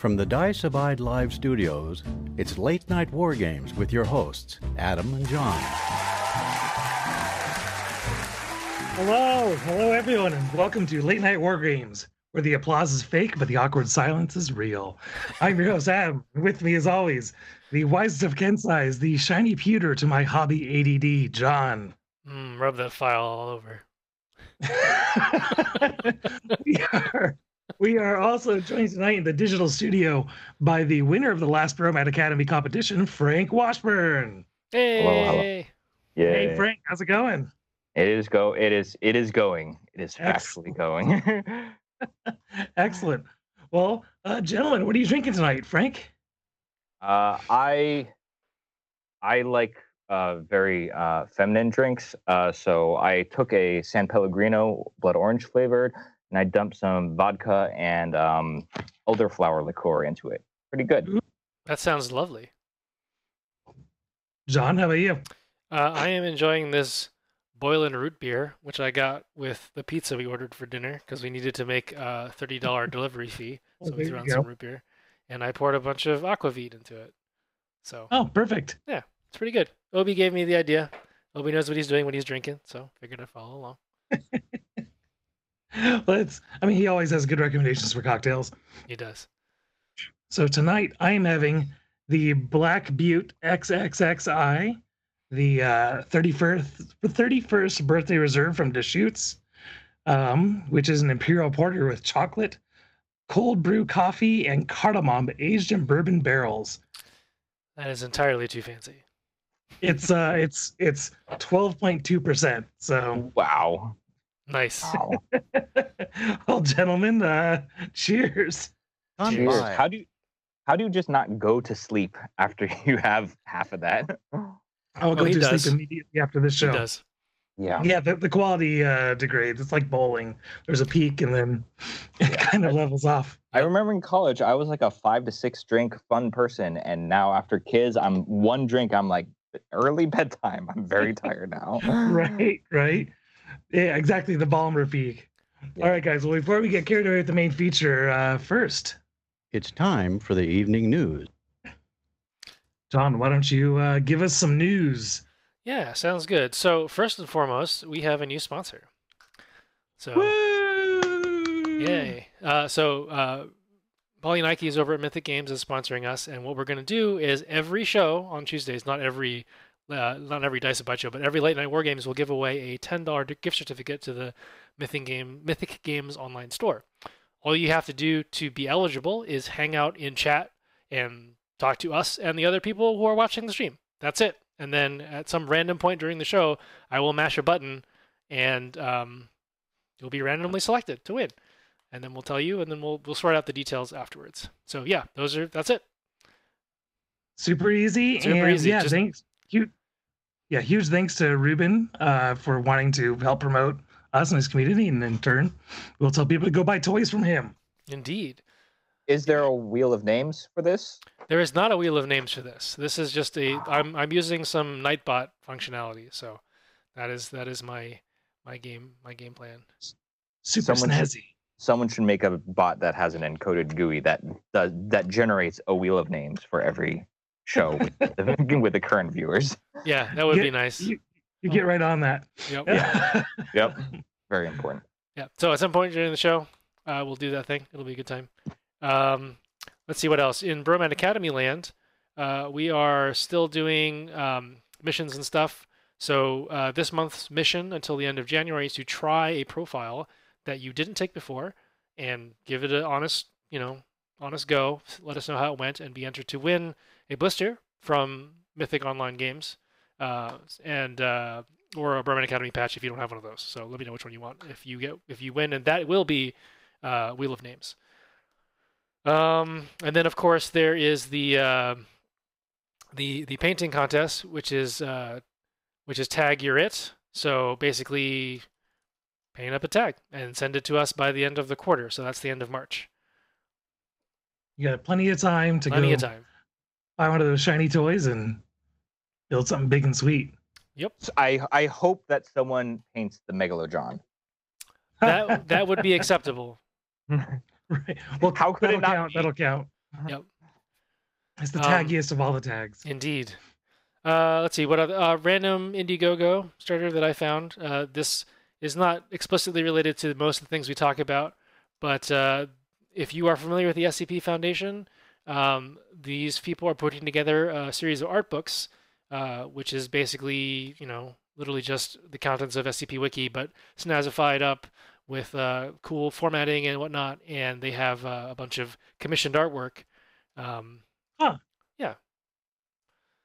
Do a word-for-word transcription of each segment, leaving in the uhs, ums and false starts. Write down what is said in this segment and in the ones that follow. From the Dice Abide Live studios, it's Late Night War Games with your hosts, Adam and John. Hello, hello everyone, and welcome to Late Night War Games, where the applause is fake, but the awkward silence is real. I'm your host, Adam, and with me as always, the wisest of Kensai's, the shiny pewter to my hobby A D D, John. Mm, rub that file all over. we are... We are also joined tonight in the digital studio by the winner of the last Bromad Academy competition, Frank Washburn. Hey, hello, hello. Yeah. Hey, Frank, how's it going? It is go. It is. It is going. It is actually going. Excellent. Well, uh, gentlemen, what are you drinking tonight, Frank? Uh, I, I like uh, very uh, feminine drinks. Uh, so I took a San Pellegrino blood orange flavored. And I dumped some vodka and um, elderflower liqueur into it. Pretty good. That sounds lovely. John, how about you? Uh, I am enjoying this boiling root beer, which I got with the pizza we ordered for dinner because we needed to make a thirty dollar delivery fee. So oh, we threw on some root beer. And I poured a bunch of Aquavit into it. So. Oh, perfect. Yeah, it's pretty good. Obi gave me the idea. Obi knows what he's doing when he's drinking, so figured I'd follow along. Let's. I mean, he always has good recommendations for cocktails. He does. So tonight I am having the Black Butte triple X I, the uh, thirty-first birthday reserve from Deschutes, um, which is an imperial porter with chocolate, cold brew coffee, and cardamom aged in bourbon barrels. That is entirely too fancy. It's uh, it's it's twelve point two percent. So wow. Nice. Wow. Well, gentlemen, uh, cheers. Cheers. How do you, how do you just not go to sleep after you have half of that? I'll go oh, to does. sleep immediately after this show. He does. Yeah. Yeah. The, the quality uh, degrades. It's like bowling. There's a peak, and then it yeah. kind of levels off. I remember in college, I was like a five to six drink fun person, and now after kids, I'm one drink. I'm like early bedtime. I'm very tired now. Right. Right. Yeah, exactly. The Balmer peak. Yeah. All right, guys. Well, before we get carried away with the main feature, uh, first, it's time for the evening news. John, why don't you uh, give us some news? Yeah, sounds good. So first and foremost, we have a new sponsor. So, woo! Yay! Uh, so uh, Polynikes is over at Mythic Games is sponsoring us, and what we're going to do is every show on Tuesdays, not every. Uh, not every Dice Abide show, but every Late Night War Games will give away a ten dollar gift certificate to the Mythic, Game, Mythic Games online store. All you have to do to be eligible is hang out in chat and talk to us and the other people who are watching the stream. That's it. And then at some random point during the show, I will mash a button and um, you'll be randomly selected to win. And then we'll tell you, and then we'll we'll sort out the details afterwards. So yeah, those are that's it. Super easy. Super and easy. Yeah, Just, thanks. Cute. Yeah, huge thanks to Ruben uh, for wanting to help promote us and his community, and in turn, we'll tell people to go buy toys from him. Indeed. Is there a wheel of names for this? There is not a wheel of names for this. This is just a. I'm I'm using some Nightbot functionality, so that is that is my my game my game plan. Super someone snazzy. Should, someone should make a bot that has an encoded G U I that does, that generates a wheel of names for every. Show with the, with the current viewers. Yeah, that would get, be nice. You, you get right on that. Yep. Yeah. Yep. Very important. Yeah. So at some point during the show, uh, we'll do that thing. It'll be a good time. Um, let's see what else. In Bromad Academy land, uh, we are still doing um, missions and stuff. So uh, this month's mission until the end of January is to try a profile that you didn't take before and give it an honest, you know, honest go. Let us know how it went and be entered to win a blister from Mythic Online Games, uh, and uh, or a Bromad Academy patch if you don't have one of those. So let me know which one you want if you get if you win, and that will be uh, Wheel of Names. Um, and then of course there is the uh, the the painting contest, which is uh, which is tag you're it. So basically, paint up a tag and send it to us by the end of the quarter. So that's the end of March. You got plenty of time to plenty go. Plenty of time. Buy one of those shiny toys and build something big and sweet. Yep. I I hope that someone paints the Megalodon. That that would be acceptable. Right. Well, how could it not? Count, that'll count. Yep. It's the taggiest um, of all the tags. Indeed. Uh, let's see, what other uh, random Indiegogo starter that I found. Uh, this is not explicitly related to most of the things we talk about, but uh, if you are familiar with the S C P Foundation, um, these people are putting together a series of art books, uh, which is basically, you know, literally just the contents of S C P Wiki, but snazzified up with uh, cool formatting and whatnot, and they have uh, a bunch of commissioned artwork. Um, huh. Yeah.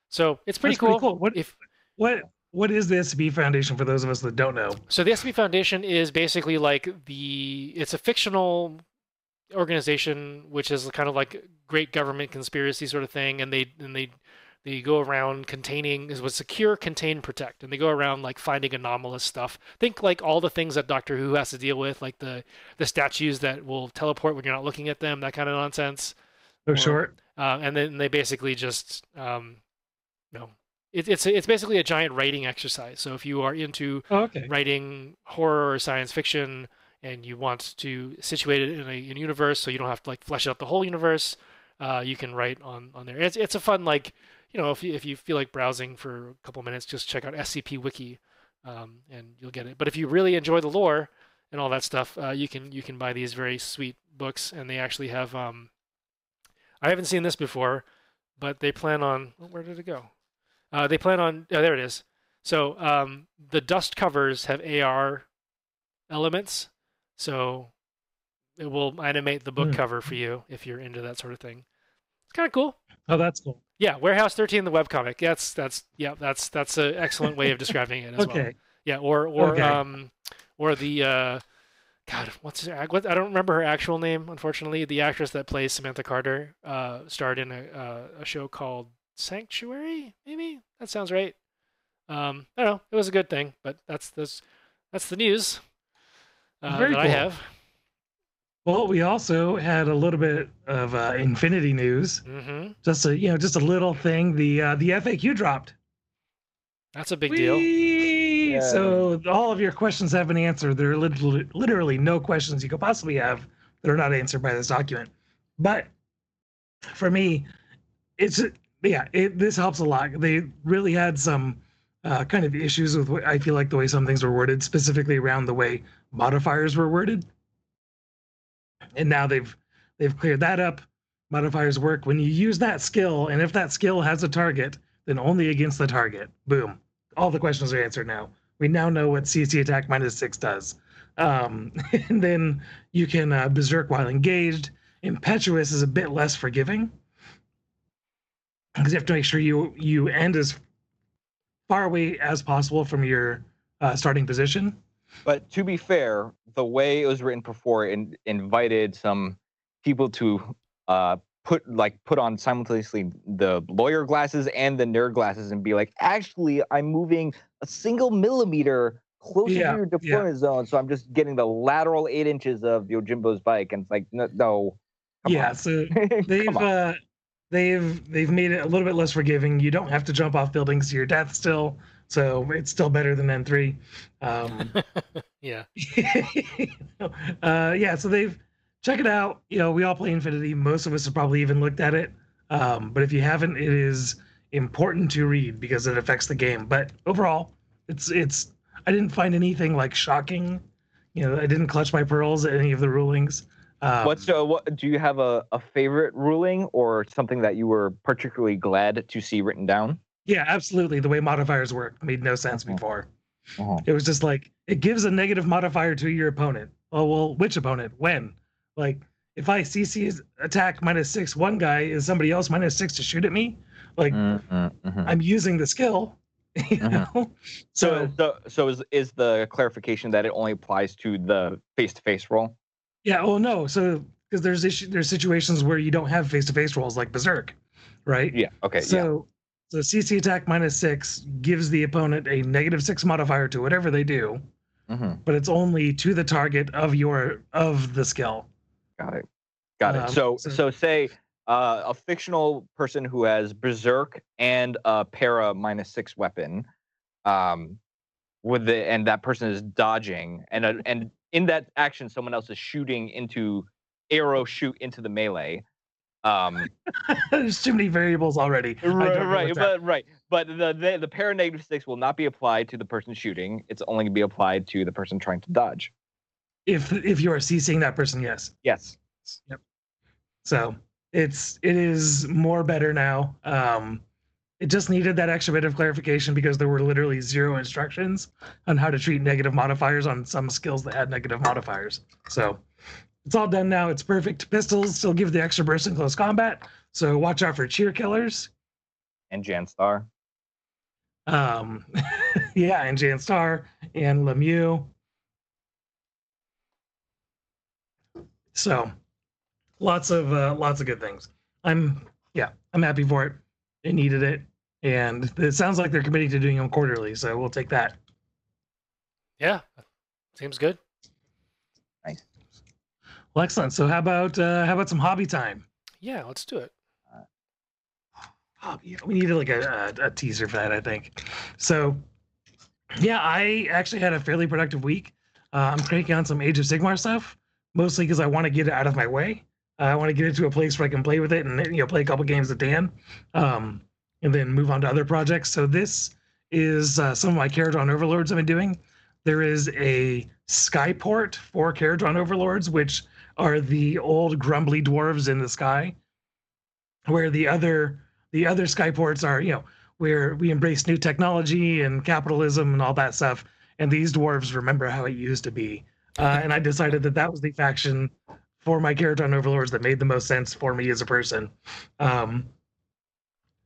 So it's pretty cool. pretty cool. What if what what is the S C P Foundation for those of us that don't know? So the S C P Foundation is basically like the it's a fictional organization which is kind of like great government conspiracy sort of thing, and they and they they go around containing is what secure, contain, protect, and they go around like finding anomalous stuff. Think like all the things that Doctor Who has to deal with, like the the statues that will teleport when you're not looking at them, that kind of nonsense. They're short, uh, and then they basically just. Um, No, it, it's it's basically a giant writing exercise. So if you are into oh, okay. writing horror or science fiction and you want to situate it in a, in a universe, so you don't have to like flesh out the whole universe, uh, you can write on, on there. It's it's a fun like you know if you, if you feel like browsing for a couple minutes, just check out S C P Wiki, um, and you'll get it. But if you really enjoy the lore and all that stuff, uh, you can you can buy these very sweet books, and they actually have. Um, I haven't seen this before, but they plan on oh, where did it go? Uh, they plan on... Oh, there it is. So um, the dust covers have A R elements, so it will animate the book mm. cover for you if you're into that sort of thing. It's kind of cool. Oh, that's cool. Yeah, Warehouse thirteen, the webcomic. That's that's yeah, that's that's an excellent way of describing it as okay. well. Yeah, or or okay. um or the uh, God, what's her, what, I don't remember her actual name, unfortunately. The actress that plays Samantha Carter uh, starred in a uh, a show called. Sanctuary, maybe? That sounds right. Um, I don't know. It was a good thing, but that's that's, that's the news uh, that cool. I have. Well, we also had a little bit of uh, Infinity news. Mm-hmm. Just a you know, just a little thing. The uh, the F A Q dropped. That's a big Whee! deal. Yeah. So all of your questions have been answered. There are literally, literally no questions you could possibly have that are not answered by this document. But for me, it's. Yeah, it, this helps a lot. They really had some uh, kind of issues with, what I feel like, the way some things were worded, specifically around the way modifiers were worded. And now they've they've cleared that up. Modifiers work when you use that skill, and if that skill has a target, then only against the target. Boom. All the questions are answered now. We now know what C C attack minus six does. Um, and then you can uh, berserk while engaged. Impetuous is a bit less forgiving, because you have to make sure you you end as far away as possible from your uh, starting position. But to be fair, the way it was written before in, invited some people to uh, put like put on simultaneously the lawyer glasses and the nerd glasses and be like, actually, I'm moving a single millimeter closer yeah, to your deployment yeah. zone, so I'm just getting the lateral eight inches of Yojimbo's bike, and it's like, no, no come yeah. on. So they've. uh, They've they've made it a little bit less forgiving. You don't have to jump off buildings to your death still, so it's still better than N three. Um, yeah, you know, uh, yeah. So they've check it out. You know, we all play Infinity. Most of us have probably even looked at it. Um, but if you haven't, it is important to read because it affects the game. But overall, it's it's. I didn't find anything like shocking. You know, I didn't clutch my pearls at any of the rulings. Um, What's uh, what do you have a, a favorite ruling or something that you were particularly glad to see written down? Yeah, absolutely. The way modifiers work made no sense uh-huh. before. Uh-huh. It was just like it gives a negative modifier to your opponent. Oh well, which opponent? When? Like if I C C's attack minus six, one guy is somebody else minus six to shoot at me. Like uh-huh. Uh-huh. I'm using the skill. You know? uh-huh. So so so is is the clarification that it only applies to the face to face roll? Yeah, well, no. So, because there's issue, there's situations where you don't have face-to-face rolls like Berserk, right? Yeah. Okay. So, yeah. so C C attack minus six gives the opponent a negative six modifier to whatever they do, mm-hmm. but it's only to the target of your of the skill. Got it. Got it. Um, so, so, so say uh, a fictional person who has Berserk and a para minus six weapon, um, with the and that person is dodging and a, and. In that action, someone else is shooting into arrow shoot into the melee. Um, There's too many variables already. Right, right, but, right. But the, the, the paranegative six will not be applied to the person shooting. It's only going to be applied to the person trying to dodge. If if you are CCing that person, yes. Yes. Yep. So it's it is more better now. Um, it just needed that extra bit of clarification because there were literally zero instructions on how to treat negative modifiers on some skills that had negative modifiers. So it's all done now. It's perfect. Pistols still give the extra burst in close combat. So watch out for cheer killers. And Janstar. Um, yeah, and Janstar and Lemieux. So, lots of uh, lots of good things. I'm yeah, I'm happy for it. They needed it, and it sounds like they're committing to doing them quarterly. So we'll take that. Yeah, seems good. Nice. Well, excellent. So how about uh, how about some hobby time? Yeah, let's do it. Hobby. We needed like a, a a teaser for that, I think. So, yeah, I actually had a fairly productive week. Uh, I'm cranking on some Age of Sigmar stuff. Mostly because I want to get it out of my way. Uh, I want to get it to a place where I can play with it and you know play a couple games with Dan, um, and then move on to other projects. So this is uh, some of my Kharadron Overlords I've been doing. There is a skyport for Kharadron Overlords, which are the old grumbly dwarves in the sky, where the other the other skyports are you know where we embrace new technology and capitalism and all that stuff. And these dwarves remember how it used to be. Uh, and I decided that that was the faction for my Kharadron Overlords that made the most sense for me as a person. Um,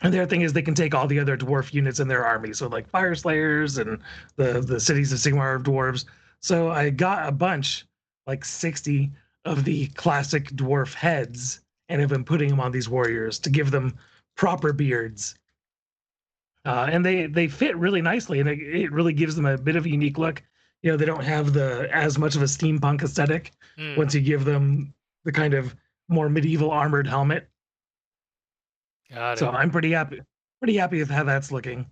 and their thing is they can take all the other dwarf units in their army, so like Fire Slayers and the, the Cities of Sigmar of Dwarves. So I got a bunch, like sixty, of the classic dwarf heads and have been putting them on these warriors to give them proper beards. Uh, and they, they fit really nicely, and it, it really gives them a bit of a unique look. You know, they don't have the as much of a steampunk aesthetic mm. once you give them the kind of more medieval armored helmet. Got it. So I'm pretty happy, pretty happy with how that's looking.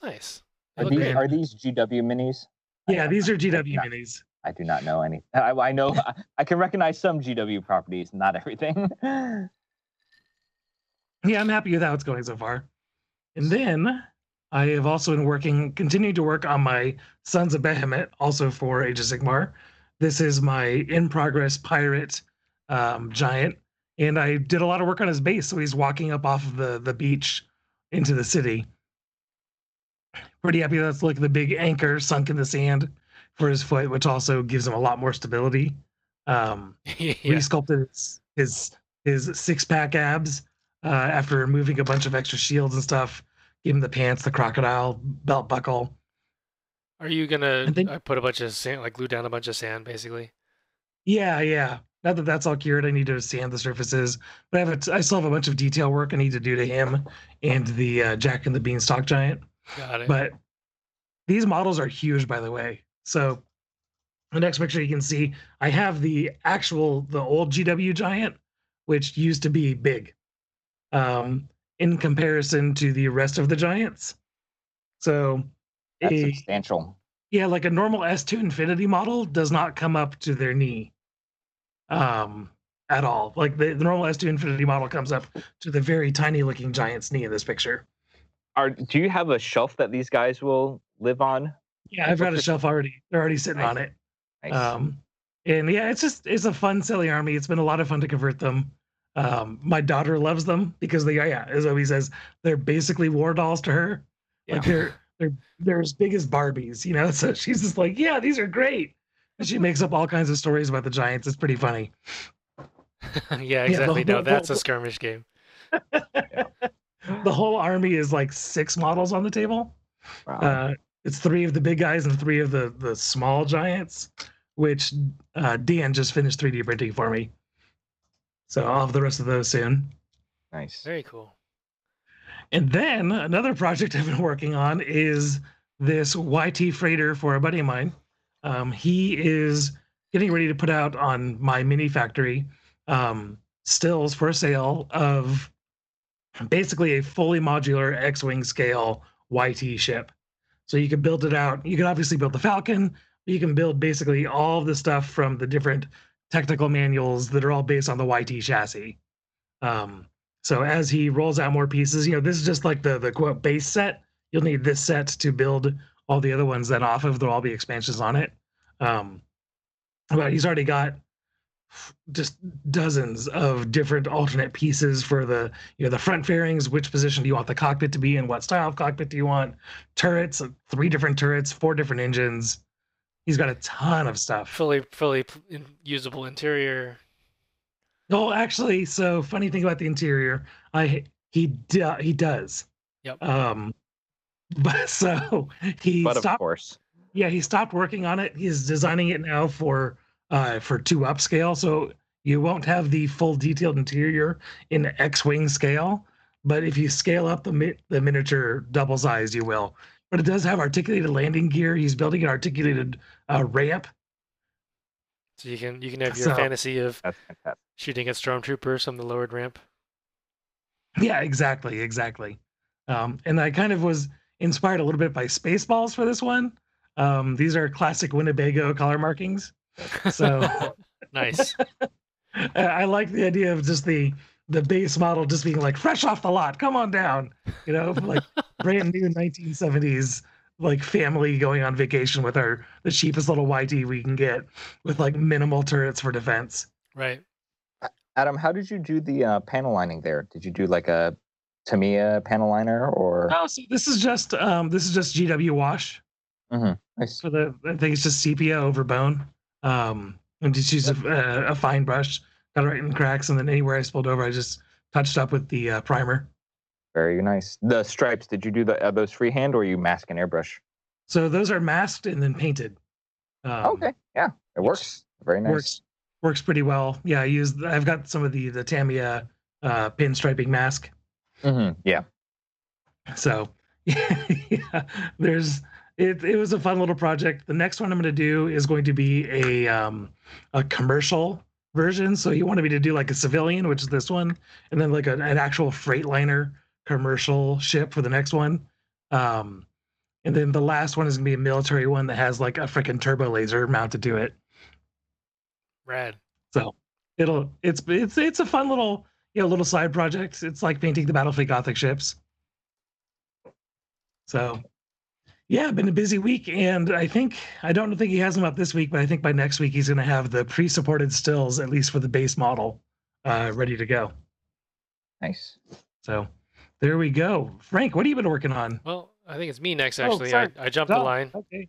Nice. Are these, are these G W minis? Yeah, these are G W I minis. I do not know any. I, I know I, I can recognize some G W properties, not everything. Yeah, I'm happy with how it's going so far. And then I have also been working, continuing to work on my Sons of Behemoth, also for Age of Sigmar. This is my in-progress pirate um, giant, and I did a lot of work on his base, so he's walking up off of the, the beach into the city. Pretty happy that's like the big anchor sunk in the sand for his foot, which also gives him a lot more stability. Um, yeah. Resculpted his, his, his six-pack abs uh, after removing a bunch of extra shields and stuff. Give him the pants, the crocodile belt buckle. Are you gonna then, I put a bunch of sand, like glue down a bunch of sand, basically? Yeah, yeah. Now that that's all cured, I need to sand the surfaces. But I have, a t- I still have a bunch of detail work I need to do to him and the uh, Jack and the Beanstalk giant. Got it. But these models are huge, by the way. So the next picture you can see, I have the actual the old G W giant, which used to be big. Um. In comparison to the rest of the giants. So that's a, substantial. Yeah, like a normal S two Infinity model does not come up to their knee um, at all. Like the, the normal S two Infinity model comes up to the very tiny looking giant's knee in this picture. Are, do you have a shelf that these guys will live on? Yeah, I've got a shelf already. They're already sitting nice. on it. Nice. Um, and yeah, it's just, it's a fun, silly army. It's been a lot of fun to convert them. Um, my daughter loves them because they, yeah, as Obi says, they're basically war dolls to her. Yeah. Like they're they're they're as big as Barbies, you know. So she's just like, yeah, these are great. And she makes up all kinds of stories about the giants. It's pretty funny. Yeah, exactly. Yeah, whole, no, that's whole, a skirmish game. Yeah. The whole army is like six models on the table. Wow. Uh, it's three of the big guys and three of the the small giants, which uh, Dan just finished three D printing for me. So I'll have the rest of those soon. Nice. Very cool. And then another project I've been working on is this Y T freighter for a buddy of mine. Um, he is getting ready to put out on my mini factory um, stills for sale of basically a fully modular X-wing scale Y T ship. So you can build it out. You can obviously build the Falcon, but you can build basically all of the stuff from the different technical manuals that are all based on the Y T chassis. Um, so as he rolls out more pieces, you know, this is just like the, the quote base set. You'll need this set to build all the other ones then off of. There'll all be expansions on it. Um, but he's already got just dozens of different alternate pieces for the, you know, the front fairings. Which position do you want the cockpit to be in? What style of cockpit do you want? Turrets, three different turrets, four different engines. He's got a ton of stuff. Fully, fully usable interior. No, actually, so funny thing about the interior, I he do, he does. Yep. Um, but so he. But stopped, of course. Yeah, he stopped working on it. He's designing it now for. Uh, for two upscale, so you won't have the full detailed interior in X-wing scale, but if you scale up the mi the miniature double size, you will. But it does have articulated landing gear. He's building an articulated uh, ramp, so you can you can have your so, fantasy of shooting at stormtroopers on the lowered ramp. Yeah, exactly, exactly. Um, and I kind of was inspired a little bit by Spaceballs for this one. Um, these are classic Winnebago color markings. So nice. I like the idea of just the the base model just being like fresh off the lot. Come on down, you know, like brand new nineteen seventies like family going on vacation with our the cheapest little Y T we can get with like minimal turrets for defense. Right. Adam, how did you do the uh, panel lining there? Did you do like a Tamiya panel liner or? Oh, so this is just um, this is just G W wash. Mm-hmm. Nice. For the I think it's just sepia over bone. Um, and just use a, a fine brush, got it right in cracks, and then anywhere I spilled over, I just touched up with the uh, primer. Very nice. The stripes, did you do the, uh, those freehand, or you mask and airbrush? So those are masked and then painted. Um, okay, yeah, it works. Very nice. Works, works pretty well. Yeah, I used, I've got some of the, the Tamiya uh, pinstriping mask. Mm-hmm, yeah. So, yeah, yeah there's... It, it was a fun little project. The next one I'm going to do is going to be a um, a commercial version. So you wanted me to do like a civilian, which is this one, and then like a, an actual Freightliner commercial ship for the next one. Um, and then the last one is going to be a military one that has like a freaking turbo laser mounted to it. Rad. So it'll it's it's it's a fun little you know little side project. It's like painting the Battlefleet Gothic ships. So. Yeah, been a busy week, and I think I don't think he has them up this week, but I think by next week he's going to have the pre-supported stills, at least for the base model, uh, ready to go. Nice. So, there we go. Frank, what have you been working on? Well, I think it's me next. Actually, oh, I, I jumped oh, the line. Okay.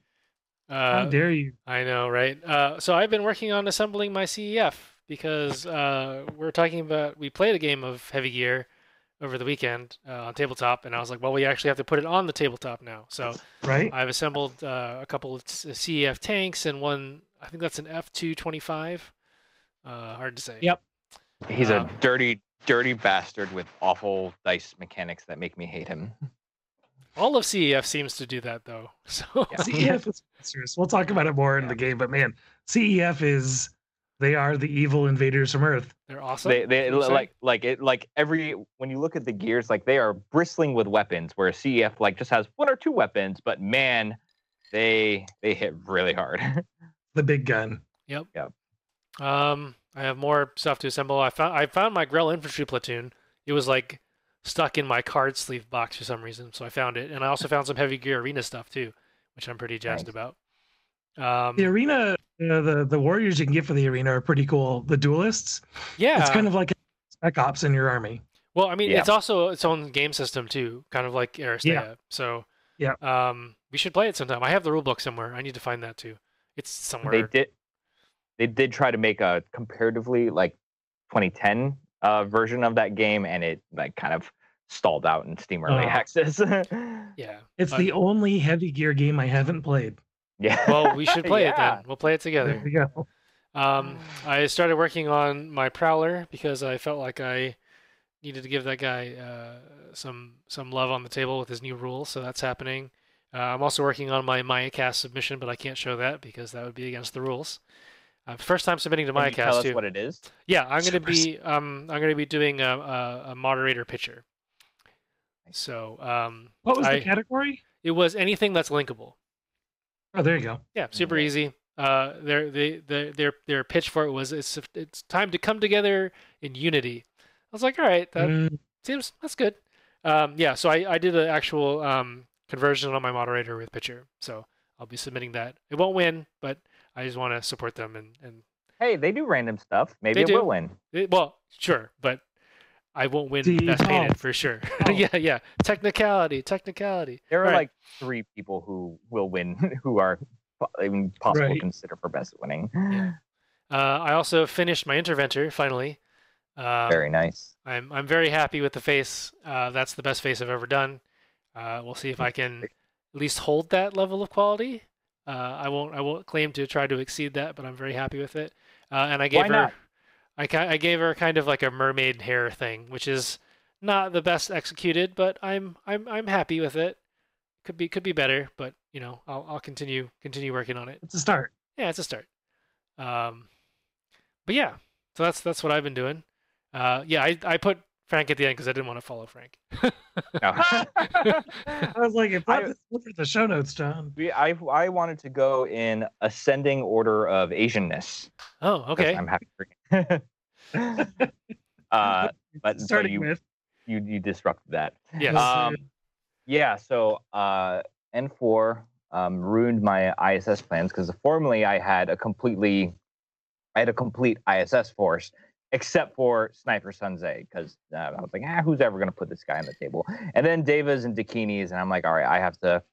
Uh, How dare you? I know, right? Uh, so I've been working on assembling my C E F because uh, we're talking about we played a game of Heavy Gear over the weekend uh, on tabletop, and I was like, well, we actually have to put it on the tabletop now. So right? I've assembled uh, a couple of C E F tanks and one, I think that's an F two twenty-five. Uh, hard to say. Yep. He's um, a dirty, dirty bastard with awful dice mechanics that make me hate him. All of C E F seems to do that, though. So yeah. C E F is monstrous. We'll talk about it more in yeah. the game, but man, C E F is... They are the evil invaders from Earth. They're awesome. They, they like, like it, like every when you look at the gears, like they are bristling with weapons. Where C E F like just has one or two weapons, but man, they they hit really hard. The big gun. Yep. Yep. Um, I have more stuff to assemble. I found I found my Grell infantry platoon. It was like stuck in my card sleeve box for some reason, so I found it. And I also found some Heavy Gear arena stuff too, which I'm pretty jazzed nice. about. Um, the arena. You know, the the warriors you can get for the arena are pretty cool. The duelists, yeah, it's kind of like Spec Ops in your army. Well, I mean, yeah. it's also its own game system too, kind of like Aristea. Yeah. So yeah, um, we should play it sometime. I have the rulebook somewhere. I need to find that too. It's somewhere. They did, they did try to make a comparatively like twenty ten uh, version of that game, and it like kind of stalled out in Steam early uh, access. Yeah, it's but... the only Heavy Gear game I haven't played. Yeah. Well, we should play yeah. it then. We'll play it together. There we go. Um, I started working on my Prowler because I felt like I needed to give that guy uh, some some love on the table with his new rules, so that's happening. Uh, I'm also working on my MyaCast submission, but I can't show that because that would be against the rules. Uh, first time submitting to MyaCast. Can you tell us too. what it is? Yeah, I'm going to be um I'm going to be doing a, a, a moderator pitcher. So um, what was I, the category? It was anything that's linkable. Oh, there you go. Yeah, super easy. Uh, their, they, their, their, their pitch for it was, it's, it's time to come together in unity. was like, all right, that mm. seems that's good. Um, yeah, so I, I did an actual um, conversion on my moderator with Pitcher, so I'll be submitting that. It won't win, but I just want to support them. And, and hey, they do random stuff. Maybe it do. will win. It, well, sure, but I won't win D Best Painted oh. for sure. Oh. yeah, yeah. Technicality, technicality. There are right. like three people who will win who are even possible right. to consider for best winning. Yeah. Uh, I also finished my Interventor finally. Um, very nice. I'm I'm very happy with the face. Uh, that's the best face I've ever done. Uh, we'll see if I can at least hold that level of quality. Uh, I won't I won't claim to try to exceed that, but I'm very happy with it. Uh, and I gave Why her. Not? I, I gave her kind of like a mermaid hair thing, which is not the best executed, but I'm I'm I'm happy with it. Could be could be better, but you know I'll I'll continue continue working on it. It's a start. Yeah, it's a start. Um, but yeah, so that's that's what I've been doing. Uh, yeah, I I put Frank at the end because I didn't want to follow Frank. No. I was like, if I look at the show notes, John. I I wanted to go in ascending order of Asianness. Oh, okay. I'm happy for you. uh, but so you, with. you you disrupted that. Yes. Um, yeah. So uh, N four um, ruined my I S S plans because formerly I had a completely, I had a complete I S S force except for Sniper Sunze because uh, I was like, ah, who's ever going to put this guy on the table? And then Deva's and Dakini's, and I'm like, all right, I have to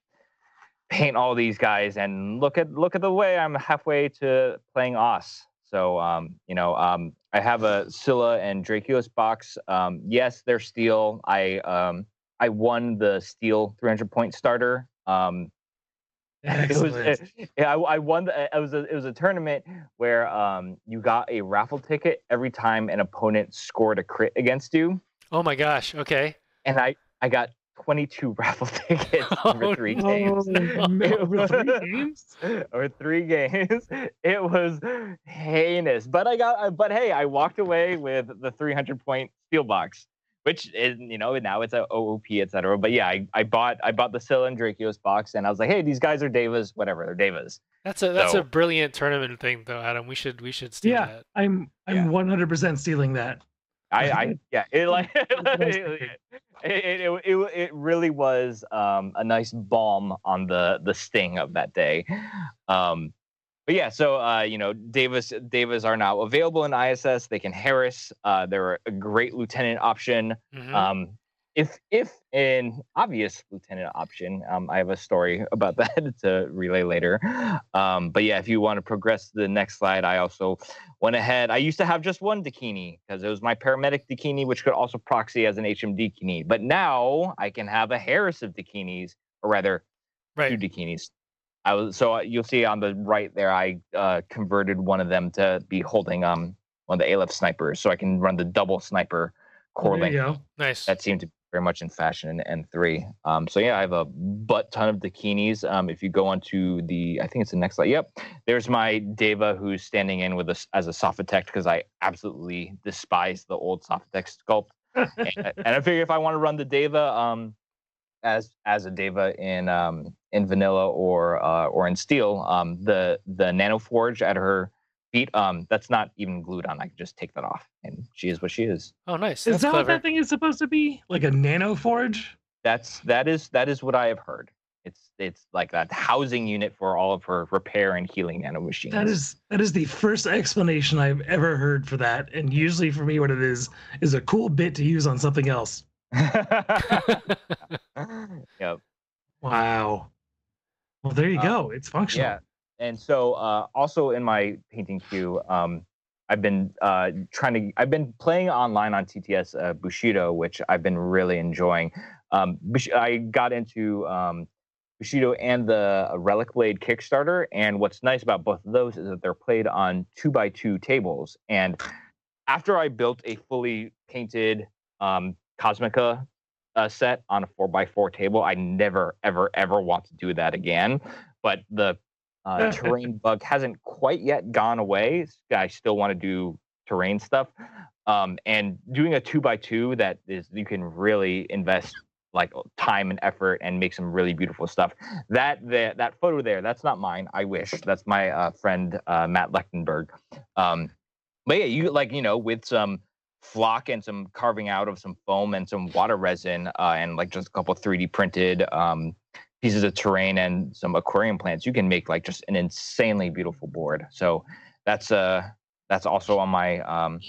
paint all these guys and look at look at the way I'm halfway to playing Oss. So, um, you know, um, I have a Scylla and Drakios box. Um, yes, they're steel. I um, I won the steel three hundred point starter. Um, it was, it, I, I won. The, it was a, it was a tournament where um, you got a raffle ticket every time an opponent scored a crit against you. Oh my gosh! Okay. And I I got twenty-two raffle tickets over three games. Oh, no. Over three games? Over three games. It was heinous. But I got. But hey, I walked away with the three hundred point steel box, which is, you know, now it's a O O P, et cetera. But yeah, I, I bought I bought the Scylla and Drakios box, and I was like, hey, these guys are Devas, whatever, they're Devas. That's a that's so, a brilliant tournament thing, though, Adam. We should we should steal yeah, that. I'm I'm yeah. one hundred percent stealing that. I, I yeah, it like it, it, it, it, it really was um, a nice balm on the the sting of that day, um, but yeah. So uh, you know, Davis Davis are now available in I S S. They can harass. Uh, they're a great lieutenant option. Mm-hmm. Um, if if an obvious lieutenant option, um, I have a story about that to relay later. Um, but yeah, if you want to progress to the next slide, I also went ahead. I used to have just one Dakini because it was my paramedic Dakini, which could also proxy as an H M D Dakini. But now I can have a Harris of Dakinis, or rather, right. two Dakinis. I was so you'll see on the right there, I uh, converted one of them to be holding um one of the Aleph snipers, so I can run the double sniper core link. There you go. Nice. That seemed to very much in fashion in N three. Um, so yeah, I have a butt ton of Dakinis. Um, if you go on to the, I think it's the next slide. Yep, there's my Deva who's standing in with us as a Sofatec because I absolutely despise the old Sofatec sculpt. and, and I figure if I want to run the Deva um, as as a Deva in um, in vanilla or uh, or in steel, um, the the nano forge at her feet, um, that's not even glued on. I can just take that off, and she is what she is. Oh, nice! That's is that clever. What that thing is supposed to be? Like a nano forge? That's that is that is what I have heard. It's it's like that housing unit for all of her repair and healing nano machines. That is that is the first explanation I've ever heard for that. And usually for me, what it is is a cool bit to use on something else. Yep. Wow. Well, there you go. Um, it's functional. Yeah. And so, uh, also in my painting queue, um, I've been uh, trying to. I've been playing online on T T S uh, Bushido, which I've been really enjoying. Um, I got into um, Bushido and the Relic Blade Kickstarter, and what's nice about both of those is that they're played on two by two tables. And after I built a fully painted um, Cosmica uh, set on a four by four table, I never, ever, ever want to do that again. But the Uh, terrain bug hasn't quite yet gone away. I still want to do terrain stuff, um, and doing a two by two that is you can really invest like time and effort and make some really beautiful stuff. That that, that photo there, that's not mine. I wish that's my uh, friend uh, Matt Lechtenberg. Um, but yeah, you like you know with some flock and some carving out of some foam and some water resin, uh, and like just a couple of three D printed um, pieces of terrain and some aquarium plants, you can make like just an insanely beautiful board. So that's uh that's also on my um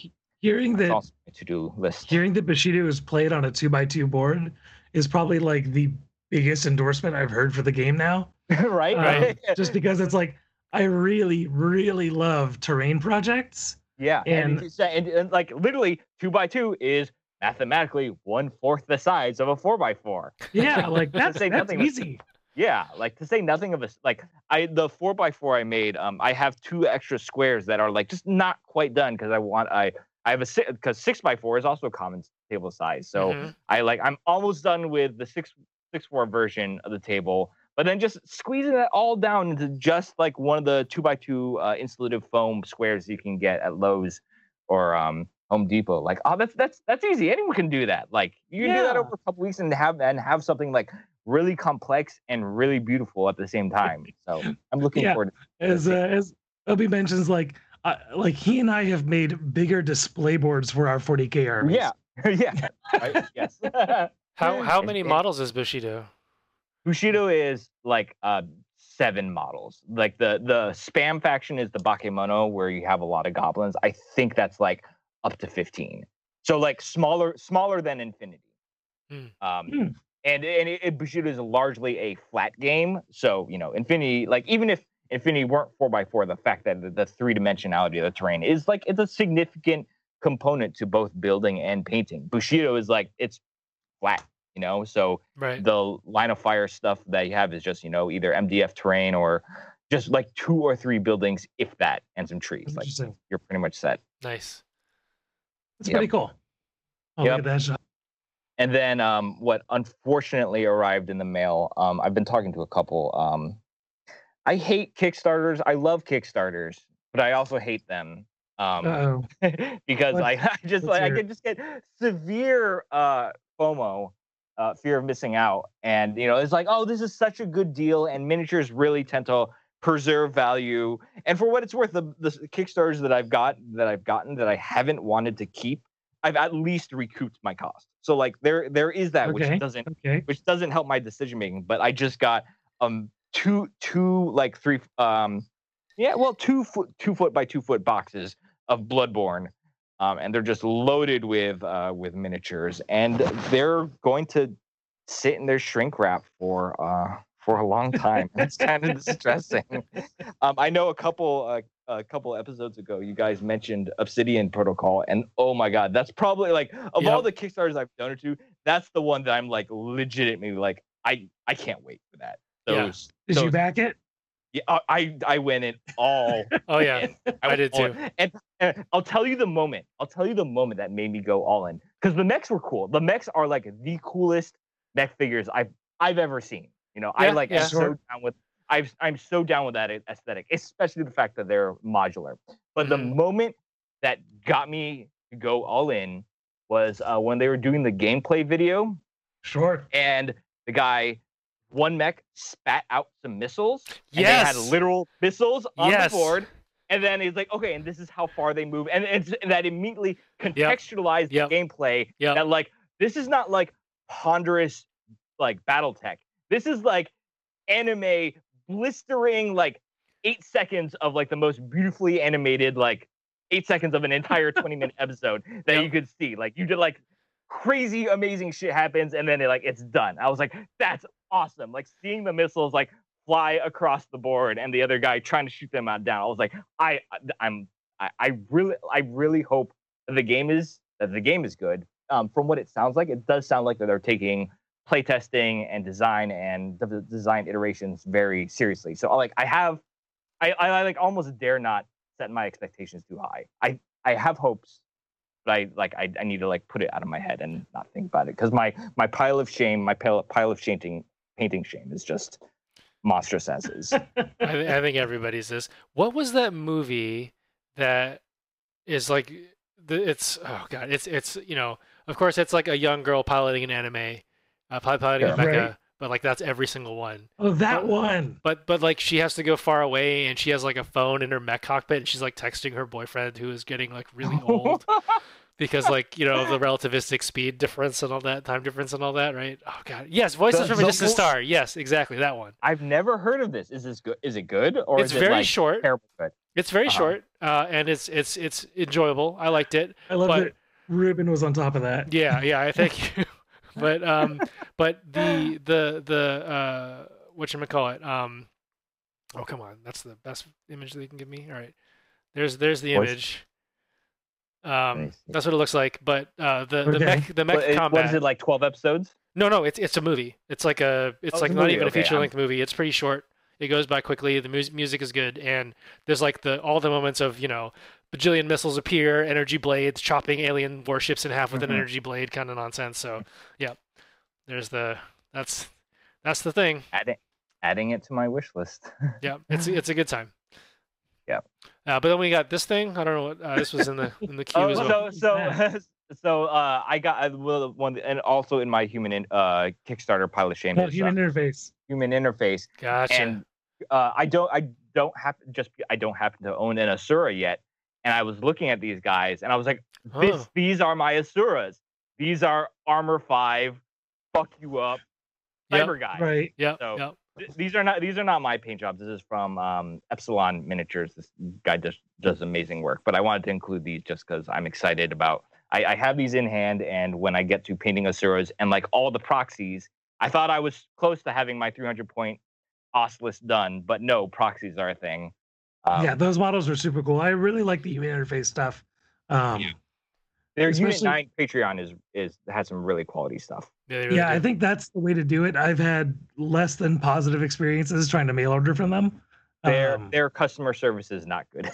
hearing that to-do list. Hearing that Bushido is played on a two by two board is probably like the biggest endorsement I've heard for the game now. Right, um, right. Just because it's like I really, really love terrain projects. Yeah, and, and, and, and like literally two by two is mathematically one fourth the size of a four by four. Yeah, like that's, to say that's nothing easy. Of, yeah, like to say nothing of a like I the four by four I made. Um, I have two extra squares that are like just not quite done because I want I I have a six because six by four is also a common table size. So mm-hmm. I like I'm almost done with the six six four version of the table. But then just squeezing it all down into just like one of the two by two uh, insulative foam squares you can get at Lowe's or um, Home Depot. Like, oh, that's that's that's easy. Anyone can do that. Like, you can yeah. do that over a couple weeks and have and have something like really complex and really beautiful at the same time. So I'm looking yeah. forward to as uh, as Obi mentions, like uh, like he and I have made bigger display boards for our forty K armies. Yeah, yeah, I, yes. How how many models is Bushido? Bushido is like uh, seven models. Like the the spam faction is the Bakemono, where you have a lot of goblins. I think that's like up to fifteen. So like smaller smaller than Infinity. Mm. Um, mm. And and it, it, Bushido is largely a flat game. So you know Infinity, like even if Infinity weren't four by four, the fact that the, the three dimensionality of the terrain is like it's a significant component to both building and painting. Bushido is like it's flat. You know, so right. the line of fire stuff that you have is just, you know, either M D F terrain or just like two or three buildings, if that, and some trees. Like you're pretty much set. Nice. That's yep. pretty cool. Oh, yep. Look at that shot. And then um, what unfortunately arrived in the mail, um, I've been talking to a couple. Um, I hate Kickstarters. I love Kickstarters, but I also hate them. Um, Uh-oh. Because I, I just Let's like hear. I can just get severe uh, FOMO. Uh, fear of missing out. And, you know, it's like, oh, this is such a good deal. And miniatures really tend to preserve value. And for what it's worth, the, the Kickstarters that I've got, that I've gotten, that I haven't wanted to keep, I've at least recouped my cost. So like there, there is that, okay. which doesn't, okay. which doesn't help my decision-making, but I just got um two, two, like three, um, yeah, well, two foot, two foot by two foot boxes of Bloodborne. Um, and they're just loaded with uh, with miniatures, and they're going to sit in their shrink wrap for uh, for a long time. It's kind of distressing. Um, I know a couple uh, a couple episodes ago, you guys mentioned Obsidian Protocol, and oh my God, that's probably like of yep. all the Kickstarters I've donated to, that's the one that I'm like legitimately like I I can't wait for that. Those, yeah. Did those, you back it? Yeah, I I went in all. Oh yeah, in. I, I did too. And, and I'll tell you the moment. I'll tell you the moment that made me go all in, because the mechs were cool. The mechs are like the coolest mech figures I've I've ever seen. You know, yeah, I like yeah, I'm sure. so down with. I've I'm so down with that aesthetic, especially the fact that they're modular. But mm-hmm. the moment that got me to go all in was uh, when they were doing the gameplay video. Sure. And the guy. One mech spat out some missiles. And yes. they had literal missiles on yes. the board. And then he's like, okay, and this is how far they move. And, it's, and that immediately contextualized yep. the yep. gameplay. Yep. That, like, this is not, like, ponderous, like, battle tech. This is, like, anime blistering, like, eight seconds of, like, the most beautifully animated, like, eight seconds of an entire twenty-minute episode that yep. you could see. Like, you did, like, crazy, amazing shit happens, and then, they like, it's done. I was like, that's awesome. Like seeing the missiles like fly across the board and the other guy trying to shoot them out down. I was like, I I'm I, I really I really hope that the game is that the game is good. Um, from what it sounds like, it does sound like that they're taking playtesting and design and the design iterations very seriously. So like I have I, I like almost dare not set my expectations too high. I, I have hopes. But I like I, I need to like put it out of my head and not think about it. Because my my pile of shame, my pile pile of shame painting shame is just monstrous as is. I, th- I think everybody's this. What was that movie that is like the, it's oh god it's it's you know of course it's like a young girl piloting an anime, uh, piloting yeah, a mecha, right. but like that's every single one. Oh, that but, one. But but like she has to go far away and she has like a phone in her mech cockpit and she's like texting her boyfriend who is getting like really old. because like, you know, the relativistic speed difference and all that, time difference and all that, right? Oh god, yes, voices the, from a distant star. Yes, exactly, that one. I've never heard of this. Is this good? Is it good or it's is very it like short? Terrible good? It's very uh-huh. short, uh, and it's it's it's enjoyable. I liked it. I love that Ruben was on top of that. Yeah, yeah, I thank you. But um, but the the the uh, whatchamacallit, um, oh come on, that's the best image that you can give me. All right, there's there's the image. Um, that's what it looks like. But uh, the okay. the mech the mech well, it, combat. What is it, like twelve episodes? No, no, it's it's a movie. It's like a it's oh, like a not movie. even okay, a feature length movie. It's pretty short. It goes by quickly. The mu music is good, and there's like the all the moments of, you know, bajillion missiles appear, energy blades chopping alien warships in half with mm-hmm. an energy blade kind of nonsense. So yeah, there's the that's that's the thing. Adding adding it to my wish list. Yeah, it's it's a good time. Yeah, uh, but then we got this thing. I don't know what uh, this was in the in the queue oh, as well. So so so uh, I got I will, one and also in my human in, uh, Kickstarter pile of shame. Oh, human uh, interface. Human interface. Gotcha. And uh, I don't I don't happen just I don't happen to own an Asura yet. And I was looking at these guys, and I was like, this, huh. these are my Asuras. These are Armor five, fuck you up, cyber yep, guys. Right. Yeah. So yep. th these are not these are not my paint jobs. This is from um, Epsilon Miniatures. This guy just does amazing work. But I wanted to include these just because I'm excited about. I, I have these in hand, and when I get to painting Asuras and like all the proxies, I thought I was close to having my three hundred point Oscillus done, but no, proxies are a thing. Um, yeah, those models are super cool. I really like the human interface stuff. Um, yeah. Their Unit nine Patreon is is has some really quality stuff. Yeah, really yeah I think that's the way to do it. I've had less than positive experiences trying to mail order from them. Their um, their customer service is not good.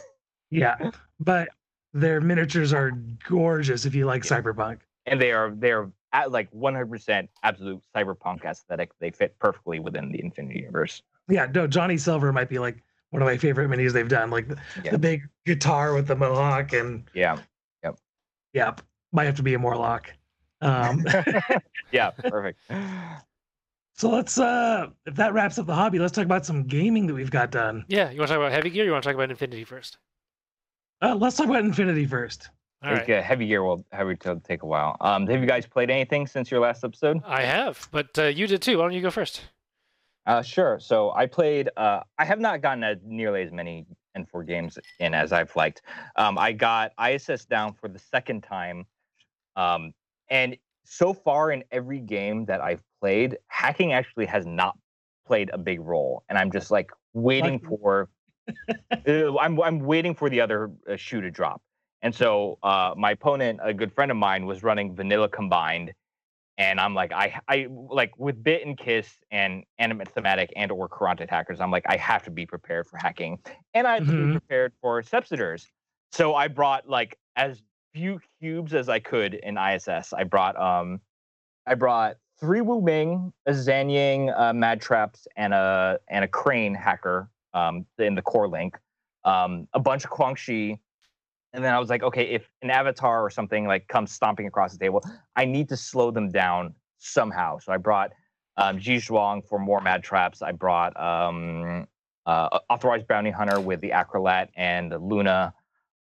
Yeah, but their miniatures are gorgeous if you like yeah. cyberpunk. And they are they are at like one hundred percent absolute cyberpunk aesthetic. They fit perfectly within the Infinity universe. Yeah, no, Johnny Silver might be like one of my favorite minis they've done, like the, yeah. the big guitar with the mohawk and yeah, yep, yep. Might have to be a Morlock. Um, yeah, perfect. So let's uh, if that wraps up the hobby, let's talk about some gaming that we've got done. Yeah, you want to talk about Heavy Gear? Or you want to talk about Infinity first? Uh, let's talk about Infinity first. All right. Okay, Heavy Gear will heavy take a while. Um, have you guys played anything since your last episode? I have, but uh, you did too. Why don't you go first? Uh, sure. So I played. Uh, I have not gotten a, nearly as many N four games in as I've liked. Um, I got I S S down for the second time, um, and so far in every game that I've played, hacking actually has not played a big role, and I'm just like waiting for. uh, I'm I'm waiting for the other uh, shoe to drop, and so uh, my opponent, a good friend of mine, was running vanilla combined. And I'm like, I, I like with Bit and Kiss and Animate Thematic and or Corrupted Hackers, I'm like, I have to be prepared for hacking. And I had mm-hmm. to be prepared for Subsiders. So I brought like as few cubes as I could in I S S. I brought um, I brought three Wu Ming, a Zanyang, uh, Mad Traps, and a and a Crane hacker um, in the core link, um, a bunch of Quangxi. And then I was like, okay, if an avatar or something like comes stomping across the table, I need to slow them down somehow. So I brought um, Ji Zhuang for more Mad Traps. I brought um, uh, Authorized Bounty Hunter with the Acrolat and Luna,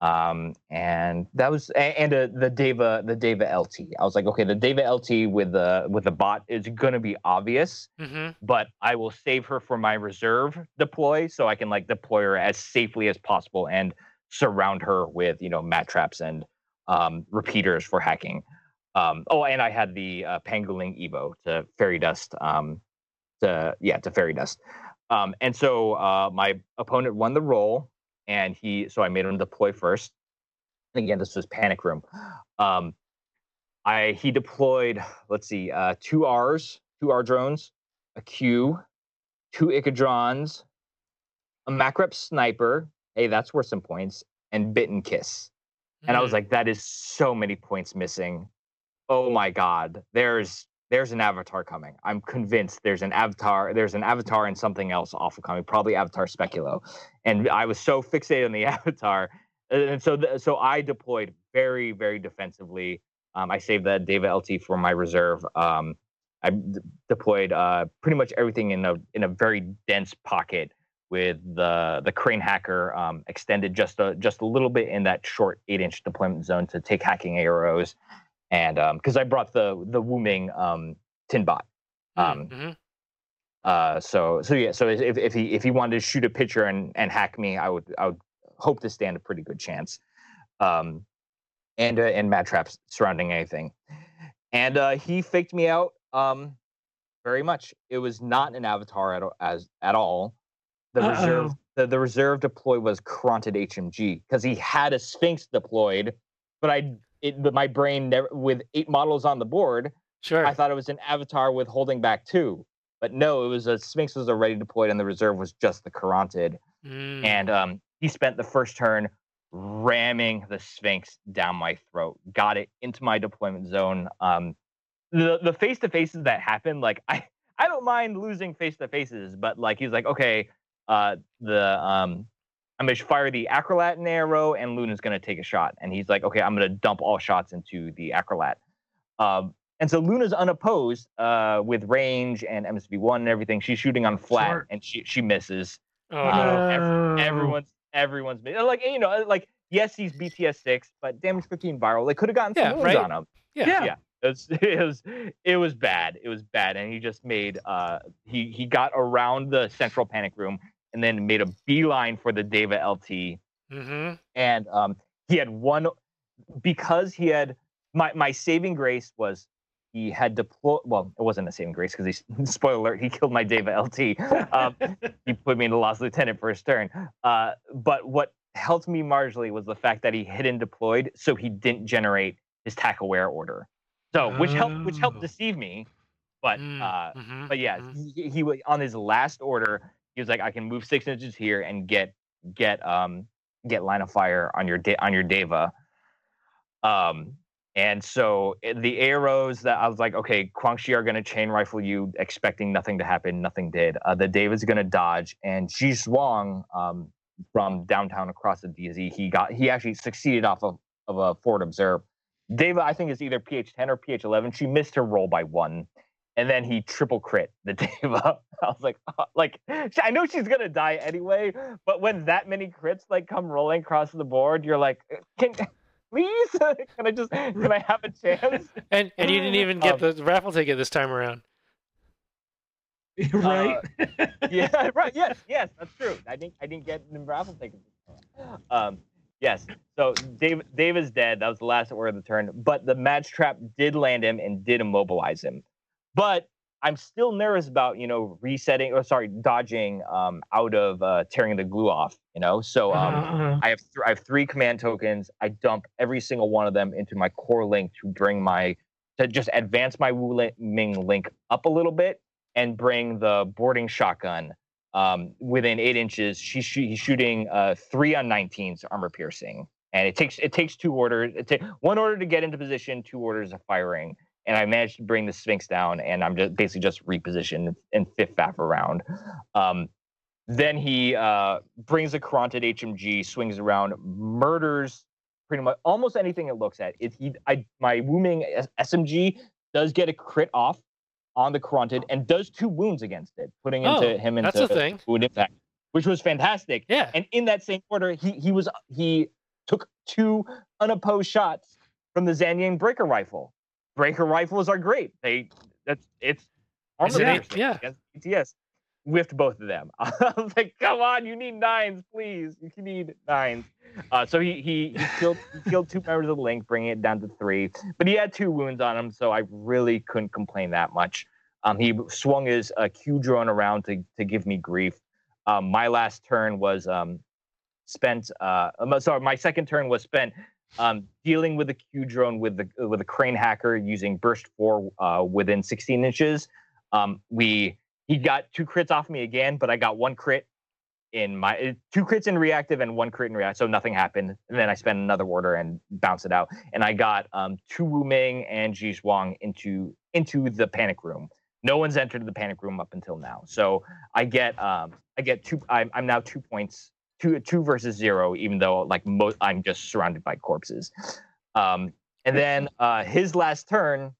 um, and that was and uh, the Deva the Deva L T. I was like, okay, the Deva L T with the with the bot is gonna be obvious, mm-hmm. but I will save her for my reserve deploy so I can like deploy her as safely as possible and surround her with, you know, mat traps and um, repeaters for hacking. Um, oh, and I had the uh, Pangoling Evo to fairy dust. Um, to yeah, to fairy dust. Um, and so uh, my opponent won the roll, and he. So I made him deploy first. And again, this was panic room. Um, I he deployed. Let's see, uh, two R's, two R drones, a Q, two Icadrons, a Macrep sniper. Hey, that's worth some points, and Bit and Kiss. And mm. I was like, that is so many points missing. Oh my God, there's there's an avatar coming. I'm convinced there's an avatar, there's an avatar and something else awful coming, probably Avatar Speculo. And I was so fixated on the avatar. And so the, so I deployed very, very defensively. Um, I saved that Deva L T for my reserve. Um, I d deployed uh, pretty much everything in a, in a very dense pocket. with the the crane hacker um, extended just a, just a little bit in that short eight-inch deployment zone to take hacking arrows. And because um, I brought the the Wu Ming um, tin bot. Um, mm-hmm. uh, so so yeah, so if, if he if he wanted to shoot a picture and, and hack me, I would I would hope to stand a pretty good chance. Um, and uh, and mad traps surrounding anything. And uh, he faked me out um, very much. It was not an avatar at as at all. The Uh-oh. reserve the, the reserve deploy was Kronted H M G because he had a Sphinx deployed, but I it but my brain never, with eight models on the board. Sure. I thought it was an avatar with holding back two, but no, it was a Sphinx was already deployed and the reserve was just the Kharadron. Mm. And um, he spent the first turn ramming the Sphinx down my throat, got it into my deployment zone. Um, the the face to faces that happened, like I I don't mind losing face to faces, but like he's like, okay, uh, the um, I'm gonna fire the Acrolat arrow and Luna's gonna take a shot, and he's like, okay, I'm gonna dump all shots into the Acrolat. Um, And so Luna's unopposed uh, with range and M S V one and everything. She's shooting on flat, Smart. and she she misses. Oh, uh, no. every, everyone's everyone's like you know like yes, he's B T S six, but damage fifteen viral. They could have gotten yeah, some right? on him. Yeah, yeah. yeah. It, was, it was it was bad. It was bad, and he just made uh he he got around the central panic room and then made a beeline for the Deva L T. Mm-hmm. And um he had one because he had my my saving grace was. He had deployed, well, it wasn't the saving grace because he, spoiler alert, he killed my Deva L T. Um, he put me in the Lost Lieutenant for his turn. Uh, but what helped me marginally was the fact that he hid and deployed, so he didn't generate his tack aware order. So, which oh. helped which helped deceive me. But, mm, uh, mm-hmm, but yeah, mm-hmm. he, he on his last order, he was like, I can move six inches here and get get um, get line of fire on your, de- on your Deva. Um, And so the arrows that I was like, okay, Guangxi are going to chain rifle you, expecting nothing to happen. Nothing did. Uh, the David's going to dodge. And Ji Zhuang um, from downtown across the D Z, he got he actually succeeded off of, of a forward observe. Deva, I think, is either P H ten or P H eleven. She missed her roll by one. And then he triple crit the Deva. I was like, oh, like I know she's gonna die anyway, but when that many crits like come rolling across the board, you're like, can. Please, can I just can I have a chance? And and you didn't even get um, the raffle ticket this time around, right? Uh, yeah, right. Yes, yes, that's true. I didn't I didn't get the raffle ticket. Um, yes. So Dave Dave is dead. That was the last order of the turn. But the match trap did land him and did immobilize him. But I'm still nervous about you know resetting or sorry dodging um, out of uh, tearing the glue off you know so um, uh-huh. I have th- I have three command tokens. I dump every single one of them into my core link to bring my to just advance my Wu Ming link up a little bit and bring the boarding shotgun um, within eight inches. She, she he's shooting uh, three on nineteens armor piercing, and it takes it takes two orders. It takes one order to get into position, two orders of firing. And I managed to bring the Sphinx down, and I'm just basically just repositioned in fifth F A F around. Um, then he uh, brings a Kharadron H M G, swings around, murders pretty much almost anything it looks at. It, he, I, my Wu Ming S M G does get a crit off on the Kharadron and does two wounds against it, putting oh, into him into a wound impact, which was fantastic. Yeah. And in that same order, he he was he took two unopposed shots from the Zanyang breaker rifle. Breaker rifles are great. They that's it's armor piercing yeah. against B T S. Whiffed both of them. I was like, come on, you need nines, please. You need nines. Uh, so he he, he killed he killed two members of the link, bringing it down to three. But he had two wounds on him, so I really couldn't complain that much. Um, he swung his uh, Q drone around to to give me grief. Um, my last turn was um spent. Uh, sorry, my second turn was spent. Um, dealing with a Q drone with the with a crane hacker using burst four uh, within sixteen inches. Um, we he got two crits off me again, but I got one crit in my two crits in reactive and one crit in reactive, so nothing happened. And then I spent another order and bounced it out. And I got um, two Wu Ming and Ji Zhuang into into the panic room. No one's entered the panic room up until now, so I get um, I get two. I'm, I'm now two points. Two, two versus zero, even though like most, I'm just surrounded by corpses. Um, and then uh, his last turn,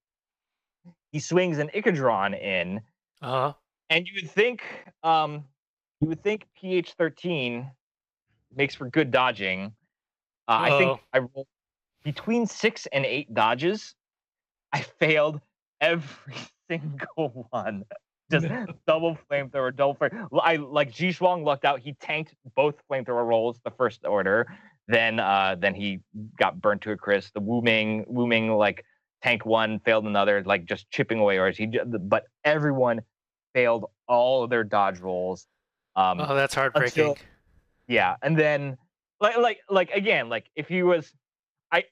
he swings an Ikadron in, uh-huh. and you would think um, You would think P H thirteen makes for good dodging. Uh, I think I rolled between six and eight dodges. I failed every single one. Just double flamethrower, double fire. I like Ji Zhuang lucked out. He tanked both flamethrower rolls the first order. Then, uh, then he got burnt to a crisp. The Wu Ming, Wu Ming like tanked one, failed another, like just chipping away orders. He, but everyone failed all of their dodge rolls. Um, oh, that's heartbreaking. Until, yeah, and then like like like again, like if he was, I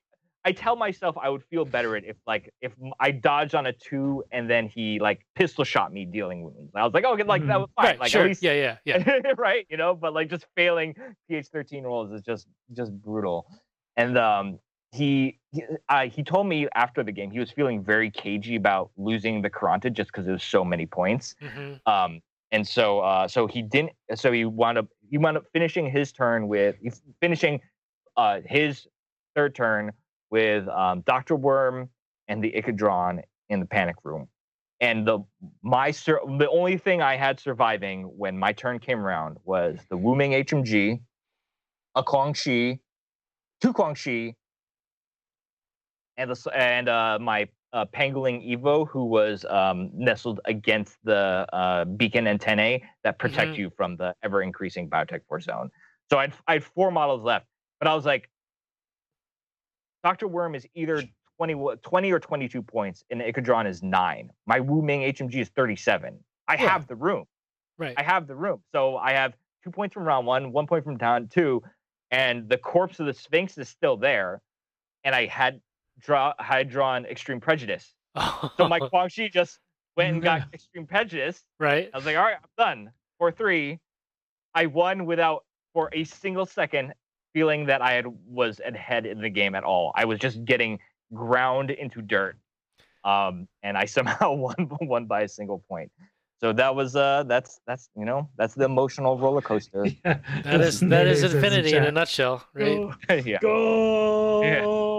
I tell myself I would feel better if like if I dodged on a two and then he like pistol shot me dealing wounds. I was like, oh, okay, like that was fine. Right, like sure. At least, yeah, yeah, yeah. Right, you know, but like just failing P H thirteen rolls is just just brutal. And um, he he, uh, he told me after the game he was feeling very cagey about losing the Karanta just because it was so many points. Mm-hmm. Um. And so, uh, so he didn't. So he wound up. He wound up finishing his turn with finishing uh, his third turn with um, Doctor Worm and the Ikadron in the panic room. And the my sur the only thing I had surviving when my turn came around was the Wu Ming H M G, a Kuangxi, two Kuangxi, and the and uh, my. Uh, Pangoling Evo, who was um, nestled against the uh, beacon antennae that protect mm-hmm. you from the ever-increasing biotech force zone. So I had, I had four models left, but I was like, Doctor Worm is either twenty, twenty or twenty-two points, and Ikadron is nine. My Wu Ming H M G is thirty-seven. I yeah. have the room. Right. I have the room. So I have two points from round one, one point from round two, and the corpse of the Sphinx is still there, and I had... Draw, I had drawn Extreme Prejudice. So my Kuangxi just went and got Extreme Prejudice. Right. I was like, all right, I'm done. four three. I won without, for a single second, feeling that I had was ahead in the game at all. I was just getting ground into dirt. Um, and I somehow won, won by a single point. So that was uh, that's that's you know that's the emotional roller coaster. Yeah, that is that is Infinity in a nutshell, right? Go. Yeah. Go. Yeah.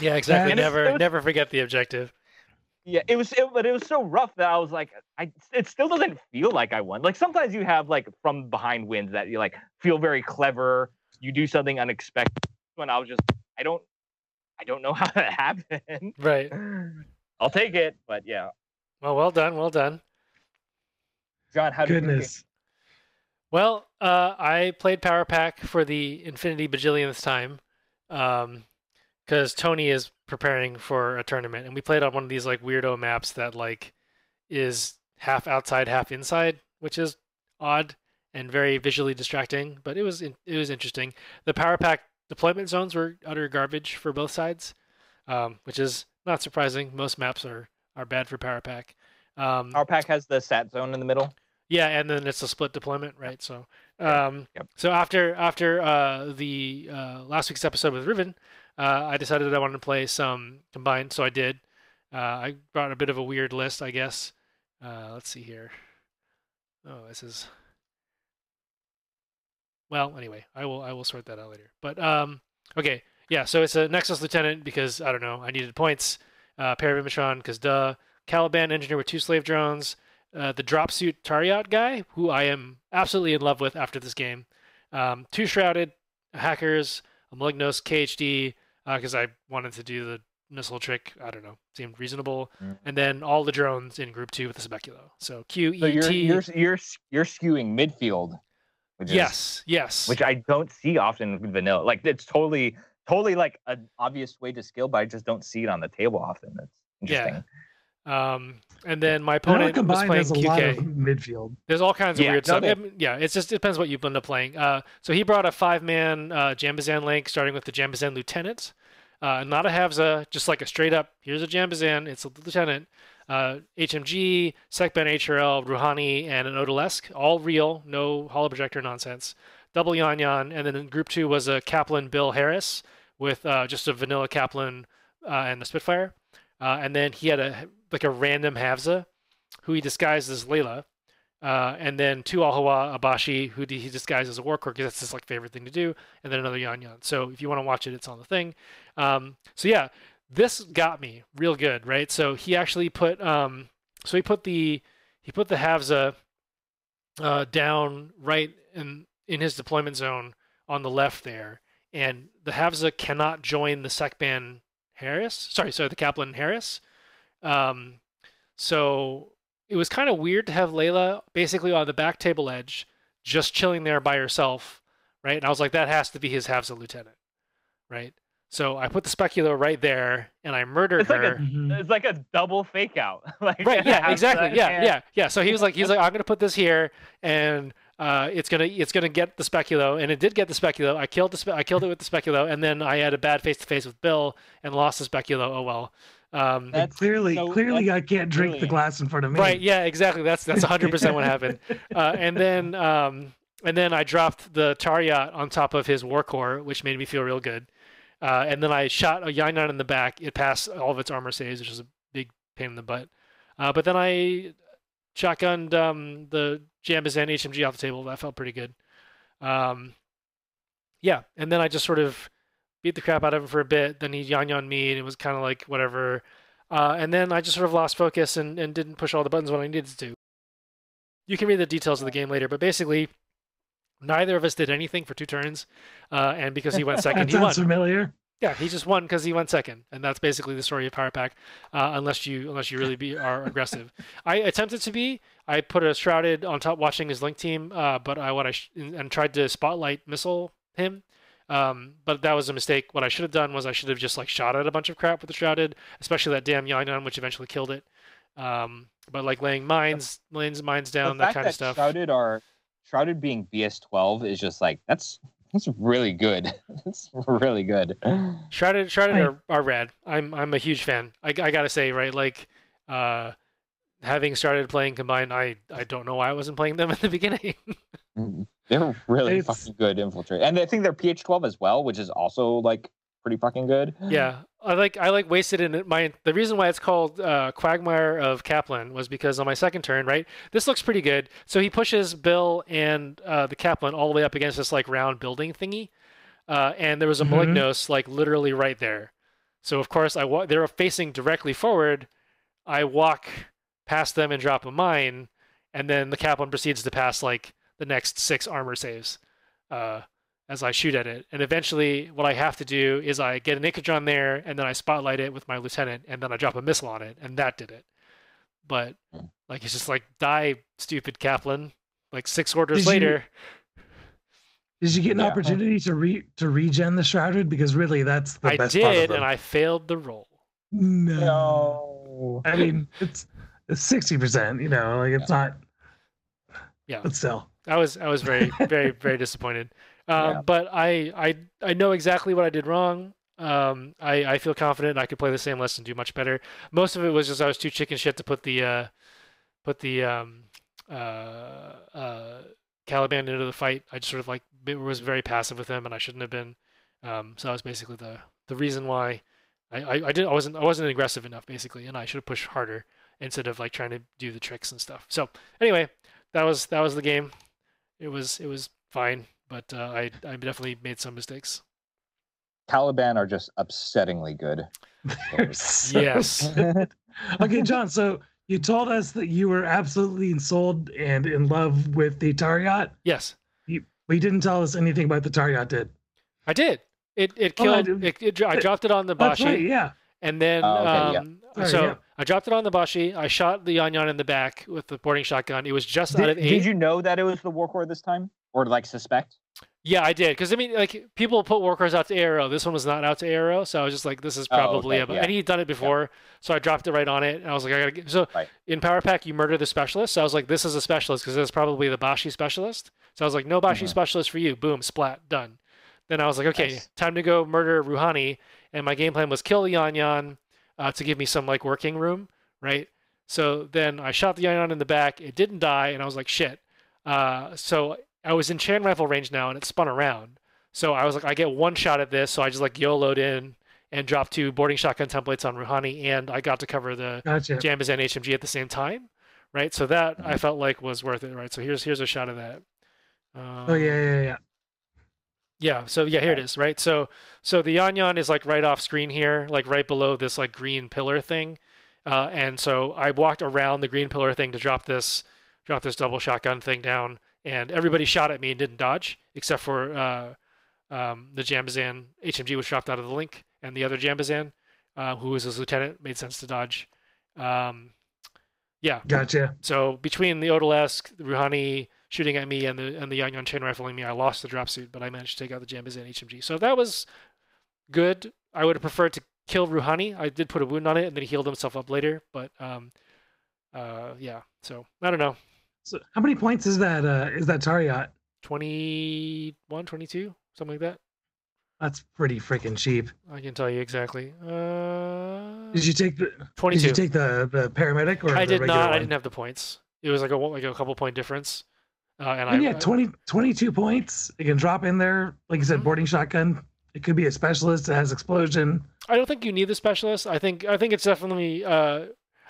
Yeah, exactly. And never still... never forget the objective. Yeah, it was, it, but it was so rough that I was like, I it still doesn't feel like I won. Like sometimes you have like from behind wins that you like feel very clever. You do something unexpected, and I was just I don't I don't know how that happened. Right. I'll take it, but yeah. Well, well done, well done. John, how did you do? Well, uh, I played Power Pack for the Infinity Bajillionth time because um, Tony is preparing for a tournament, and we played on one of these like weirdo maps that like is half outside, half inside, which is odd and very visually distracting. But it was in it was interesting. The Power Pack deployment zones were utter garbage for both sides, um, which is not surprising. Most maps are. are bad for Power Pack. Um, Power Pack has the sat zone in the middle. Yeah, and then it's a split deployment, right? So, um, yep. so after after uh, the uh, last week's episode with Ruben, uh, I decided I wanted to play some combined, so I did. Uh, I brought a bit of a weird list, I guess. Uh, let's see here. Oh, this is. Well, anyway, I will I will sort that out later. But um, okay, yeah. So it's a Nexus Lieutenant because I don't know, I needed points. Uh, Paravimatron, because duh. Caliban engineer with two slave drones. Uh, the dropsuit Tariot guy, who I am absolutely in love with after this game. Um, two Shrouded hackers, a Malignos K H D, because uh, I wanted to do the missile trick. I don't know. Seemed reasonable. Mm. And then all the drones in group two with the Speculo. So Q E T. So you're, you're, you're, you're skewing midfield. Which yes, is, yes. Which I don't see often with vanilla. Like, it's totally... Totally like an obvious way to skill, but I just don't see it on the table often. That's interesting. Yeah. Um, and then my opponent was playing Q K. A lot of midfield. There's all kinds of yeah, weird no, stuff. They... Yeah, it just depends what you end up playing. Uh, so he brought a five-man uh, Jambazan link, starting with the Jambazan Lieutenant. Uh, not a Havza, just like a straight-up, here's a Jambazan, it's a Lieutenant. Uh, H M G, Sekben H R L, Rouhani, and an Odalesque. All real, no holoprojector nonsense. Double Yan Yan, and then in group two was a Kaplan Bill Harris, with uh, just a vanilla Kaplan uh, and a Spitfire. Uh, and then he had a like a random Havza, who he disguised as Layla. Uh, and then two Alhawa Abashi, who he disguised as a War Corps, because that's his like, favorite thing to do. And then another Yan Yan. So if you want to watch it, it's on the thing. Um, so yeah, this got me real good, right? So he actually put... Um, so he put the he put the Havza uh, down right in, in his deployment zone on the left there. And the Havza cannot join the Sekban Harris. Sorry, sorry, the Kaplan Harris. Um, so it was kind of weird to have Layla basically on the back table edge, just chilling there by herself, right? And I was like, that has to be his Havza lieutenant, right? So I put the Specula right there, and I murdered it's like her. A, it's like a double fake out. like, right? Yeah, exactly. Yeah, and... yeah, yeah. So he was like, he's like, I'm gonna put this here, and uh, it's gonna, it's gonna get the Speculo, and it did get the Speculo. I killed the, spe- I killed it with the Speculo, and then I had a bad face to face with Bill and lost the Speculo. Oh well. Um, that's clearly, so, clearly, I can't drink brilliant. the glass in front of me. Right? Yeah, exactly. That's that's one hundred percent what happened. Uh, and then, um, and then I dropped the Tariot on top of his War Core, which made me feel real good. Uh, and then I shot a Yainan in the back. It passed all of its armor saves, which is a big pain in the butt. Uh, but then I shotgunned um, the Jambazan H M G off the table. That felt pretty good. Um, yeah, and then I just sort of beat the crap out of him for a bit. Then he Yainan me, and it was kind of like whatever. Uh, and then I just sort of lost focus and, and didn't push all the buttons when I needed to. You can read the details of the game later, but basically... neither of us did anything for two turns, uh, and because he went second, he won. Sounds familiar. Yeah, he just won because he went second, and that's basically the story of Power Pack, uh, unless you unless you really be are aggressive. I attempted to be. I put a Shrouded on top watching his Link team, uh, but I what I sh- and tried to spotlight missile him, um, but that was a mistake. What I should have done was I should have just like shot at a bunch of crap with the Shrouded, especially that damn Yainan, which eventually killed it. Um, but like laying mines, laying mines down, that kind of stuff. Shrouded are. Shrouded being B S twelve is just like, that's that's really good. That's really good. Shrouded Shrouded are, are rad. I'm I'm a huge fan. I, I gotta say, right, like, uh, having started playing Combined, I, I don't know why I wasn't playing them at the beginning. They're really it's... fucking good infiltrate. And I think they're P H twelve as well, which is also, like, pretty fucking good. Yeah. I like I like wasted in it. My the reason why it's called uh, Quagmire of Kaplan was because on my second turn, right, this looks pretty good. So he pushes Bill and uh, the Kaplan all the way up against this like round building thingy, uh, and there was a mm-hmm. Malignos like literally right there. So of course I wa- they're facing directly forward. I walk past them and drop a mine, and then the Kaplan proceeds to pass like the next six armor saves. Uh, as I shoot at it. And eventually what I have to do is I get an Ikadron there and then I spotlight it with my lieutenant and then I drop a missile on it and that did it. But like, it's just like, die stupid Kaplan, like six orders did later. You, did you get an yeah. opportunity to re to regen the Shrouded? Because really that's the I best did, part of it. And I failed the roll. No. no. I mean, it's, it's sixty percent, you know, like it's yeah. not. Yeah. But still. I was, I was very, very, very disappointed. Uh, yeah. But I, I I know exactly what I did wrong. Um, I, I feel confident I could play the same lesson and do much better. Most of it was just I was too chicken shit to put the uh, put the um, uh, uh, Caliban into the fight. I just sort of like was very passive with him, and I shouldn't have been. Um, so that was basically the, the reason why I, I, I didn't I wasn't I wasn't aggressive enough basically, and I should have pushed harder instead of like trying to do the tricks and stuff. So anyway, that was that was the game. It was it was fine. But uh, I I definitely made some mistakes. Caliban are just upsettingly good. So yes. Good. Okay, John, so you told us that you were absolutely ensouled and in love with the Tariot. Yes. You, but you didn't tell us anything about the Tariot, did? I did. It it killed. Oh, I, it, it, I dropped it on the Bashi. That's right, yeah. And then oh, okay, um, yeah. Sorry, so yeah. I dropped it on the Bashi. I shot the Yanyan in the back with the boarding shotgun. It was just did, out of eight. Did you know that it was the War Core this time? Or like suspect? Yeah, I did. Because I mean, like people put War Cores out to A R O. This one was not out to A R O, so I was just like, this is probably oh, okay. a yeah. and he'd done it before, yeah. so I dropped it right on it, and I was like, I gotta get so right. In Power Pack you murder the specialist. So I was like, this is a specialist because it's probably the Bashi specialist. So I was like, no Bashi mm-hmm. specialist for you. Boom, splat, done. Then I was like, okay, nice. Time to go murder Rouhani. And my game plan was kill the Yanyan uh, to give me some like working room, right? So then I shot the Yanyan in the back. It didn't die, and I was like, shit. Uh, so I was in Chan rifle range now, and it spun around. So I was like, I get one shot at this, so I just like YOLO'd in and dropped two boarding shotgun templates on Rouhani, and I got to cover the gotcha. Jambazan H M G at the same time, right? So that I felt like was worth it, right? So here's here's a shot of that. Um, oh yeah, yeah, yeah. Yeah. So yeah, here it is, right? So so the Yanyan is like right off screen here, like right below this like green pillar thing, uh, and so I walked around the green pillar thing to drop this. Got this double shotgun thing down, and everybody shot at me and didn't dodge, except for uh, um, the Jambazan H M G was dropped out of the link, and the other Jambazan, uh, who was his lieutenant, made sense to dodge. Um, yeah. Gotcha. So between the Odalesk, the Rouhani shooting at me, and the and the Yanyan chain rifling me, I lost the dropsuit, but I managed to take out the Jambazan H M G. So that was good. I would have preferred to kill Rouhani. I did put a wound on it, and then he healed himself up later, but um, uh, yeah. So I don't know. So how many points is that? Uh, is that Tariot? twenty-one, twenty-two, something like that. That's pretty freaking cheap. I can tell you exactly. Uh, did you take the twenty-two? Did you take the, the paramedic? Or I the did regular not. One? I didn't have the points. It was like a like a couple point difference. Uh, and, and I, yeah, twenty, twenty-two points. You can drop in there, like you said, boarding shotgun. It could be a specialist that has explosion. I don't think you need the specialist. I think I think it's definitely uh,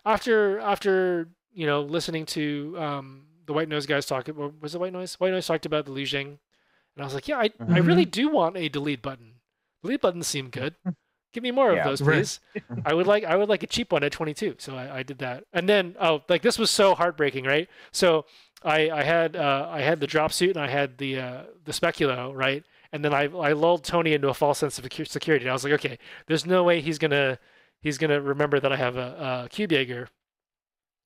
after after. You know, listening to um, the White Noise guys talk, or was it White Noise? White Noise talked about the Liu Jing, and I was like, yeah, I, mm-hmm. I really do want a delete button. Delete buttons seem good. Give me more yeah, of those, please. Right. I would like, I would like a cheap one at twenty-two. So I, I did that, and then oh, like this was so heartbreaking, right? So I, I had, uh, I had the dropsuit and I had the uh, the speculo, right? And then I, I lulled Tony into a false sense of security. And I was like, okay, there's no way he's gonna, he's gonna remember that I have a, a Cube Jaeger.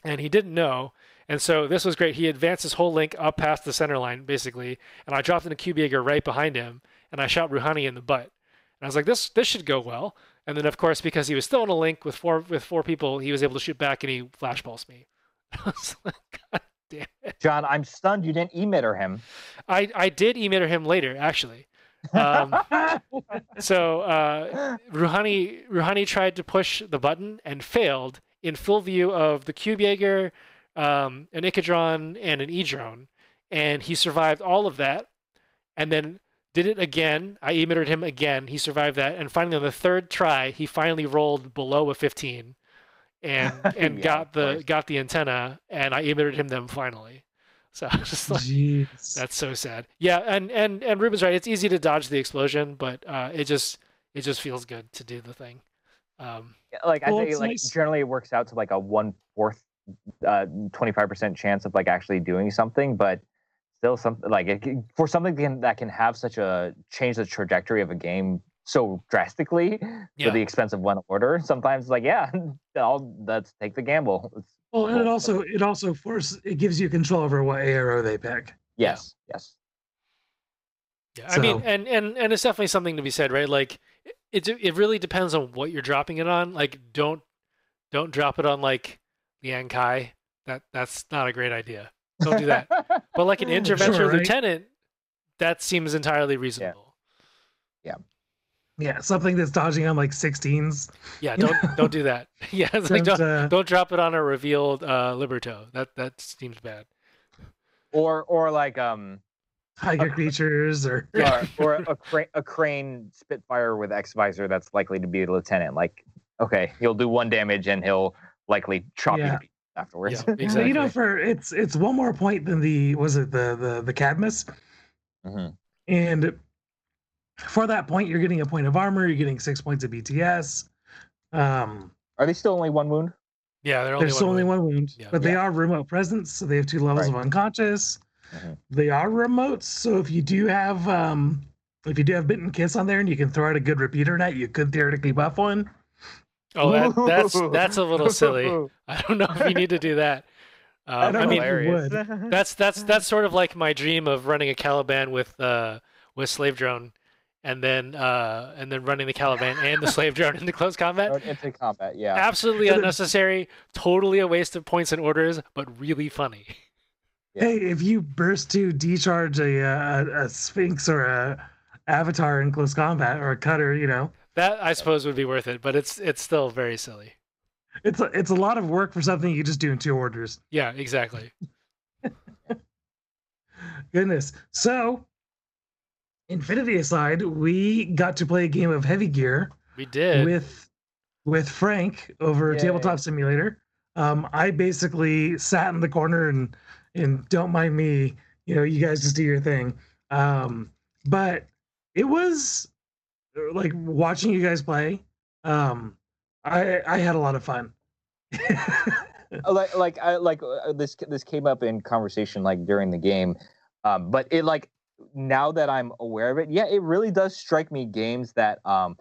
And he didn't know. And so this was great. He advanced his whole link up past the center line, basically. And I dropped in a Cube Jaeger right behind him. And I shot Rouhani in the butt. And I was like, this this should go well. And then, of course, because he was still in a link with four with four people, he was able to shoot back and he flash pulsed me. I was like, God damn it. John, I'm stunned you didn't emitter him. I, I did emitter him later, actually. Um, so uh, Rouhani, Rouhani tried to push the button and failed. In full view of the Cube Jaeger, um, an Ikadron, and an E-drone. And he survived all of that, and then did it again. I emitted him again. He survived that. And finally, on the third try, he finally rolled below a fifteen and and yeah, got the got the antenna, and I emitted him then finally. So I was just like, jeez. That's so sad. Yeah, and, and, and Ruben's right. It's easy to dodge the explosion, but uh, it just it just feels good to do the thing. Um, like well, I think, like nice. Generally it works out to like a one fourth, uh, twenty five percent chance of like actually doing something, but still something like it, for something that can, that can have such a change the trajectory of a game so drastically yeah. for the expense of one order. Sometimes like yeah, I'll let's take the gamble. It's well, cool. And it also it also force it gives you control over what A R O they pick. Yes, yeah. yes. Yeah, so. I mean, and and and it's definitely something to be said, right? Like. It it really depends on what you're dropping it on. Like, don't don't drop it on like Liang Kai. That that's not a great idea. Don't do that. But like an interventor sure, right? lieutenant, that seems entirely reasonable. Yeah. yeah, yeah, something that's dodging on like sixteens. Yeah, don't don't do that. Yeah, it's don't, like don't uh... don't drop it on a revealed uh, Liberto. That that seems bad. Or or like um. Tiger creatures, or yeah, or a, cra- a crane Spitfire with X visor that's likely to be a lieutenant. Like, okay, he'll do one damage and he'll likely chop yeah. you afterwards. Yeah, exactly. You know, for it's it's one more point than the was it the the the Cadmus, mm-hmm. and for that point you're getting a point of armor. You're getting six points of B T S. Um, are they still only one wound? Yeah, they're only there's one only wound. one wound, yeah. but yeah. they are remote presence, so they have two levels right. of unconscious. Mm-hmm. They are remotes, so if you do have um, if you do have Bitten Kiss on there and you can throw out a good repeater net, you could theoretically buff one. Oh, that, that's that's a little silly. I don't know if you need to do that. Um, I don't I mean, know if you would. That's that's that's sort of like my dream of running a Caliban with uh, with Slave Drone, and then uh, and then running the Caliban and the Slave Drone into close combat. Into combat, yeah. Absolutely unnecessary. Totally a waste of points and orders, but really funny. Yeah. Hey, if you burst to decharge a, a a Sphinx or a Avatar in close combat or a Cutter, you know that I suppose would be worth it, but it's it's still very silly. It's a, it's a lot of work for something you just do in two orders. Yeah, exactly. Goodness. So, Infinity aside, we got to play a game of Heavy Gear. We did with with Frank over Yay. Tabletop Simulator. Um, I basically sat in the corner and. And don't mind me, you know, you guys just do your thing. Um, but it was like watching you guys play. Um, I I had a lot of fun. like like I like uh, this this came up in conversation like during the game, um, but it like now that I'm aware of it, yeah, it really does strike me games that um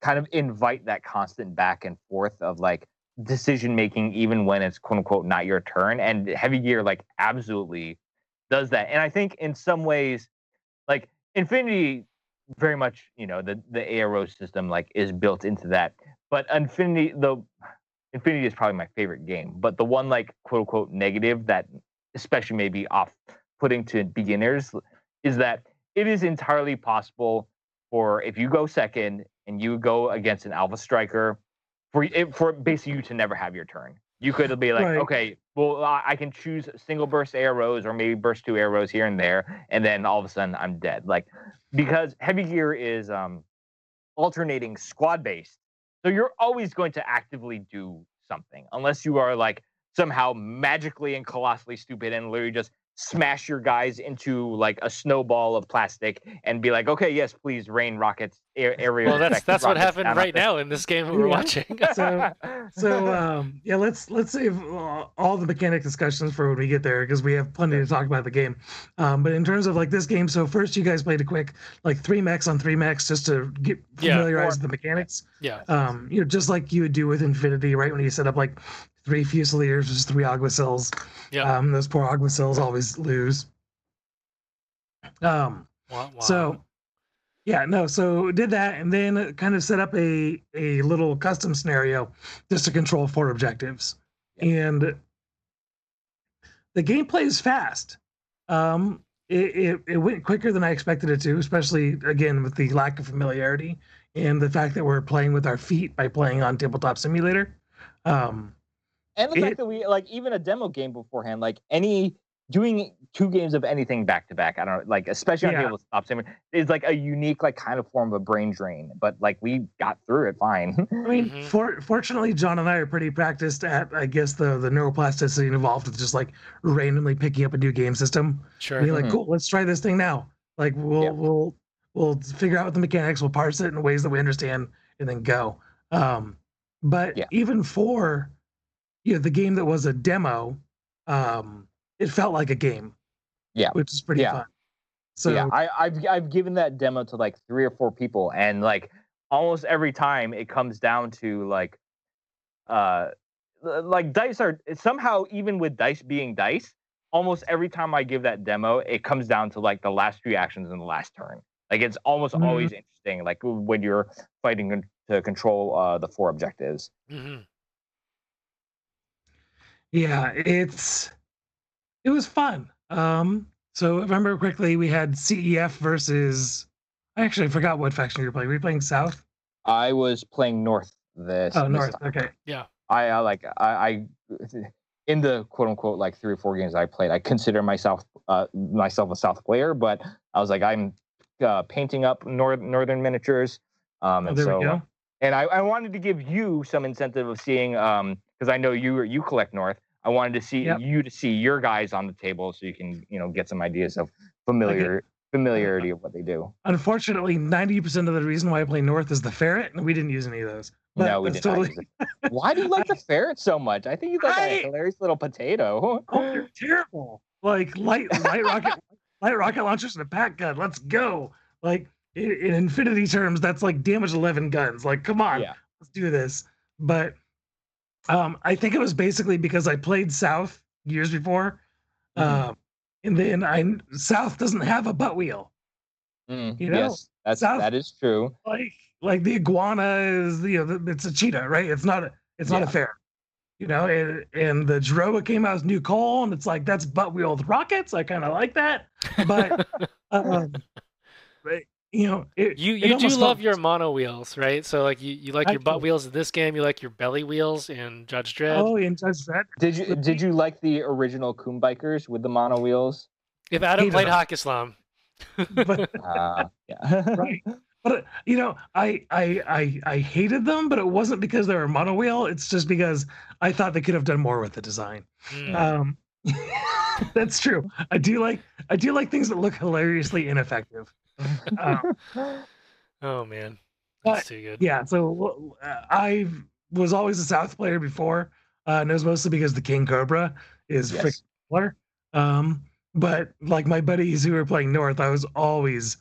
kind of invite that constant back and forth of like decision making, even when it's quote unquote not your turn. And Heavy Gear like absolutely does that. And I think in some ways, like Infinity, very much, you know, the the A R O system like is built into that. But Infinity, though, Infinity is probably my favorite game. But the one like quote unquote negative that especially maybe off putting to beginners is that it is entirely possible for if you go second and you go against an alpha striker, for it, for basically you to never have your turn. You could be like, right. okay, well, I can choose single burst arrows or maybe burst two arrows here and there, and then all of a sudden I'm dead. Like, because Heavy Gear is um, alternating squad based, so you're always going to actively do something unless you are like somehow magically and colossally stupid and literally just smash your guys into like a snowball of plastic and be like, okay, yes, please rain rockets. Air, area well, that's that's what happened right now in this game we're yeah. watching. so, so um, yeah, let's let's save uh, all the mechanic discussions for when we get there because we have plenty yeah. to talk about the game. Um, but in terms of like this game, so first you guys played a quick like three mechs on three mechs just to get familiarized yeah, with the mechanics. Yeah, um, you know, just like you would do with Infinity, right? When you set up like three Fusiliers versus three Aguacils. Yeah. Um, those poor Aguacils always lose. Um, wow, wow. So, yeah, no, so did that and then kind of set up a, a little custom scenario just to control four objectives. Yeah. And the gameplay is fast. Um, it, it, it went quicker than I expected it to, especially, again, with the lack of familiarity and the fact that we're playing with our feet by playing on Tabletop Simulator. Um, And the fact it, that we like even a demo game beforehand, like any doing two games of anything back to back, I don't know, like especially on yeah. Tabletop Simulator, is like a unique like kind of form of a brain drain. But like we got through it fine. I mean, mm-hmm. for, fortunately, John and I are pretty practiced at I guess the the neuroplasticity involved with just like randomly picking up a new game system. Sure. We're like, mm-hmm. cool, let's try this thing now. Like we'll yeah. we'll we'll figure out the mechanics, we'll parse it in ways that we understand, and then go. Um, but yeah. even for you know, the game that was a demo, um, it felt like a game. Yeah, which is pretty yeah. fun. So yeah, I, I've I've given that demo to like three or four people, and like almost every time it comes down to like, uh, like dice are somehow even with dice being dice. Almost every time I give that demo, it comes down to like the last few actions in the last turn. Like it's almost mm-hmm. always interesting. Like when you're fighting to control uh, the four objectives. Mm-hmm. Yeah, it's it was fun. Um, so if I remember quickly, we had C E F versus I actually forgot what faction you were playing. Were you playing South? I was playing North this. Oh, North. This okay. Yeah. I, I like I, I in the quote unquote like three or four games I played, I consider myself uh, myself a South player, but I was like I'm uh, painting up north northern miniatures. Um, and oh, there so, we go. And I, I wanted to give you some incentive of seeing. Um, Because I know you you collect North. I wanted to see yep. you to see your guys on the table so you can you know get some ideas of familiar okay. familiarity of what they do. Unfortunately, ninety percent of the reason why I play North is the ferret, and we didn't use any of those. But no, we didn't. Totally... Why do you like the ferret so much? I think you got I... a hilarious little potato. Oh, they're terrible! Like light light rocket light rocket launchers and a pack gun. Let's go! Like in, in Infinity terms, that's like damage eleven guns. Like come on, yeah. let's do this. But Um, I think it was basically because I played South years before, mm-hmm. um, and then I South doesn't have a butt wheel. Mm, you know, yes, that's South, that is true. Like like the iguana is you know it's a cheetah, right? It's not a it's yeah. not a fair, you know. And, and the Jeroa came out as new coal, and it's like that's butt wheel with rockets. I kind of like that, but um, right. You know, it, you you it do love felt... your mono wheels, right? So like you, you like I your do. butt wheels in this game. You like your belly wheels in Judge Dredd. Oh, in Judge Dredd. Did you did you like the original Coom Bikers with the mono wheels? If Adam played Hak Islam, but uh, yeah, right. But you know, I, I I I hated them, but it wasn't because they were mono wheel. It's just because I thought they could have done more with the design. Mm. Um, that's true. I do like I do like things that look hilariously ineffective. um, oh man, that's but, too good. Yeah, so uh, I was always a South player before, uh, and it was mostly because the King Cobra is yes. freaking killer. Um, but like my buddies who were playing North, I was always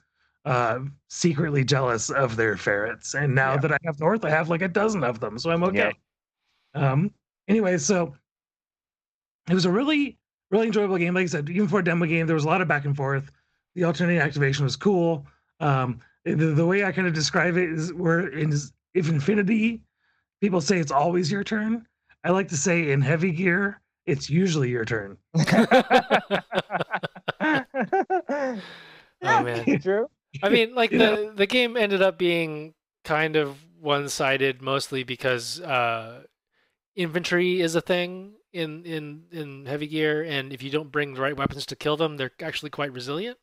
uh, secretly jealous of their ferrets. And now yeah. that I have North, I have like a dozen of them, so I'm okay. Yeah. Um, anyway, so it was a really, really enjoyable game. Like I said, even for a demo game, there was a lot of back and forth. The alternating activation was cool. Um, the, the way I kind of describe it is we're in if Infinity, people say it's always your turn. I like to say in Heavy Gear, it's usually your turn. Oh, man. True. I mean, like, the, know? the game ended up being kind of one-sided mostly because uh, infantry is a thing in, in, in Heavy Gear, and if you don't bring the right weapons to kill them, they're actually quite resilient.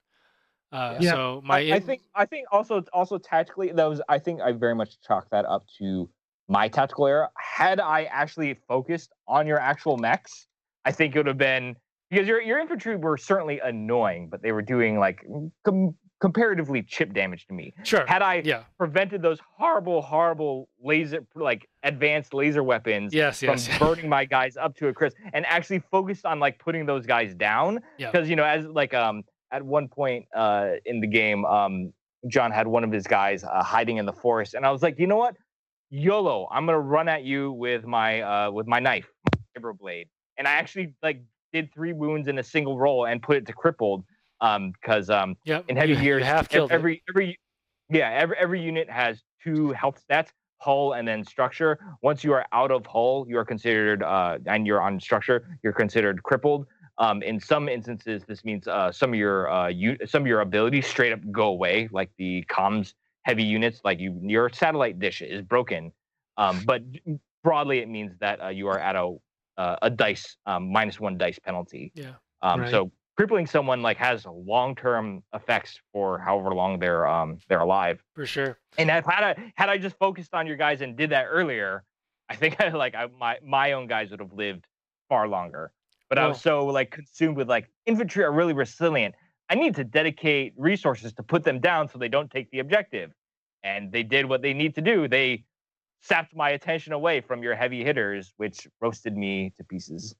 Uh, yeah. So my, I, I think, I think also, also tactically, that was, I think I very much chalk that up to my tactical error. Had I actually focused on your actual mechs, I think it would have been because your your infantry were certainly annoying, but they were doing like com comparatively chip damage to me. Sure. Had I yeah. prevented those horrible, horrible laser, like advanced laser weapons yes, from yes. burning my guys up to a crisp, and actually focused on like putting those guys down, because yeah. you know, as like um. at one point uh, in the game, um, John had one of his guys uh, hiding in the forest, and I was like, you know what, YOLO, I'm gonna run at you with my uh, with my knife, my saber blade, and I actually like did three wounds in a single roll and put it to crippled, because um, um, yep. in Heavy Gear, every it. every yeah every every unit has two health stats: hull and then structure. Once you are out of hull, you are considered, uh, and you're on structure, you're considered crippled. Um, in some instances, this means uh, some of your uh, you, some of your abilities straight up go away, like the comms heavy units, like you, your satellite dish is broken. Um, but broadly, it means that uh, you are at a uh, a dice um, minus one dice penalty. Yeah. Um, right. So crippling someone like has long term effects for however long they're um, they're alive. For sure. And had I had I just focused on your guys and did that earlier, I think I, like I, my my own guys would have lived far longer. But oh. I was so like consumed with like infantry are really resilient. I need to dedicate resources to put them down so they don't take the objective. And they did what they need to do. They sapped my attention away from your heavy hitters, which roasted me to pieces.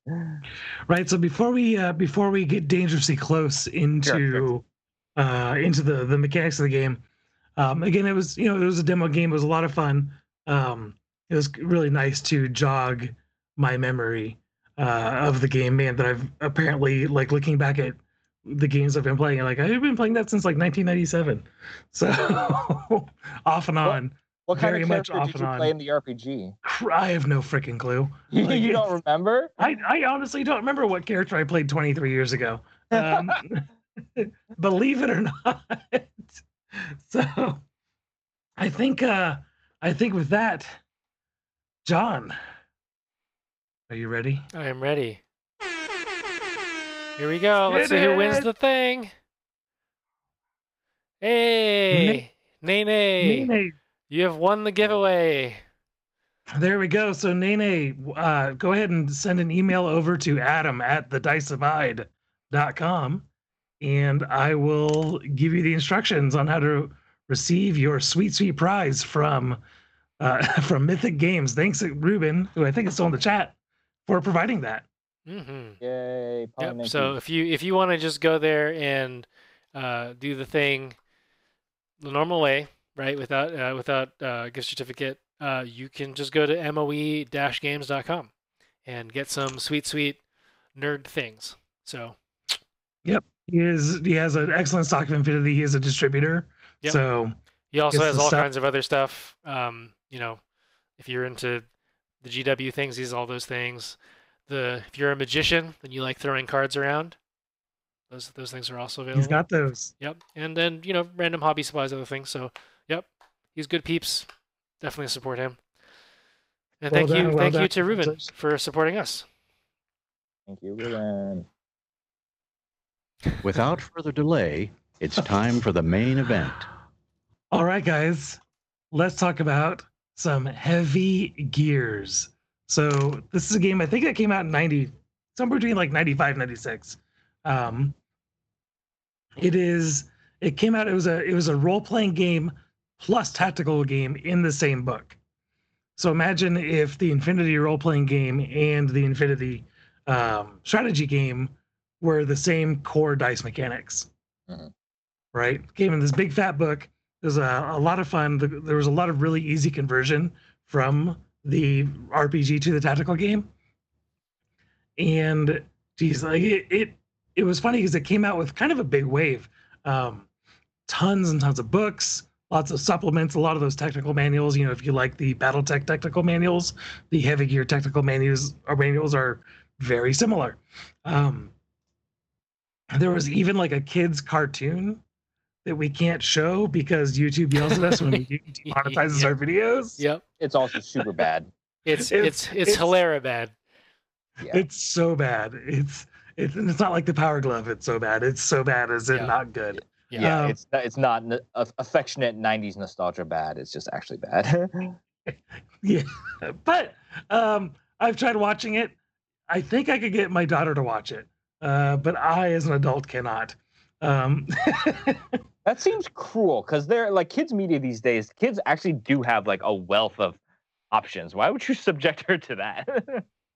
Right. So before we uh, before we get dangerously close into sure, sure. Uh, into the the mechanics of the game, um, again it was you know it was a demo game. It was a lot of fun. Um, it was really nice to jog my memory. Uh, of the game, man, that I've apparently, like, looking back at the games I've been playing, like, I've been playing that since, like, nineteen ninety-seven. So, off and on. What, what kind of character did you play in the R P G? I have no freaking clue. Like, you don't remember? I, I honestly don't remember what character I played twenty-three years ago. Um, believe it or not. So, I think, uh, I think with that, John... Are you ready? I am ready. Here we go. Let's see who wins the thing. Hey, Nene. Nene. You have won the giveaway. There we go. So Nene, uh, go ahead and send an email over to Adam at the dice abide dot com, and I will give you the instructions on how to receive your sweet, sweet prize from uh, from Mythic Games. Thanks, Ruben, who I think is still in the chat. We're providing that. Mm-hmm. Yay! Yep. So if you if you want to just go there and uh, do the thing the normal way, right, without uh, without uh, gift certificate, uh, you can just go to moe dash games dot com and get some sweet sweet nerd things. So, yep, he is he has an excellent stock of Infinity. He is a distributor. Yep. So he also has all stuff. kinds of other stuff. Um, you know, if you're into the G W things, these all those things. The if you're a magician and you like throwing cards around, those those things are also available. He's got those. Yep, and then you know random hobby supplies, other things. So yep, he's good peeps. Definitely support him. And well thank done, you, well thank done. you to Ruben for supporting us. Thank you, Ruben. Without further delay, it's time for the main event. All right, guys, let's talk about some Heavy Gears. So this is a game I think that came out in ninety, somewhere between like ninety-five, ninety-six. Um, it is. It came out. It was a. It was a role-playing game plus tactical game in the same book. So imagine if the Infinity role-playing game and the Infinity um, strategy game were the same core dice mechanics, uh-huh. right? Came in this big fat book. It was a, a lot of fun. There was a lot of really easy conversion from the R P G to the tactical game. And geez, like it, it, it was funny because it came out with kind of a big wave. Um, tons and tons of books, lots of supplements, a lot of those technical manuals. You know, if you like the BattleTech technical manuals, the Heavy Gear technical manuals, or manuals are very similar. Um, there was even like a kid's cartoon that we can't show because YouTube yells at us when we demonetizes yeah. our videos. Yep. It's also super bad. It's, it's, it's, it's, it's hilarious bad. Yeah. It's so bad. It's, it's, it's not like the Power Glove. It's so bad. It's so bad as in yeah. not good. Yeah. yeah um, it's, it's not affectionate nineties nostalgia bad. It's just actually bad. yeah. But, um, I've tried watching it. I think I could get my daughter to watch it. Uh, but I, as an adult, cannot. Um, that seems cruel because they're like kids media these days. Kids actually do have like a wealth of options. Why would you subject her to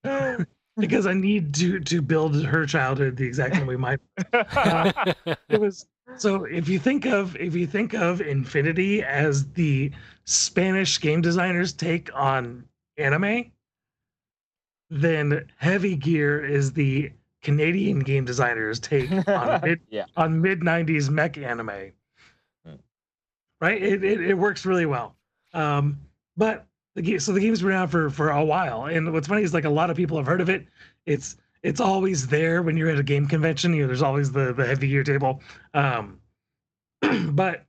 that? Because I need to to build her childhood the exact same way my uh, it was. So if you think of if you think of Infinity as the Spanish game designers' take on anime, then Heavy Gear is the Canadian game designers take on mid, yeah. on mid nineties mech anime, hmm. right? It, it it works really well. Um, but the game, so the game's been around for for a while. And what's funny is like a lot of people have heard of it. It's it's always there when you're at a game convention. You know, there's always the the Heavy Gear table. Um, but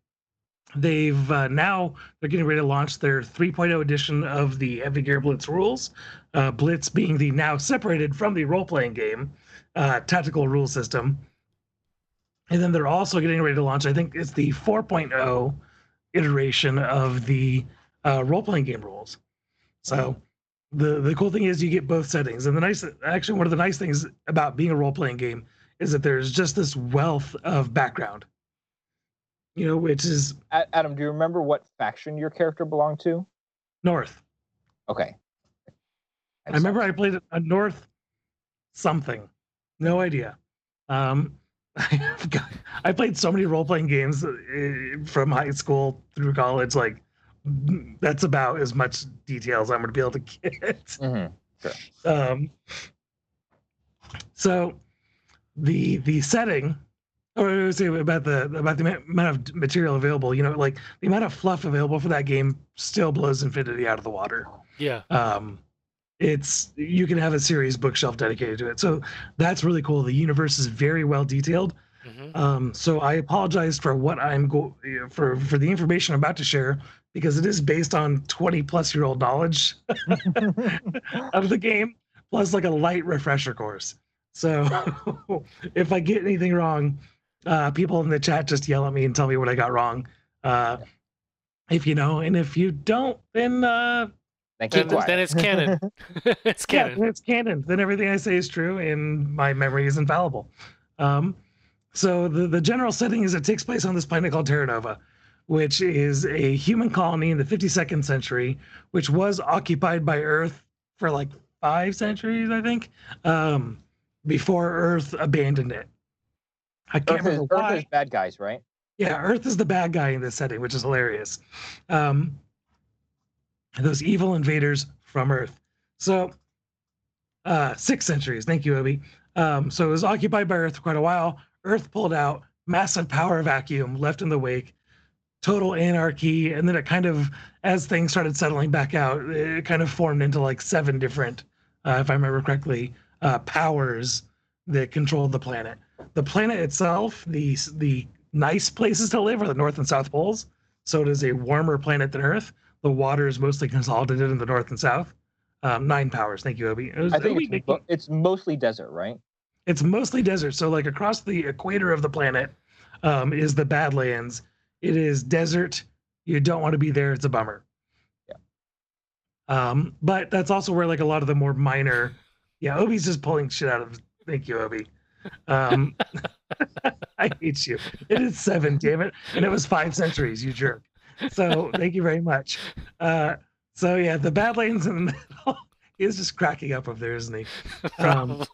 they've uh, now they're getting ready to launch their three point oh edition of the Heavy Gear Blitz rules. Uh, Blitz being the now separated from the role playing game. Uh, tactical rule system. And then they're also getting ready to launch, I think it's the four point oh iteration of the uh, role-playing game rules. So the, the cool thing is you get both settings. And the nice, actually one of the nice things about being a role-playing game is that there's just this wealth of background, you know, which is... Adam, do you remember what faction your character belonged to? North. Okay. I, I remember I played a North something. No idea. Um, got, I played so many role-playing games from high school through college. Like, that's about as much details I'm going to be able to get. Mm-hmm. Sure. Um, so, the the setting, or about the about the amount of material available. You know, like the amount of fluff available for that game still blows Infinity out of the water. Yeah. Um, It's you can have a serious bookshelf dedicated to it, so that's really cool. The universe is very well detailed. Mm-hmm. Um, so I apologize for what I'm go for for the information I'm about to share because it is based on twenty plus year old knowledge of the game, plus like a light refresher course. So if I get anything wrong, uh, people in the chat just yell at me and tell me what I got wrong. Uh, if you know, and if you don't, then. Uh, Then, then it's canon. it's canon. Yeah, then it's canon. Then everything I say is true, and my memory is infallible. Um, so the, the general setting is it takes place on this planet called Terra Nova, which is a human colony in the fifty-second century, which was occupied by Earth for like five centuries, I think, um, before Earth abandoned it. I can't Earth remember is, why. Earth is bad guys, right? Yeah, Earth is the bad guy in this setting, which is hilarious. Um, Those evil invaders from Earth. So, uh, six centuries. Thank you, Obi. Um, so it was occupied by Earth for quite a while. Earth pulled out, massive power vacuum left in the wake, total anarchy. And then it kind of, as things started settling back out, it kind of formed into like seven different, uh, if I remember correctly, uh, powers that controlled the planet. The planet itself, the, the nice places to live are the North and South Poles. So it is a warmer planet than Earth. The water is mostly consolidated in the north and south. Um, nine powers. Thank you, Obi. It was, I think it's, mo it's mostly desert, right? It's mostly desert. So like across the equator of the planet um, is the Badlands. It is desert. You don't want to be there. It's a bummer. Yeah. Um, but that's also where like a lot of the more minor. Yeah, Obi's just pulling shit out of. Thank you, Obi. Um, I hate you. It is seven, damn it. And it was five centuries, you jerk. So thank you very much. Uh, So yeah, the Badlands in the middle. He's just cracking up up there, isn't he? Um,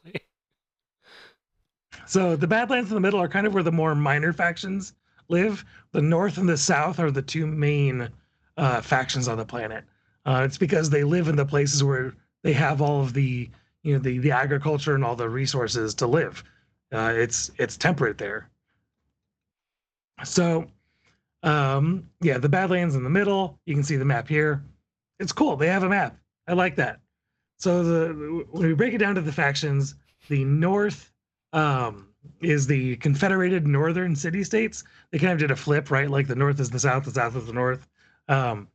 so the Badlands in the middle are kind of where the more minor factions live. The North and the South are the two main uh, factions on the planet. Uh, it's because they live in the places where they have all of the, you know, the the agriculture and all the resources to live. Uh, it's it's temperate there. So, um, yeah, the Badlands in the middle. You can see the map here. It's cool. They have a map. I like that. So the when we break it down to the factions, the North um, is the Confederated Northern City-States. They kind of did a flip, right? Like the North is the South, the South is the North. Um,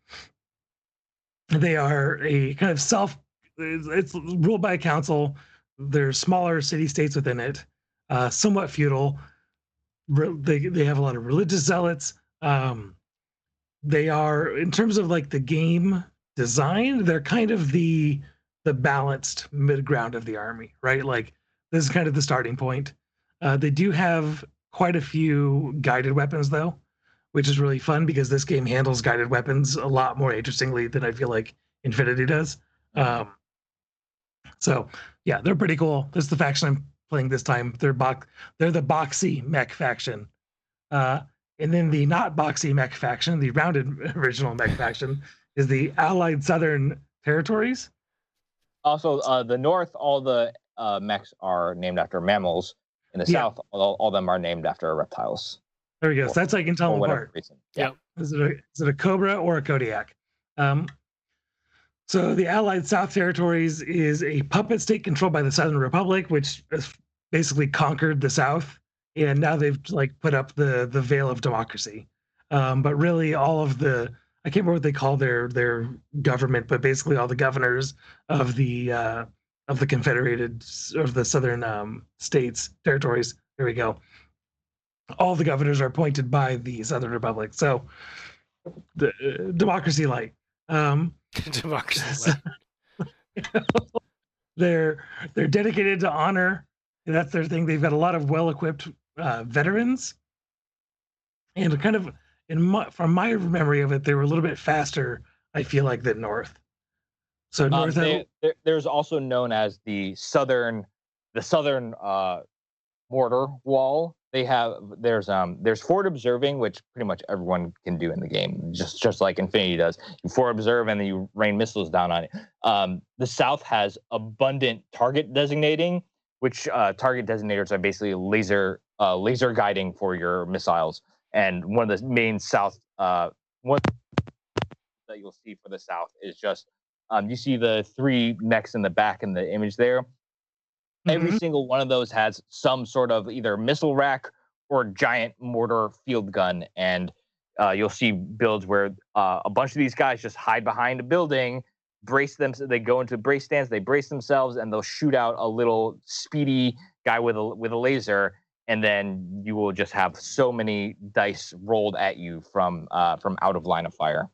they are a kind of self. It's ruled by a council. There's smaller city-states within it, uh, somewhat feudal. They they have a lot of religious zealots. Um, they are, in terms of like the game design, they're kind of the the balanced mid-ground of the army, right? Like this is kind of the starting point. Uh, they do have quite a few guided weapons though, which is really fun because this game handles guided weapons a lot more interestingly than I feel like Infinity does. Um, so yeah, they're pretty cool. This is the faction I'm playing this time. They're box, they're the boxy mech faction. Uh, and then the not boxy mech faction, the rounded original mech faction, is the Allied Southern Territories. Also, uh, the North, all the uh, mechs are named after mammals. In the yeah. South, all, all of them are named after reptiles. There we go. Or, so that's how you can tell them apart. Yeah. Is it, a, is it a cobra or a Kodiak? Um, so the Allied South Territories is a puppet state controlled by the Southern Republic, which basically conquered the South. And now they've like put up the, the veil of democracy. Um, but really, all of the... I can't remember what they call their their government, but basically all the governors of the uh, of the Confederated of the Southern um, states territories. There we go. All the governors are appointed by the Southern Republic. So the uh, democracy light. Um, democracy light. So, they're they're dedicated to honor. And that's their thing. They've got a lot of well-equipped uh, veterans, and kind of. In my, from my memory of it, they were a little bit faster, I feel like, than North. So North... Um, they, they're, there's also known as the Southern the Southern uh, Mortar Wall. They have... There's um there's forward observing, which pretty much everyone can do in the game, just just like Infinity does. You forward observe and then you rain missiles down on it. Um, the South has abundant target designating, which uh, target designators are basically laser uh, laser guiding for your missiles. And one of the main South, uh, one that you'll see for the South is just, um, you see the three mechs in the back in the image there. Mm-hmm. Every single one of those has some sort of either missile rack or giant mortar field gun. And uh, you'll see builds where uh, a bunch of these guys just hide behind a building, brace them, so they go into brace stance, they brace themselves, and they'll shoot out a little speedy guy with a, with a laser. And then you will just have so many dice rolled at you from uh, from out of line of fire.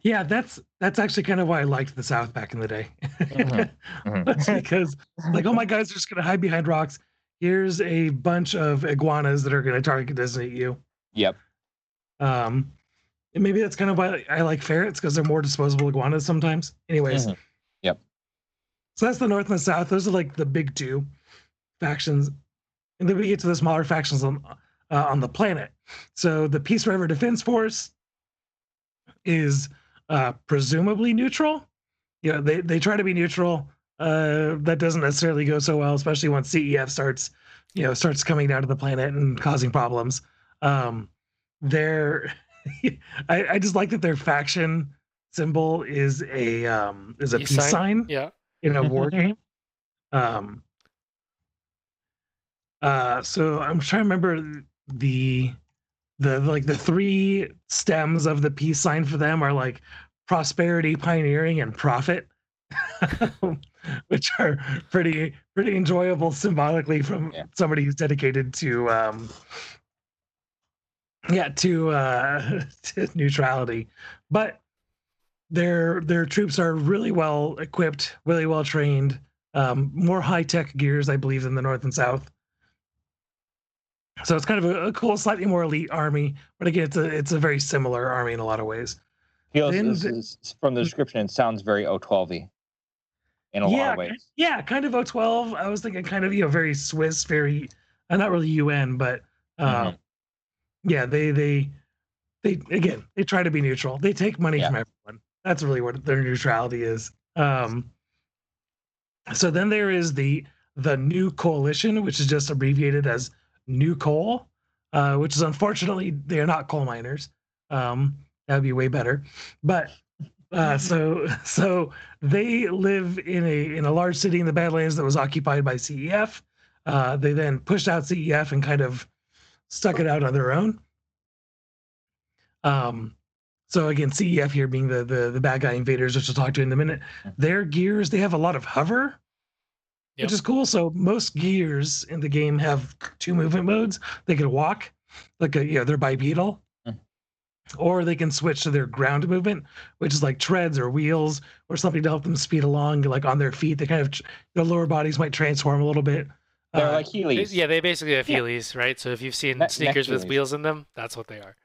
Yeah, that's that's actually kind of why I liked the South back in the day. Mm-hmm. Mm-hmm. That's because, like, oh, my guys are just going to hide behind rocks. Here's a bunch of iguanas that are going to target designate you. Yep. Um, and maybe that's kind of why I like ferrets, because they're more disposable iguanas sometimes. Anyways. Mm-hmm. Yep. So that's the North and the South. Those are, like, the big two factions. And then we get to the smaller factions on uh, on the planet. So the Peace River Defense Force is uh, presumably neutral. You know, they, they try to be neutral. Uh, that doesn't necessarily go so well, especially once C E F starts, you know, starts coming down to the planet and causing problems. Um, they're I, I just like that their faction symbol is a um, is a peace, peace sign. sign. Yeah, in a war game. Um, Uh, so I'm trying to remember the, the like the three stems of the peace sign for them are like prosperity, pioneering, and profit, which are pretty pretty enjoyable symbolically from yeah. somebody who's dedicated to um, yeah to, uh, to neutrality. But their their troops are really well equipped, really well trained, um, more high tech gears, I believe, than the North and South. So it's kind of a, a cool, slightly more elite army, but again, it's a it's a very similar army in a lot of ways. feels this is, from the description, it sounds very O twelve-y in a yeah, lot of ways. Yeah, kind of O twelve. I was thinking kind of, you know, very Swiss, very, uh, not really U N, but uh, mm-hmm. yeah, they, they, they, again, they try to be neutral. They take money yeah. from everyone. That's really what their neutrality is. Um, so then there is the, the New Coalition, which is just abbreviated as New Coal, uh, which is unfortunately, they're not coal miners. Um, that'd be way better. But uh, so so they live in a in a large city in the Badlands that was occupied by C E F. Uh, they then pushed out C E F and kind of stuck it out on their own. Um, so again, C E F here being the, the the bad guy invaders, which we'll talk to in a minute. Their gears, they have a lot of hover, yep. which is cool. So most gears in the game have two movement modes. They can walk, like a, you know, they're bipedal. Or they can switch to their ground movement, which is like treads or wheels or something to help them speed along, like on their feet. They kind of, their lower bodies might transform a little bit. They're uh, like Heelys. Yeah, they basically have Heelys, yeah. right? So if you've seen ne- sneakers with wheels in them, that's what they are.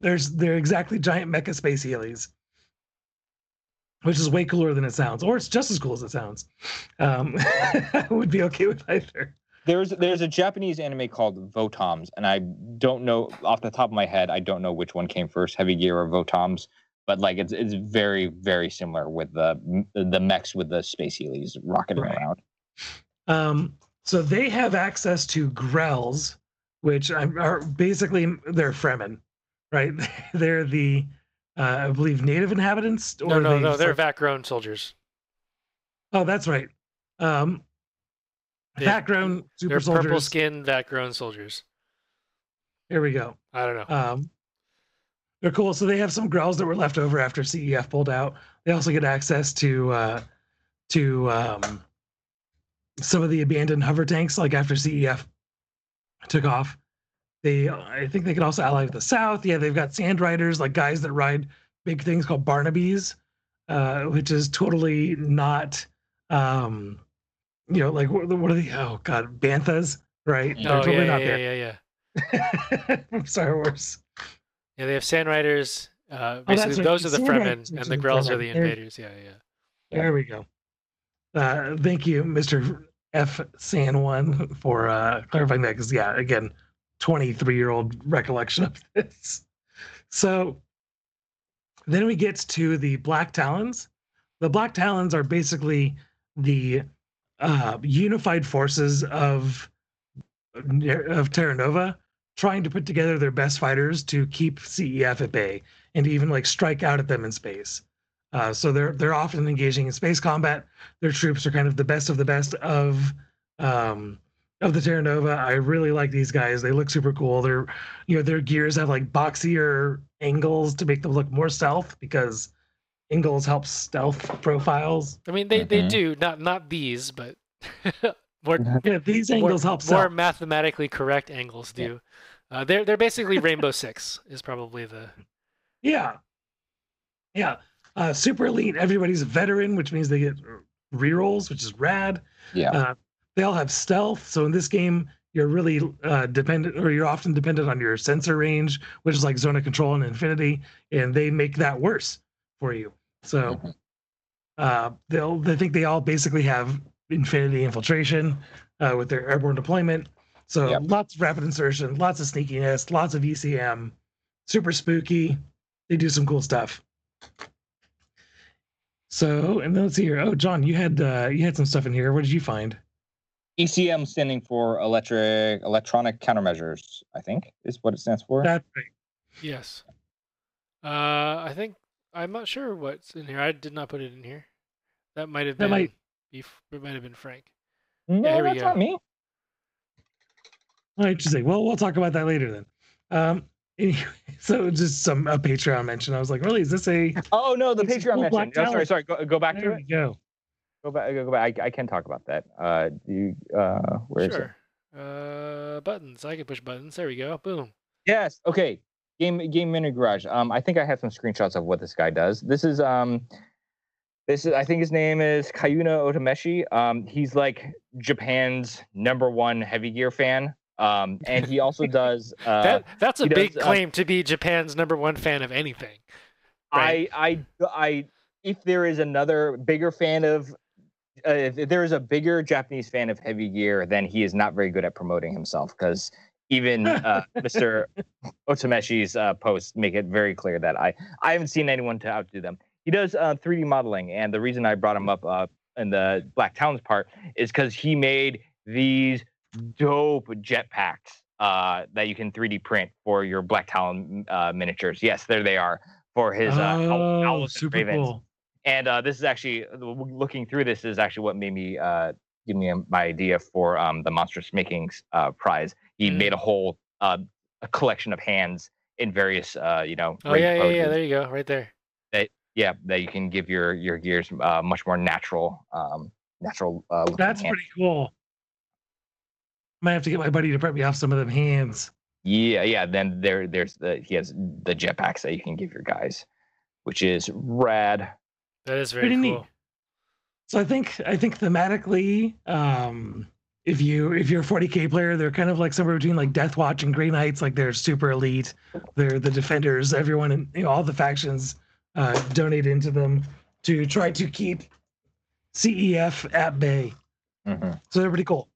There's, they're exactly giant mecha space Heelys, which is way cooler than it sounds, or it's just as cool as it sounds. Um, I would be okay with either. There's there's a Japanese anime called Votoms, and I don't know off the top of my head. I don't know which one came first, Heavy Gear or Votoms, but like it's it's very very similar with the the mechs with the space Heelys rocketing right. around. Um, so they have access to Grells, which are basically they're Fremen, right? They're the uh, I believe native inhabitants. Or no, no, they no, they're like... Vakron soldiers. Oh, that's right. Um, Vakron super they're soldiers. Purple skinned Vakron soldiers. Here we go. I don't know. Um, they're cool. So they have some Grells that were left over after C E F pulled out. They also get access to uh, to um, some of the abandoned hover tanks. Like after C E F took off, they I think they can also ally with the South. Yeah, they've got Sand Riders, like guys that ride big things called Barnabies, uh, which is totally not. Um, You know, like what, what are the oh god banthas, right? No, oh, totally yeah, not yeah, there. yeah, yeah, yeah. From Star Wars. Yeah, they have Sand Riders. Uh, basically, oh, right. those are the Fremen, and the Grells are the invaders. There, yeah, yeah. There yeah. we go. Uh, thank you, Mister F. San One, for uh, clarifying that. Because yeah, again, twenty-three-year-old recollection of this. So then we get to the Black Talons. The Black Talons are basically the Uh, unified forces of of Terra Nova, trying to put together their best fighters to keep C E F at bay and even like strike out at them in space. Uh, so they're they're often engaging in space combat. Their troops are kind of the best of the best of um, of the Terra Nova. I really like these guys. They look super cool. They're you know their gears have like boxier angles to make them look more stealth because. Ingalls helps stealth profiles. I mean, they, mm-hmm. they do not not these, but more yeah, these angles more, help more stealth. Mathematically correct angles do. Yeah. Uh, they're they're basically Rainbow Six is probably the yeah yeah uh, super elite. Everybody's a veteran, which means they get rerolls, which is rad. Yeah, uh, they all have stealth. So in this game, you're really uh, dependent, or you're often dependent on your sensor range, which is like zone of control and Infinity, and they make that worse. For you, so uh, they'll. They think they all basically have Infinity infiltration uh, with their airborne deployment. So yep. lots of rapid insertion, lots of sneakiness, lots of E C M, super spooky. They do some cool stuff. So, and then let's see here. Oh, John, you had uh, you had some stuff in here. What did you find? E C M standing for electric electronic countermeasures. I think is what it stands for. That's right. Yes. Uh, I think. I'm not sure what's in here. I did not put it in here. That might have been might... it might have been Frank. No, yeah, that's not me. All right, just say, well, we'll talk about that later then. Um, anyway, so just some a Patreon mention. I was like, really, is this a? Oh no, the Patreon cool mention. No, sorry, sorry. Go, go back there to it. Go. Go back. Go back. I, I can talk about that. Uh, do you? Uh, where sure. is it? Uh, buttons. I can push buttons. There we go. Boom. Yes. Okay. Game game mini garage. Um, I think I have some screenshots of what this guy does. This is um, this is I think his name is Kayuna Otomeshi. Um, he's like Japan's number one Heavy Gear fan. Um, and he also does. Uh, that that's a big does, claim uh, to be Japan's number one fan of anything. Right. I, I, I, if there is another bigger fan of, uh, if there is a bigger Japanese fan of Heavy Gear, then he is not very good at promoting himself, because even uh, Mister Otsumeshi's uh, posts make it very clear that I, I haven't seen anyone to outdo them. He does uh, three D modeling, and the reason I brought him up uh, in the Black Towns part is because he made these dope jetpacks uh, that you can three D print for your Black Talon uh, miniatures. Yes, there they are. For his uh, oh, owls and super ravens. Cool. And uh, this is actually, looking through this is actually what made me uh, give me a, my idea for um, the Monstrous Makings uh, prize. He mm. made a whole uh, a collection of hands in various, uh, you know. Oh yeah, yeah, yeah, there you go, right there. That, yeah, that you can give your your gears uh, much more natural, um, natural. Uh, That's hands. Pretty cool. Might have to get my buddy to prep me off some of them hands. Yeah, yeah. Then there, there's the he has the jetpacks that you can give your guys, which is rad. That is very Pretty cool. Neat. So I think I think thematically, um, if you if you're a forty K player, they're kind of like somewhere between like Death Watch and Grey Knights. Like they're super elite. They're the defenders. Everyone in you know, all the factions uh, donate into them to try to keep C E F at bay. Mm-hmm. So they're pretty cool.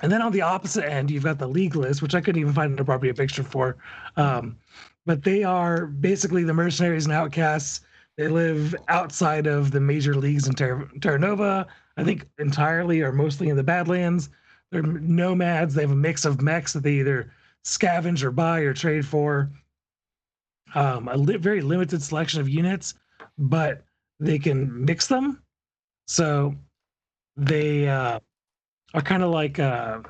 And then on the opposite end, you've got the League list, which I couldn't even find an appropriate picture for. Um, but they are basically the mercenaries and outcasts. They live outside of the major leagues in Terra, Terra Nova, I think entirely or mostly in the Badlands. They're nomads. They have a mix of mechs that they either scavenge or buy or trade for. Um, a li- very limited selection of units, but they can mix them. So they... Uh, are kind of like uh,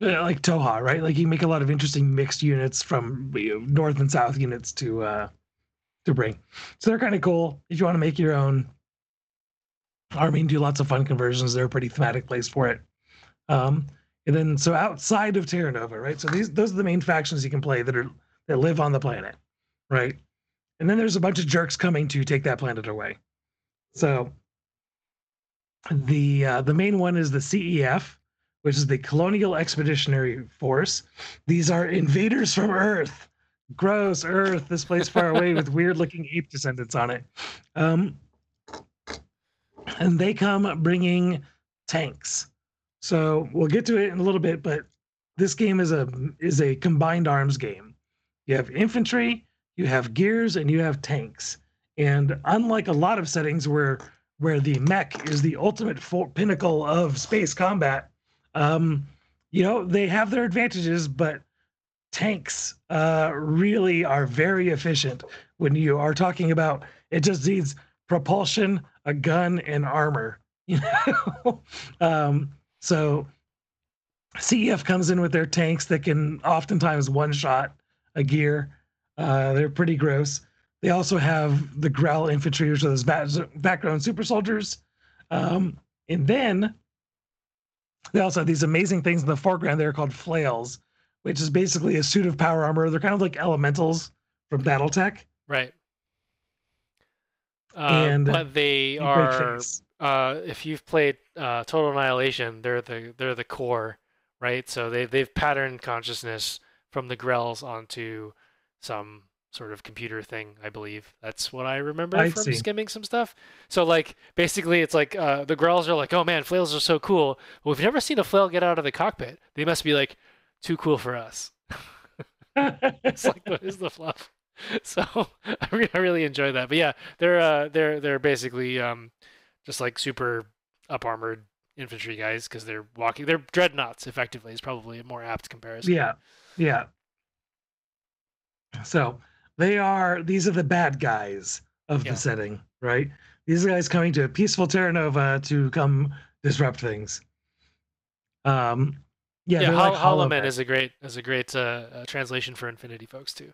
like Toha, right? Like you make a lot of interesting mixed units from you know, north and south units to uh, to bring. So they're kind of cool. If you want to make your own army and do lots of fun conversions, they're a pretty thematic place for it. Um, and then so outside of Terra Nova, right? So these those are the main factions you can play that are that live on the planet, right? And then there's a bunch of jerks coming to take that planet away. So. The uh, the main one is the C E F, which is the Colonial Expeditionary Force. These are invaders from Earth. Gross, Earth, this place far away with weird-looking ape descendants on it. Um, and they come bringing tanks. So we'll get to it in a little bit, but this game is a is a combined arms game. You have infantry, you have gears, and you have tanks. And unlike a lot of settings where where the mech is the ultimate fo- pinnacle of space combat, um, you know, they have their advantages, but tanks uh, really are very efficient when you are talking about, it just needs propulsion, a gun, and armor, you know? um, so C E F comes in with their tanks that can oftentimes one-shot a gear. Uh, they're pretty gross. They also have the Growl Infantry, which are those background super soldiers. Um, and then they also have these amazing things in the foreground. They're called flails, which is basically a suit of power armor. They're kind of like elementals from BattleTech. Right. Uh, and but they are, uh, if you've played uh, Total Annihilation, they're the they're the core, right? So they, they've patterned consciousness from the Grells onto some... sort of computer thing, I believe. That's what I remember I from see. skimming some stuff. So, like, basically, it's like uh, the Grells are like, oh, man, flails are so cool. Well, we've never seen a flail get out of the cockpit. They must be, like, too cool for us. It's like, what is the fluff? So I, re- I really enjoy that. But, yeah, they're uh, they're they're basically um, just, like, super up-armored infantry guys because they're walking. They're dreadnoughts, effectively, is probably a more apt comparison. Yeah, yeah. So... They are, these are the bad guys of yeah. the setting, right? These are guys coming to a peaceful Terra Nova to come disrupt things. Um, yeah, yeah Hol- like Holomen is a great is a great uh, uh, translation for Infinity folks too.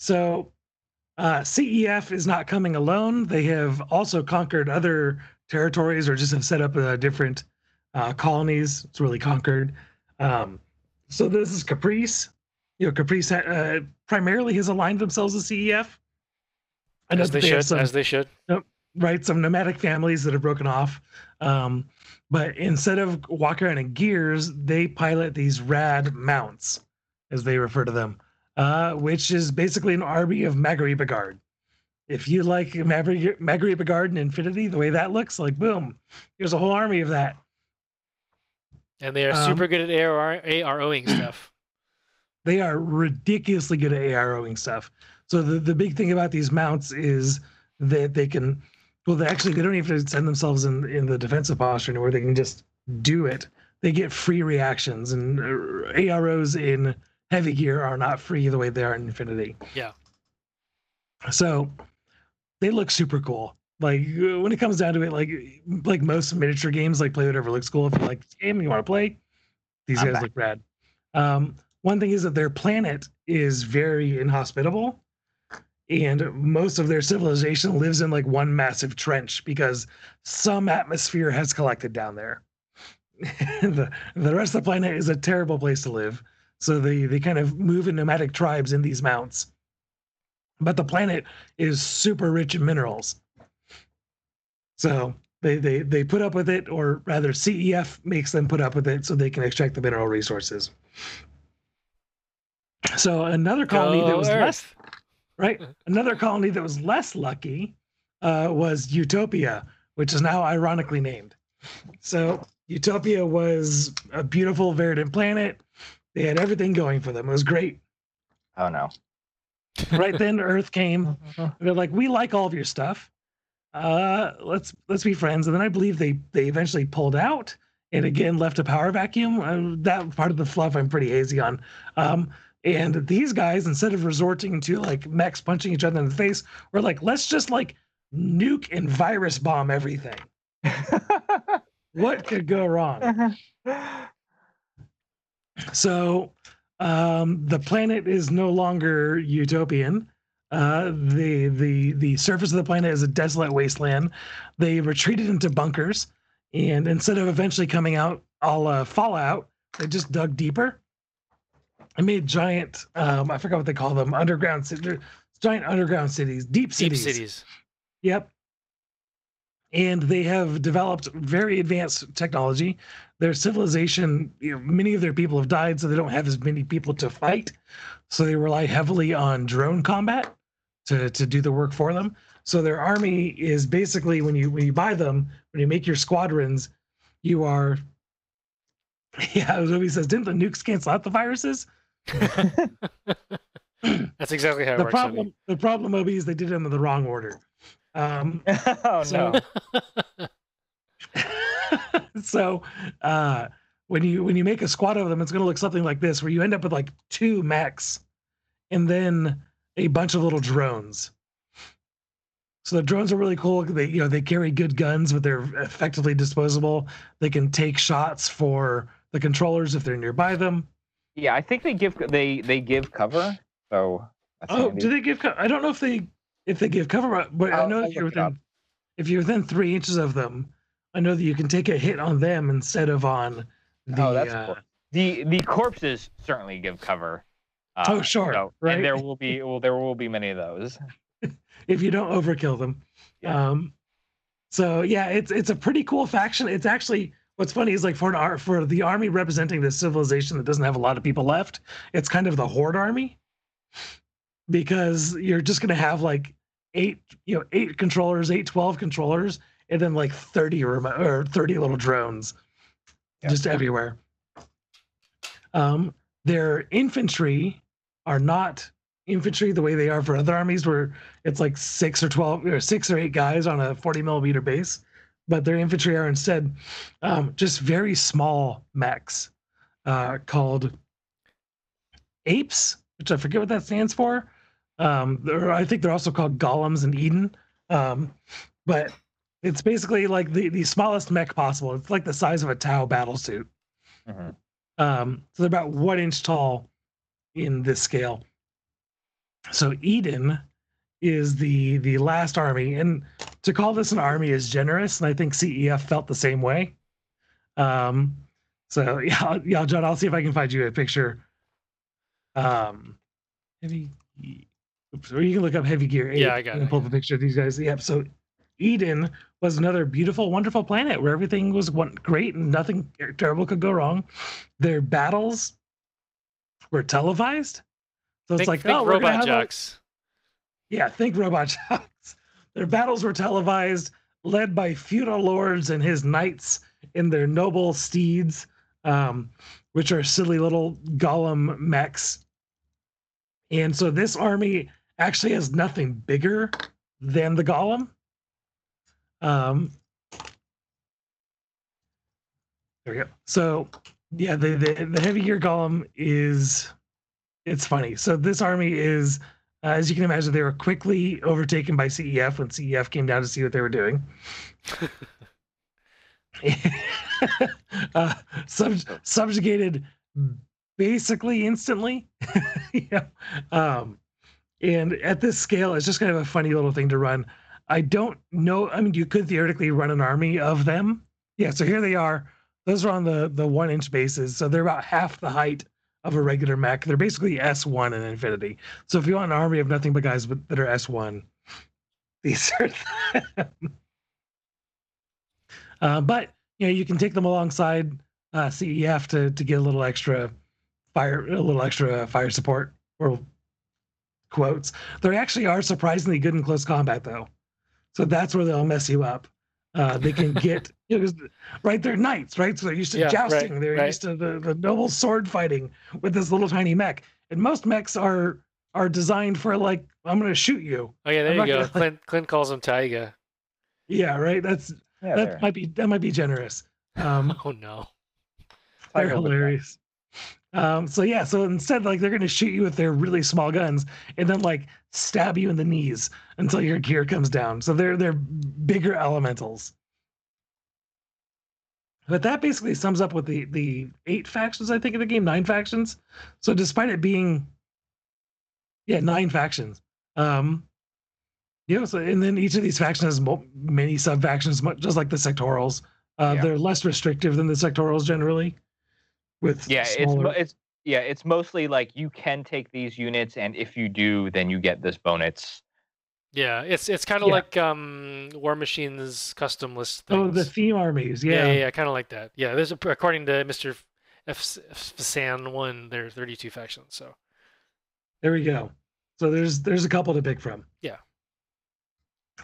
So uh, C E F is not coming alone. They have also conquered other territories or just have set up uh, different uh, colonies. It's really conquered. Um, so this is Caprice. You know, Caprice uh, primarily has aligned themselves with C E F. I know as, they they should, some, as they should. Right, some nomadic families that have broken off. Um, but instead of walking around in gears, they pilot these rad mounts, as they refer to them. uh, which is basically an army of Magri Bagard. If you like Magri Bagard and Infinity, the way that looks, like, boom, here's a whole army of that. And they are um, super good at A R O-ing stuff. They are ridiculously good at A R O-ing stuff. So the, the big thing about these mounts is that they can, well, they actually, they don't even have to send themselves in, in the defensive posture anymore. They can just do it. They get free reactions, and A R Os in Heavy Gear are not free the way they are in Infinity. Yeah. So they look super cool. Like, when it comes down to it, like like most miniature games, like, play whatever looks cool. If you like this game, you want to play, these I'm guys back. Look rad. Um, one thing is that their planet is very inhospitable, and most of their civilization lives in, like, one massive trench because some atmosphere has collected down there. the, the rest of the planet is a terrible place to live, so they, they kind of move in nomadic tribes in these mounts. But the planet is super rich in minerals. So they, they, they put up with it, or rather C E F makes them put up with it so they can extract the mineral resources. So another colony oh, that was Earth. less right, another colony that was less lucky uh, was Utopia, which is now ironically named. So Utopia was a beautiful verdant planet. They had everything going for them. It was great. Oh no! Right then, Earth came. They're like, we like all of your stuff. Uh, let's let's be friends. And then I believe they they eventually pulled out and again left a power vacuum. Uh, that part of the fluff I'm pretty hazy on. Um, and these guys, instead of resorting to like mechs punching each other in the face, were like, let's just like nuke and virus bomb everything. What could go wrong? Uh-huh. So um, the planet is no longer utopian. Uh, the the the surface of the planet is a desolate wasteland. They retreated into bunkers, and instead of eventually coming out a la Fallout, they just dug deeper. I made giant, um, I forgot what they call them, underground cities, giant underground cities, deep cities. Deep cities. Yep. And they have developed very advanced technology. Their civilization, you know, many of their people have died, so they don't have as many people to fight. So they rely heavily on drone combat to, to do the work for them. So their army is basically, when you when you buy them, when you make your squadrons, you are... Yeah, Zoe says, didn't the nukes cancel out the viruses? That's exactly how it the works. Problem, I mean. The problem, Obi, is they did them in the wrong order. Um, oh, so, no. so uh, when you when you make a squad of them, it's going to look something like this, where you end up with like two mechs and then a bunch of little drones. So the drones are really cool. They you know they carry good guns, but they're effectively disposable. They can take shots for the controllers if they're nearby them. Yeah, I think they give they they give cover. So that's oh, handy. Do they give cover? I don't know if they. If they give cover, but I'll, I know if you're within, if you're within three inches of them, I know that you can take a hit on them instead of on the. Oh, that's uh, cool. the the corpses certainly give cover. Uh, oh, sure, so, right. And there will be well, there will be many of those if you don't overkill them. Yeah. Um, so yeah, it's it's a pretty cool faction. It's actually what's funny is like for an art for the army representing this civilization that doesn't have a lot of people left, it's kind of the horde army. Because you're just going to have like eight, you know, eight controllers, eight, twelve controllers, and then like thirty remote or thirty little drones yeah. just everywhere. Um, their infantry are not infantry the way they are for other armies where it's like six or twelve or six or eight guys on a forty millimeter base, but their infantry are instead um, just very small mechs uh, called apes, which I forget what that stands for. Um, I think they're also called golems in Eden. Um, but it's basically like the, the smallest mech possible. It's like the size of a Tau battle suit. Mm-hmm. Um, so they're about one inch tall in this scale. So Eden is the, the last army. And to call this an army is generous. And I think C E F felt the same way. Um, so yeah, yeah, John, I'll see if I can find you a picture. Um, heavy, oops, or you can look up Heavy Gear eight yeah, I got and it, pull yeah. the picture of these guys. Yep. So Eden was another beautiful, wonderful planet where everything was one, great and nothing terrible could go wrong. Their battles were televised. So think, it's like think oh, robot jocks. A... Yeah, think robot jocks. Their battles were televised, led by feudal lords and his knights in their noble steeds, um, which are silly little golem mechs. And so this army actually has nothing bigger than the golem. Um, there we go. So yeah, the, the, the heavy gear golem is, it's funny. So this army is, uh, as you can imagine, they were quickly overtaken by C E F when C E F came down to see what they were doing. uh, sub subjugated basically instantly. Yeah. Um, and at this scale, it's just kind of a funny little thing to run. I don't know. I mean, you could theoretically run an army of them. Yeah. So here they are. Those are on the, the one inch bases. So they're about half the height of a regular mech. They're basically S one in Infinity. So if you want an army of nothing but guys that are S one, these are them. Uh, but, you know, you can take them alongside uh, C E F to, to get a little extra fire, a little extra fire support or quotes. They actually are surprisingly good in close combat, though. So that's where they'll mess you up. Uh, they can get, you know, right, they're knights, right? So they're used to yeah, jousting. Right, they're right. used to the, the noble sword fighting with this little tiny mech. And most mechs are are designed for, like, I'm going to shoot you. Oh, yeah, there I'm you go. Gonna, Clint, like... Clint calls them Taiga. Yeah, right? That's yeah, That they're... might be that might be generous. Um, oh, no. They're hilarious. Um, so, yeah, so instead, like, they're going to shoot you with their really small guns and then, like, stab you in the knees until your gear comes down. So they're, they're bigger elementals. But that basically sums up with the, the eight factions, I think, in the game, nine factions. So despite it being, yeah, nine factions. Um, you know, so, and then each of these factions has many sub-factions, just like the sectorals. Uh, yeah. They're less restrictive than the sectorals generally. With yeah, smaller... it's it's yeah, it's mostly like you can take these units, and if you do, then you get this bonus. Yeah, it's it's kind of yeah. like um, War Machine's custom list. Things. Oh, the theme armies, yeah, yeah, yeah, yeah kind of like that. Yeah, there's a, according to Mister Fasan one, there are thirty-two factions. So there we go. So there's there's a couple to pick from. Yeah,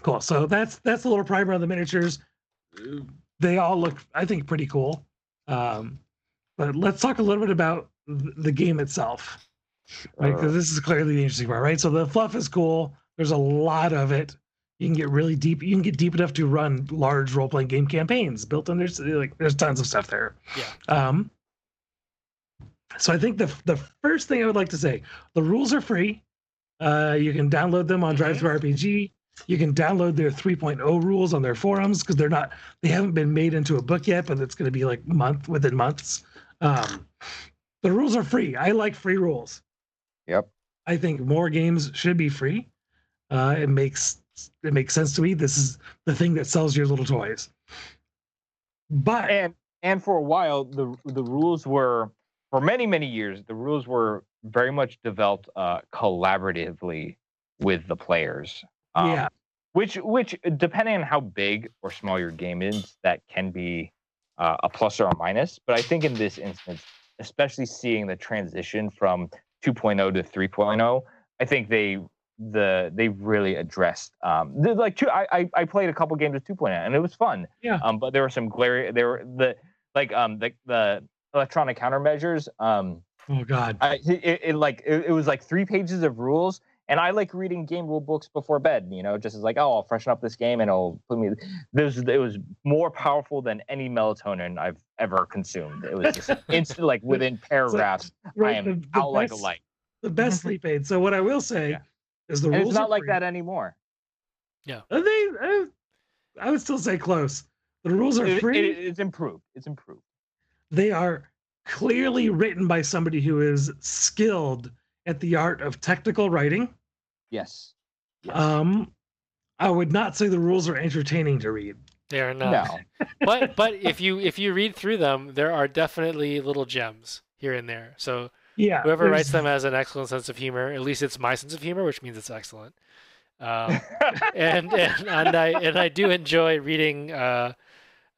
cool. So that's that's a little primer on the miniatures. They all look, I think, pretty cool. Um, But let's talk a little bit about the game itself, right? Because uh, this is clearly the interesting part, right? So the fluff is cool. There's a lot of it. You can get really deep. You can get deep enough to run large role-playing game campaigns built in. There's like there's tons of stuff there. Yeah. Um. So I think the the first thing I would like to say, the rules are free. Uh, you can download them on mm-hmm. DriveThruRPG. You can download their three point oh rules on their forums because they're not they haven't been made into a book yet, but it's going to be like month within months. Um, the rules are free. I like free rules. Yep. I think more games should be free. Uh, it makes it makes sense to me. This is the thing that sells your little toys. But and and for a while, the the rules were for many many years. The rules were very much developed uh, collaboratively with the players. Um, yeah. Which which depending on how big or small your game is, that can be. Uh, a plus or a minus, but I think in this instance, especially seeing the transition from two point oh to three point oh, I think they the they really addressed um, like two. I I played a couple games with two point oh and it was fun. Yeah. Um, but there were some glaring. There were the like um the the electronic countermeasures. Um, oh God. I, it, it like it, it was like three pages of rules. And I like reading game rule books before bed, you know, just as like, oh, I'll freshen up this game and it'll put me. This it was more powerful than any melatonin I've ever consumed. It was just instant, like within paragraphs, so, right, I am the, the out best, like a light. The best sleep aid. So what I will say yeah. is the and rules. It's not like free. That anymore. Yeah, are they. Uh, I would still say close. The rules are it, free. It, it's improved. It's improved. They are clearly written by somebody who is skilled at the art of technical writing. Yes. yes. Um, I would not say the rules are entertaining to read. They are not. No. but but if you if you read through them, there are definitely little gems here and there. So yeah, whoever there's... writes them has an excellent sense of humor. At least it's my sense of humor, which means it's excellent. Um, and and and I and I do enjoy reading uh,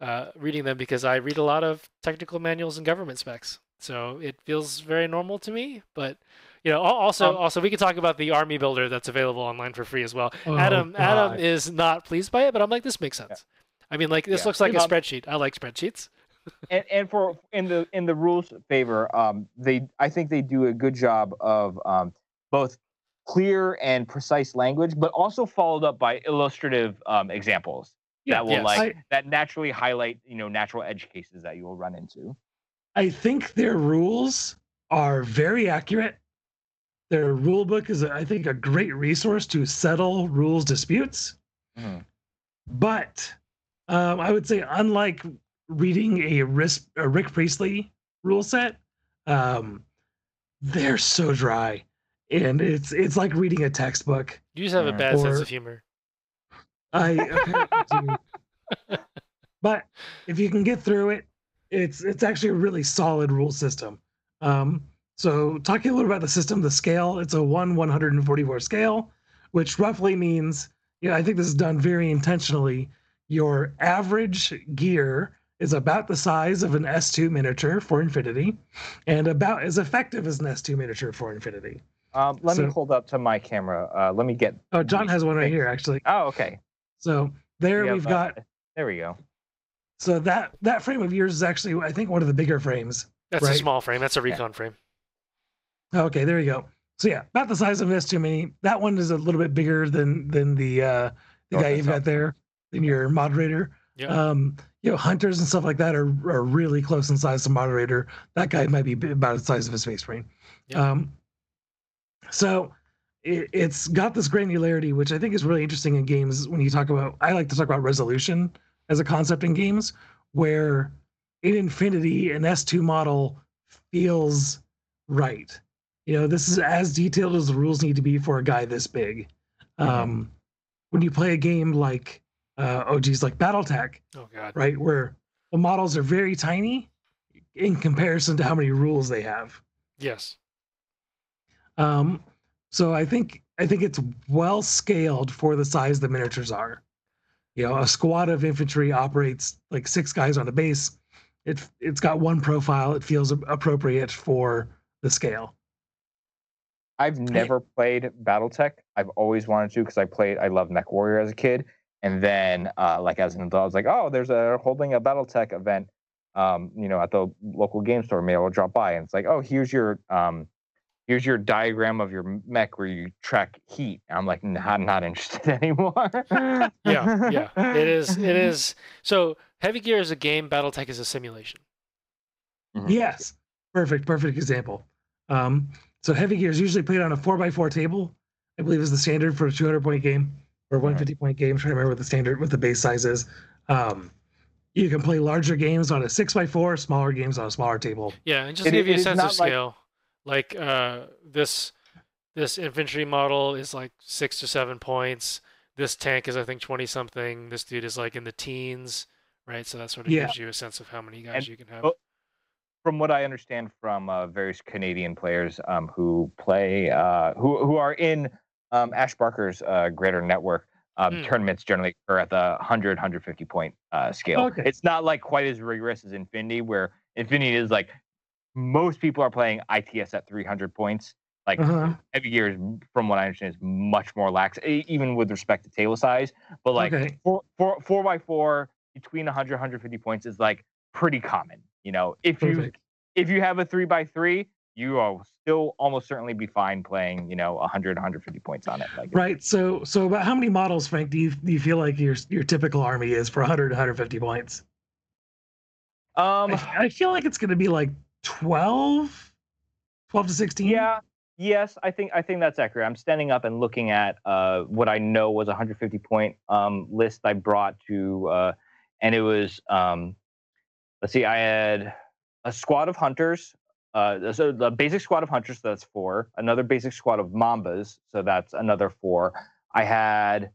uh, reading them because I read a lot of technical manuals and government specs. So it feels very normal to me, but You know, also, um, also we could talk about the army builder that's available online for free as well. Oh, Adam, God. Adam is not pleased by it, but I'm like, this makes sense. Yeah. I mean, like this yeah. looks like you a know, spreadsheet. I like spreadsheets. and and for in the in the rules favor, um, they I think they do a good job of um, both clear and precise language, but also followed up by illustrative um, examples yeah, that will yes. like I, that naturally highlight you know natural edge cases that you will run into. I think their rules are very accurate. Their rule book is, I think, a great resource to settle rules disputes. Mm-hmm. But um, I would say, unlike reading a, Risk, a Rick Priestley rule set, um, they're so dry, and it's it's like reading a textbook. You just have a bad or, sense of humor. I apparently do. But if you can get through it, it's it's actually a really solid rule system. Um, So talking a little about the system, the scale, it's a one one forty-four scale, which roughly means, you know, I think this is done very intentionally. Your average gear is about the size of an S two miniature for Infinity and about as effective as an S two miniature for Infinity. Um, let so, me hold up to my camera. Uh, let me get... Oh, John has one right here, actually. Oh, okay. So there yep, we've got... Uh, there we go. So that, that frame of yours is actually, I think, one of the bigger frames. That's right? A small frame. That's a recon yeah. frame. Okay, there you go. So yeah, about the size of this too many. That one is a little bit bigger than than the uh, the oh, guy you've got there, than your moderator. Yeah. Um, you know, hunters and stuff like that are are really close in size to moderator. That guy might be about the size of a space marine. Yeah. Um, so it, it's got this granularity, which I think is really interesting in games. When you talk about, I like to talk about resolution as a concept in games, where in Infinity an S two model feels right. You know, this is as detailed as the rules need to be for a guy this big. Um, when you play a game like, uh, oh geez, like BattleTech, oh God. right, where the models are very tiny in comparison to how many rules they have. Yes. Um, so I think I think it's well scaled for the size the miniatures are. You know, a squad of infantry operates like six guys on a base. It it's got one profile. It feels appropriate for the scale. I've never played BattleTech. I've always wanted to because I played, I loved MechWarrior as a kid. And then, uh, like, as an adult, I was like, oh, there's a holding a BattleTech event, um, you know, at the local game store. Maybe I'll drop by. And it's like, oh, here's your um, here's your diagram of your mech where you track heat. And I'm like, nah, I'm not interested anymore. yeah, yeah. It is, it is. So Heavy Gear is a game. BattleTech is a simulation. Mm-hmm. Yes. Perfect, perfect example. Um, So Heavy Gear is usually played on a four by four table, I believe is the standard for a two hundred point game or one hundred fifty point game. I'm trying to remember what the standard, what the base size is. Um, you can play larger games on a six by four, smaller games on a smaller table. Yeah, and just it, to give you a sense of scale, like, like uh, this this infantry model is like six to seven points. This tank is, I think, twenty-something. This dude is like in the teens, right? So that sort of yeah. gives you a sense of how many guys and, you can have. Oh, from what I understand from uh, various Canadian players um, who play, uh, who who are in um, Ash Barker's uh, greater network, um, mm. tournaments generally occur at the one hundred, one hundred fifty point uh, scale. Okay. It's not like quite as rigorous as Infinity, where Infinity is like most people are playing I T S at three hundred points. Like uh-huh. Heavy Gear, is, from what I understand, is much more lax, even with respect to table size. But like okay. four, four, four by four between one hundred, one hundred fifty points is like pretty common. You know, if Perfect. you if you have a three by three, you will still almost certainly be fine playing, you know, one hundred, one hundred fifty points on it. Like right. So, so about how many models, Frank, do you do you feel like your your typical army is for one hundred, one hundred fifty points? Um, I, I feel like it's going to be like twelve, twelve to sixteen. Yeah. Yes, I think I think that's accurate. I'm standing up and looking at uh what I know was a one hundred fifty point um list I brought to, uh, and it was um. Let's see, I had a squad of hunters, uh, so the basic squad of hunters, so that's four. Another basic squad of mambas, so that's another four. I had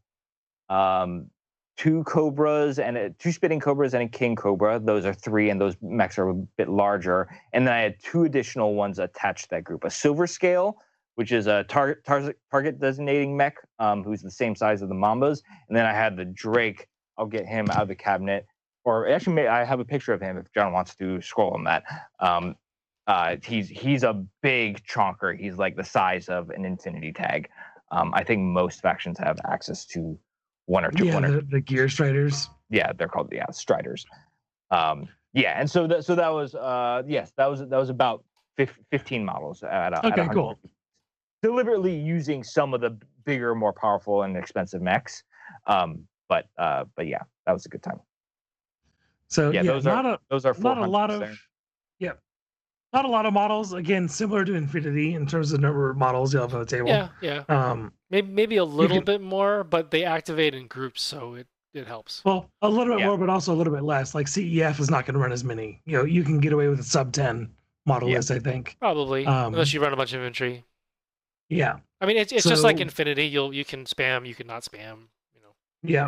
um, two cobras, and a, two spitting cobras and a king cobra. Those are three, and those mechs are a bit larger. And then I had two additional ones attached to that group. A silver scale, which is a tar tar target designating mech, um, who's the same size as the mambas. And then I had the drake. I'll get him out of the cabinet. Or actually, I have a picture of him if John wants to scroll on that. Um, Uh, he's he's a big chonker. He's like the size of an Infinity tag. Um, I think most factions have access to one or two. Yeah, one or, the, the Gear Striders. Yeah, they're called yeah Striders. Um, yeah, and so that so that was uh, yes, that was that was about fifteen models at a, okay, at cool. Deliberately using some of the bigger, more powerful, and expensive mechs. Um, but uh, but yeah, that was a good time. So yeah, yeah those, not are, a, those are those are not a lot of there. yeah. Not a lot of models. Again, similar to Infinity in terms of number of models you'll have on the table. Yeah, yeah. Um, maybe maybe a little can, bit more, but they activate in groups, so it, it helps. Well, a little bit yeah. more, but also a little bit less. Like C E F is not going to run as many. You know, you can get away with a sub ten model yeah. list, I think. Probably, um, unless you run a bunch of infantry. Yeah. I mean, it's it's so, just like Infinity. You'll you can spam, you can not spam. You know. Yeah.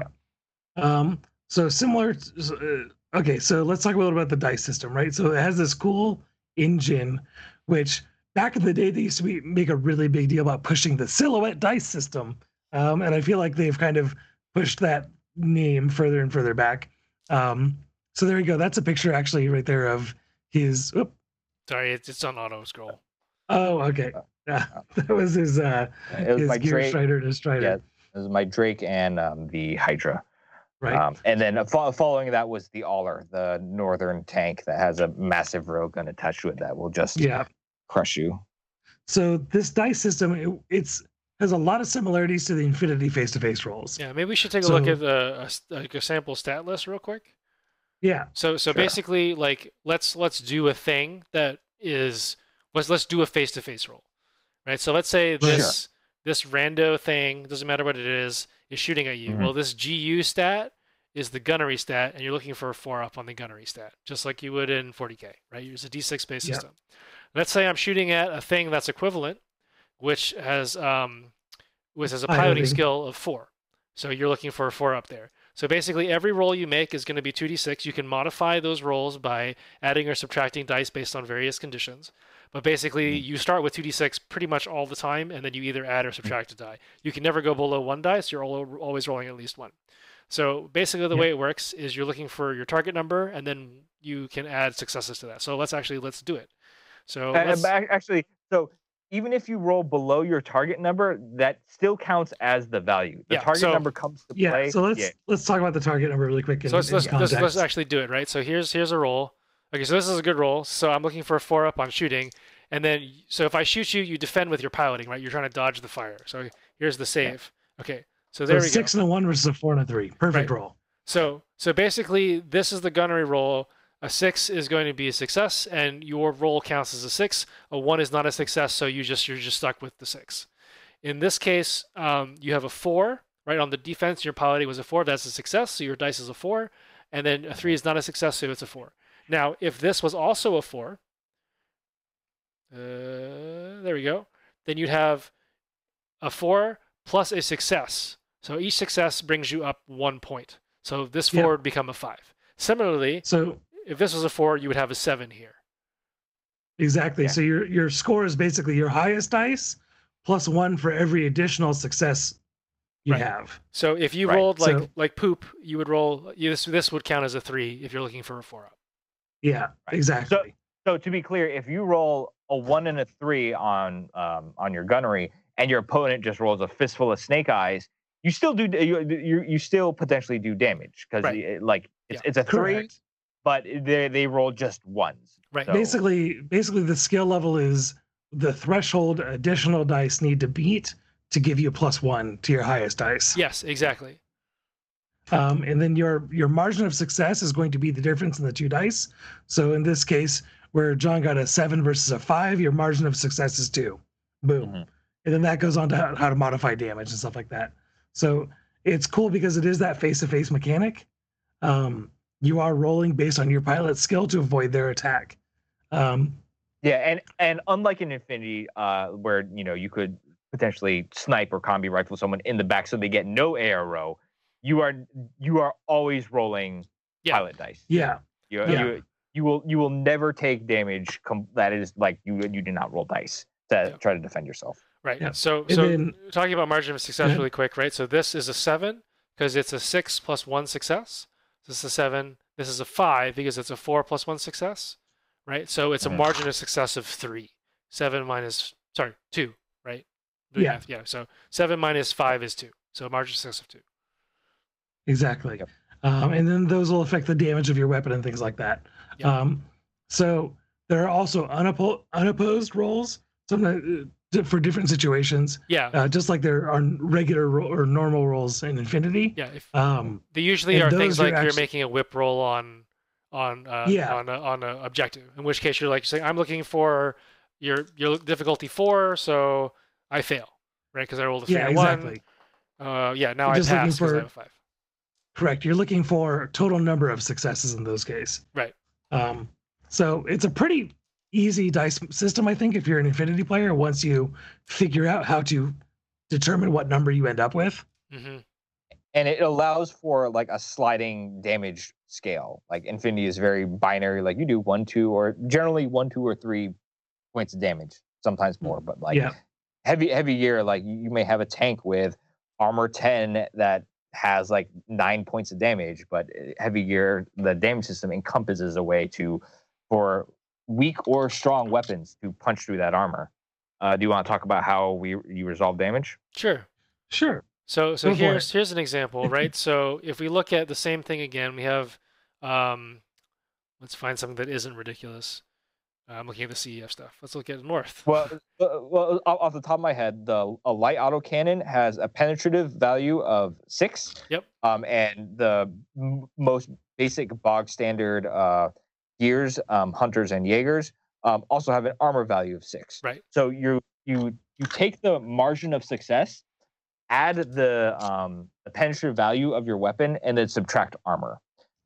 yeah. Um. So similar. To, uh, okay. So let's talk a little about the dice system, right? So it has this cool engine, which back in the day they used to be, make a really big deal about pushing the silhouette dice system, um, and I feel like they've kind of pushed that name further and further back. Um, so there you go. That's a picture actually right there of his. Whoop. Sorry, it's it's on auto scroll. Oh, okay. Uh, that was his. Uh, it was his my Gear Drake, Strider to Strider. Yeah, it was my Drake and um, the Hydra. Right. Um, and then following that was the Aller, the northern tank that has a massive rogue gun attached to it that will just yeah. crush you. So this dice system, it, it's has a lot of similarities to the Infinity face-to-face rolls. Yeah, maybe we should take a so, look at a, a, a sample stat list real quick. Yeah. So so sure. basically, like let's let's do a thing that is let's let's do a face-to-face roll, right? So let's say this sure. this rando thing, doesn't matter what it is, is shooting at you. Mm-hmm. Well, this G U stat is the gunnery stat, and you're looking for a four up on the gunnery stat, just like you would in forty K, right? It's a D six based yeah. system. Let's say I'm shooting at a thing that's equivalent, which has um, which has a piloting skill of four. So you're looking for a four up there. So basically every roll you make is going to be two D six. You can modify those rolls by adding or subtracting dice based on various conditions. But basically, you start with two D six pretty much all the time, and then you either add or subtract a die. You can never go below one dice. You're always rolling at least one. So basically, the yeah. way it works is you're looking for your target number, and then you can add successes to that. So let's actually let's do it. So uh, actually, so even if you roll below your target number, that still counts as the value. The yeah, target so, number comes to yeah, play. Yeah. So let's yeah. let's talk about the target number really quick. In, so let's, in let's, let's let's actually do it, right? So here's here's a roll. Okay, so this is a good roll. So I'm looking for a four up on shooting. And then, so if I shoot you, you defend with your piloting, right? You're trying to dodge the fire. So here's the save. Okay, so there so we go. Six and a one versus a four and a three. Perfect right. roll. So so basically, this is the gunnery roll. A six is going to be a success, and your roll counts as a six. A one is not a success, so you just, you're just stuck with the six. In this case, um, you have a four, right? On the defense, your piloting was a four. That's a success, so your dice is a four. And then a three is not a success, so it's a four. Now, if this was also a four, uh, there we go, then you'd have a four plus a success. So each success brings you up one point. So this four yeah. would become a five. Similarly, so if this was a four, you would have a seven here. Exactly. Yeah. So your your score is basically your highest dice plus one for every additional success you right. have. So if you right. rolled like so, like poop, you would roll you, this. This would count as a three if you're looking for a four up. Yeah, exactly. So, so to be clear, if you roll a one and a three on um, on your gunnery, and your opponent just rolls a fistful of snake eyes, you still do you you, you still potentially do damage because right. it, like it's yeah. it's a three, Correct. but they they roll just ones. Right. So. Basically, basically the skill level is the threshold additional dice need to beat to give you plus one to your highest dice. Yes, exactly. Um, and then your your margin of success is going to be the difference in the two dice. So in this case, where John got a seven versus a five, your margin of success is two. Boom. Mm-hmm. And then that goes on to how, how to modify damage and stuff like that. So it's cool because it is that face-to-face mechanic. Um, you are rolling based on your pilot's skill to avoid their attack. Um, yeah, and, and unlike in Infinity, uh, where you know you could potentially snipe or combi rifle someone in the back so they get no A R O, You are you are always rolling yeah. pilot dice. Yeah. You, yeah. you you will you will never take damage. Com- that is like you you do not roll dice to yeah. try to defend yourself. Right. Yeah. So and so then, talking about margin of success really quick, right? So this is a seven because it's a six plus one success. This is a seven. This is a five because it's a four plus one success. right? So it's a margin of success of three. Seven minus, sorry, two, right? Do yeah. Have, yeah. So seven minus five is two. So margin of success of two. Exactly. Yep. Um, and then those will affect the damage of your weapon and things like that. Yep. Um, so there are also unoppo unopposed rolls something that, uh, for different situations. Yeah. Uh, just like there are regular ro or normal rolls in Infinity. Yeah. If, um, they usually are things like actually... you're making a whip roll on on uh, yeah. on a, on an objective. In which case you're like saying, I'm looking for your your difficulty four, so I fail, right? Because I rolled a fail yeah, exactly. one. Uh, yeah. Now just I pass because I have a five. Correct. You're looking for total number of successes in those cases. Right. Um, so it's a pretty easy dice system, I think, if you're an Infinity player, once you figure out how to determine what number you end up with. Mm-hmm. And it allows for like a sliding damage scale. Like Infinity is very binary. Like you do one, two, or generally one, two, or three points of damage, sometimes more. But like yeah. heavy, heavy gear, like you may have a tank with armor ten that has like nine points of damage, but Heavy Gear, the damage system encompasses a way to, for weak or strong weapons, to punch through that armor. Uh, do you want to talk about how we you resolve damage? Sure, sure. So so Go here's here's an example, right? So if we look at the same thing again, we have, um, let's find something that isn't ridiculous. Uh, I'm looking at the C E F stuff. Let's look at North. Well, well, off the top of my head, the a light autocannon has a penetrative value of six. Yep. Um, and the m most basic bog standard uh, gears, um, hunters and Jaegers, um, also have an armor value of six. Right. So you you you take the margin of success, add the um, the penetrative value of your weapon, and then subtract armor.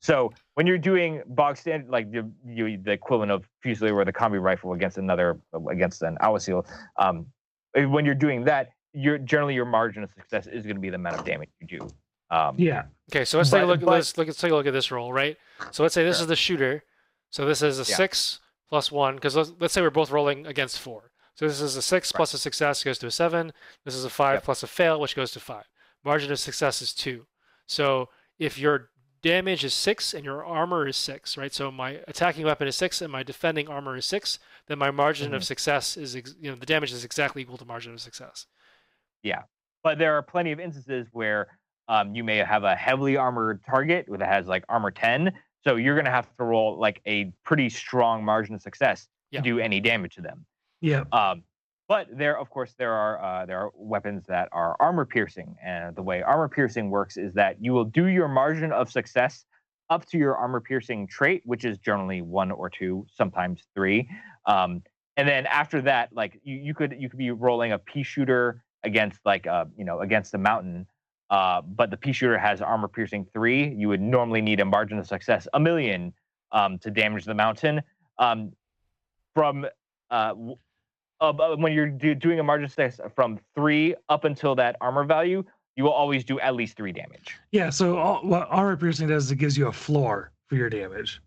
So when you're doing bog standard, like the, you, the equivalent of fusilier or the combi rifle against another, against an Awasil, um, when you're doing that, you're generally your margin of success is going to be the amount of damage you do. Um, yeah. Okay. So let's but, take a look. But, let's look. Let's take a look at this roll, right? So let's say this sure. is the shooter. So this is a yeah. six plus one, because let's, let's say we're both rolling against four. So this is a six right. plus a success goes to a seven. This is a five yep. plus a fail, which goes to five. Margin of success is two. So if you're damage is six and your armor is six, right? So my attacking weapon is six and my defending armor is six. Then my margin mm-hmm. of success is, you know, the damage is exactly equal to margin of success. Yeah, but there are plenty of instances where um, you may have a heavily armored target that has like armor ten. So you're going to have to roll like a pretty strong margin of success yeah. to do any damage to them. Yeah. Um, but there, of course, there are uh, there are weapons that are armor piercing, and the way armor piercing works is that you will do your margin of success up to your armor piercing trait, which is generally one or two, sometimes three, um, and then after that, like you, you could you could be rolling a pea shooter against like uh you know against a mountain, uh, but the pea shooter has armor piercing three. You would normally need a margin of success a million um, to damage the mountain um, from. Uh, Uh, but when you're do, doing a margin six from three up until that armor value, you will always do at least three damage. Yeah, so all, what armor piercing does is it gives you a floor for your damage.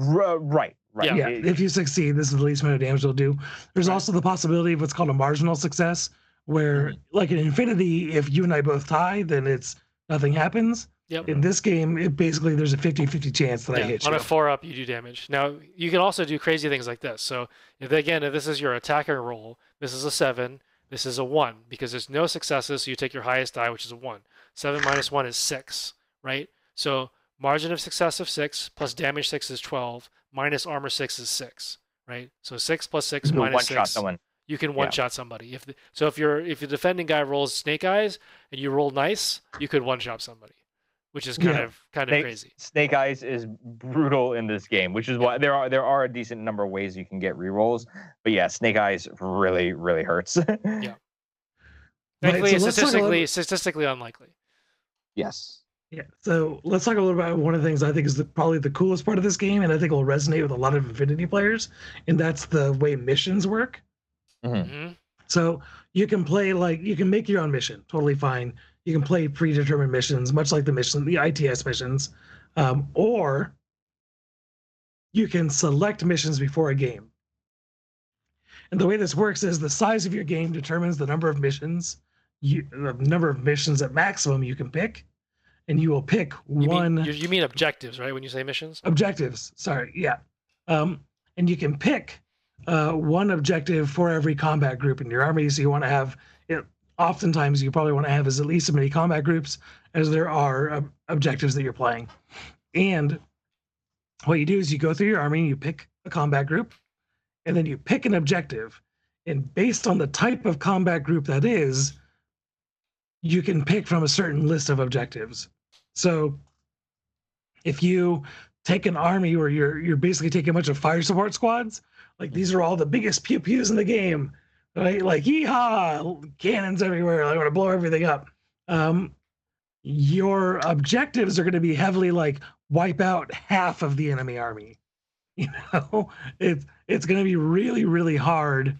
R right, right. Yeah, yeah it, if you succeed, this is the least amount of damage you'll do. There's right. also the possibility of what's called a marginal success, where mm-hmm. like in Infinity, if you and I both tie, then it's nothing happens. Yep. In this game, it basically there's a fifty fifty chance that yeah, I hit you. On a four up, you do damage. Now, you can also do crazy things like this. So, if again, if this is your attacker roll, this is a seven, this is a one, because there's no successes, so you take your highest die, which is a one. seven minus one is six, right? So, margin of success of six, plus damage six is twelve, minus armor six is six, right? So, six plus six minus six. One shot someone. You can one-shot yeah. somebody. If the, so, if, you're, if your defending guy rolls snake eyes, and you roll nice, you could one-shot somebody. Which is kind yeah. of kind of snake, crazy. Snake eyes is brutal in this game, which is why there are there are a decent number of ways you can get rerolls. But yeah, snake eyes really really hurts. yeah. Right, so statistically, statistically unlikely. Yes. Yeah. So let's talk a little about one of the things I think is the, probably the coolest part of this game, and I think will resonate with a lot of Infinity players, and that's the way missions work. Mm-hmm. So you can play like you can make your own mission, totally fine. You can play predetermined missions, much like the mission, the I T S missions, um, or you can select missions before a game. And the way this works is the size of your game determines the number of missions, you, the number of missions at maximum you can pick, and you will pick you one. Mean, you mean objectives, right? When you say missions, objectives. Sorry, yeah. Um, and you can pick uh, one objective for every combat group in your army. So you want to have, you know, oftentimes you probably want to have as at least as many combat groups as there are uh, objectives that you're playing. And what you do is you go through your army and you pick a combat group, and then you pick an objective. And based on the type of combat group that is, you can pick from a certain list of objectives. So if you take an army where you're you're basically taking a bunch of fire support squads, like these are all the biggest pew pews in the game, right? Like yeehaw, cannons everywhere, I want to blow everything up. Um, your objectives are going to be heavily like wipe out half of the enemy army. You know, it's it's going to be really really hard.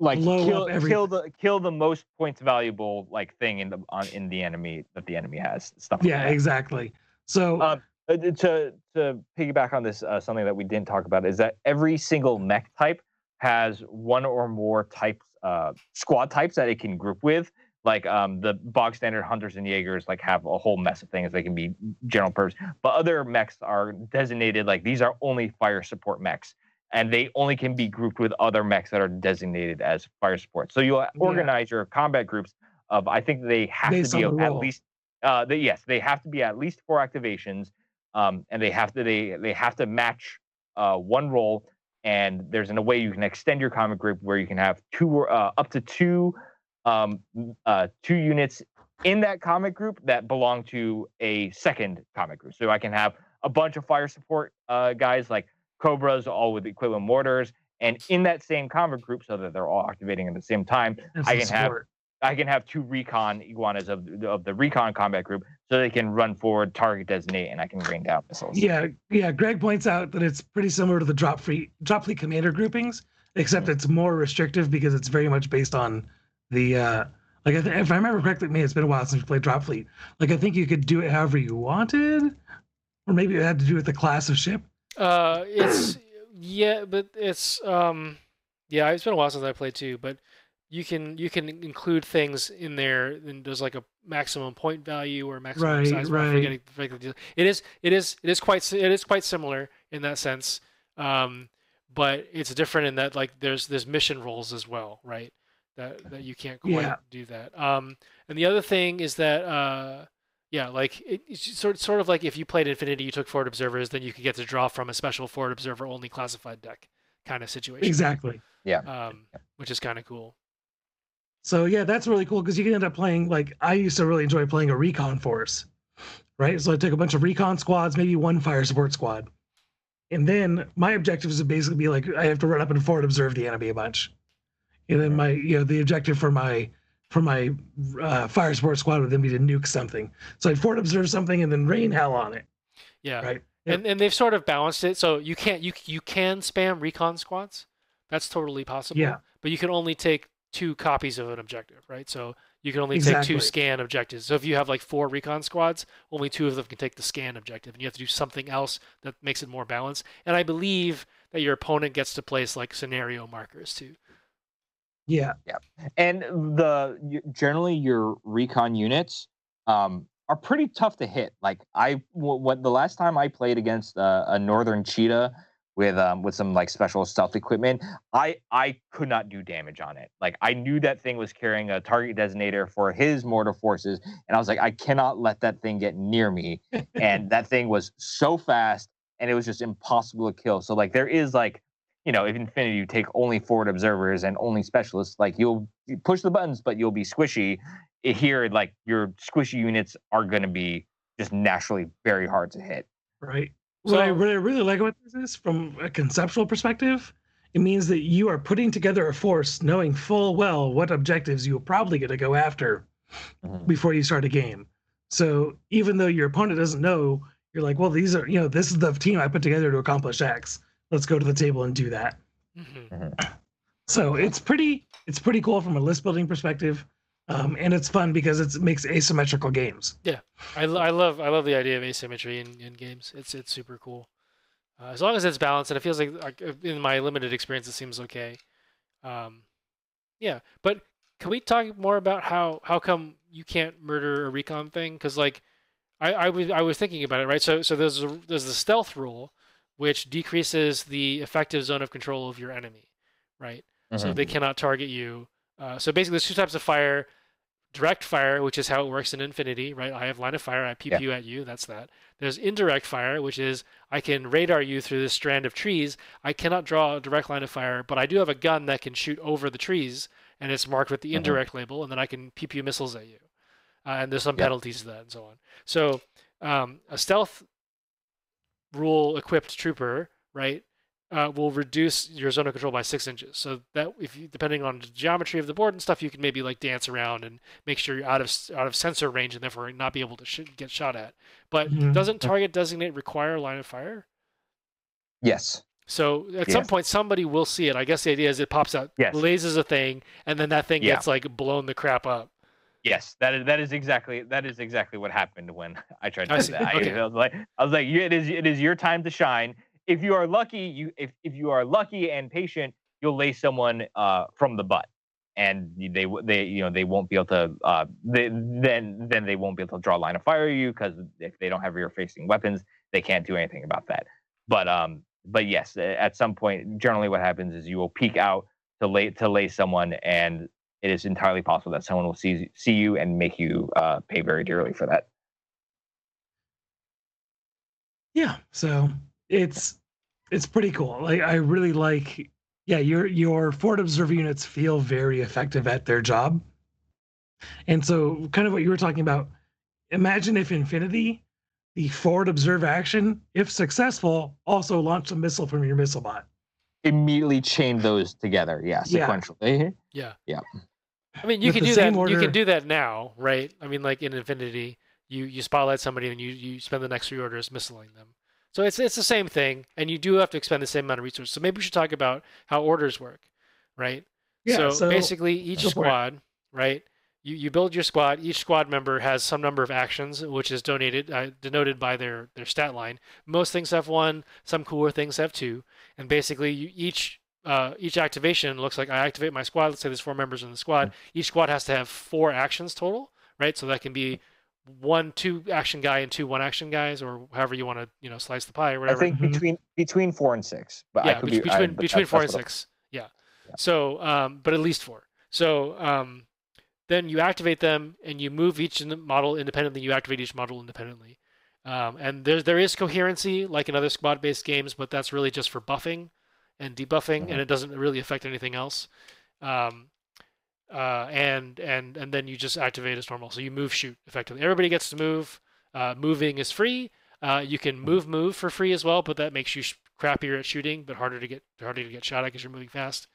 Like kill, kill the kill the most points valuable like thing in the on, in the enemy that the enemy has stuff. Like yeah, that. exactly. So um, to to piggyback on this, uh, something that we didn't talk about is that every single mech type has one or more types, uh, squad types that it can group with. Like um, the bog standard hunters and Jaegers like have a whole mess of things. They can be general purpose, but other mechs are designated like these are only fire support mechs. And they only can be grouped with other mechs that are designated as fire support. So you organize yeah. your combat groups of, I think they have Based to be at least, uh, they, yes, they have to be at least four activations, um, and they have to they they have to match uh, one role. And there's in a way you can extend your combat group where you can have two uh, up to two um, uh, two units in that combat group that belong to a second combat group. So I can have a bunch of fire support uh, guys like Cobras, all with equivalent mortars, and in that same combat group, so that they're all activating at the same time, That's I can have I can have two recon iguanas of the, of the recon combat group, so they can run forward, target designate, and I can rain down missiles. Yeah, yeah. Greg points out that it's pretty similar to the drop free drop fleet commander groupings, except mm-hmm. it's more restrictive because it's very much based on the uh, like. I th- if I remember correctly, man, it's been a while since we played drop fleet. Like I think you could do it however you wanted, or maybe it had to do with the class of ship. Uh, it's yeah, but it's um, yeah. It's been a while since I played too, but you can you can include things in there, and there's like a maximum point value or maximum right, size. Right, right. It is it is it is quite it is quite similar in that sense, um, but it's different in that like there's there's mission roles as well, right? That that you can't quite yeah. do that. Um, and the other thing is that uh. Yeah, like it, it's sort sort of like if you played Infinity, you took forward observers, then you could get to draw from a special forward observer only classified deck kind of situation. Exactly. Yeah. Um, yeah. Which is kind of cool. So yeah, that's really cool because you can end up playing like I used to really enjoy playing a recon force, right? So I took a bunch of recon squads, maybe one fire support squad, and then my objectives would basically be like I have to run up and forward observe the enemy a bunch, and then my you know the objective for my for my uh, fire support squad would then be to nuke something. So I'd forward observe something and then rain hell on it. Yeah. Right. Yep. And and they've sort of balanced it. So you can't you you can spam recon squads. That's totally possible. Yeah. But you can only take two copies of an objective, right? So you can only exactly. take two scan objectives. So if you have like four recon squads, only two of them can take the scan objective, and you have to do something else that makes it more balanced. And I believe that your opponent gets to place like scenario markers too. Yeah, yeah, and the generally your recon units um, are pretty tough to hit. Like I, what the last time I played against uh, a northern cheetah with um, with some like special stealth equipment, I I could not do damage on it. Like I knew that thing was carrying a target designator for his mortar forces, and I was like, I cannot let that thing get near me. And that thing was so fast, and it was just impossible to kill. So like there is like. You know, if Infinity, you take only forward observers and only specialists, like you'll push the buttons, but you'll be squishy. Here, like your squishy units are going to be just naturally very hard to hit. Right. So what I really, really like about this is from a conceptual perspective, it means that you are putting together a force knowing full well what objectives you're probably going to go after mm-hmm. before you start a game. So even though your opponent doesn't know, you're like, well, these are, you know, this is the team I put together to accomplish X. Let's go to the table and do that. Mm-hmm. So it's pretty, it's pretty cool from a list building perspective, um, and it's fun because it's, it makes asymmetrical games. Yeah, I, I love I love the idea of asymmetry in, in games. It's it's super cool, uh, as long as it's balanced. And it feels like in my limited experience, it seems okay. Um, yeah, but can we talk more about how, how come you can't murder a recon thing? Because like I, I was I was thinking about it, right? So so there's a, there's the stealth rule. which decreases the effective zone of control of your enemy, right? Mm-hmm. So they cannot target you. Uh, so basically, there's two types of fire. Direct fire, which is how it works in Infinity, right? I have line of fire, I P P U yeah. at you, that's that. There's indirect fire, which is I can radar you through this strand of trees. I cannot draw a direct line of fire, but I do have a gun that can shoot over the trees, and it's marked with the mm-hmm. indirect label, and then I can P P U missiles at you. Uh, and there's some yeah. penalties to that and so on. So um, a stealth rule-equipped trooper, right, uh, will reduce your zone of control by six inches. So that, if you, depending on the geometry of the board and stuff, you can maybe like dance around and make sure you're out of out of sensor range and therefore not be able to sh- get shot at. But mm-hmm. doesn't target designate require line of fire? Yes. So at yes. some point somebody will see it. I guess the idea is it pops out, yes. blazes a thing, and then that thing yeah. gets like blown the crap up. Yes, that is that is exactly that is exactly what happened when I tried to I do that. Okay. I, I was like, I was like, it is it is your time to shine. If you are lucky, you if, if you are lucky and patient, you'll lay someone uh, from the butt, and they they you know they won't be able to uh, they, then then they won't be able to draw a line of fire you, because if they don't have rear facing weapons, they can't do anything about that. But um, but yes, at some point, generally what happens is you will peek out to lay to lay someone, and it is entirely possible that someone will see see you and make you uh, pay very dearly for that. Yeah, so it's it's pretty cool. Like I really like, yeah, your your forward observer units feel very effective at their job. And so, kind of what you were talking about. Imagine if Infinity, the forward observe action, if successful, also launched a missile from your missile bot. Immediately chain those together, yeah, sequentially. Yeah, yeah. I mean, you With can do that. Order. You can do that now, right? I mean, like in Infinity, you you spotlight somebody and you you spend the next three orders missiling them. So it's it's the same thing, and you do have to expend the same amount of resources. So maybe we should talk about how orders work, right? Yeah. So, so basically, each squad, right? You you build your squad. Each squad member has some number of actions, which is donated uh, denoted by their their stat line. Most things have one. Some cooler things have two. And basically, you, each uh, each activation looks like I activate my squad. Let's say there's four members in the squad. Each squad has to have four actions total, right? So that can be one two action guy and two one action guys, or however you want to you know slice the pie or whatever. I think mm-hmm. between between four and six, but yeah, I could be, between I, between four and six, yeah. yeah. So, um, but at least four. So. Um, Then you activate them, and you move each model independently. You activate each model independently, um, and there there is coherency, like in other squad-based games, but that's really just for buffing and debuffing, mm-hmm. and it doesn't really affect anything else. Um, uh, and and and then you just activate as normal. So you move, shoot, effectively. Everybody gets to move. Uh, moving is free. Uh, you can move, move for free as well, but that makes you sh- crappier at shooting, but harder to get harder to get shot at because you're moving fast.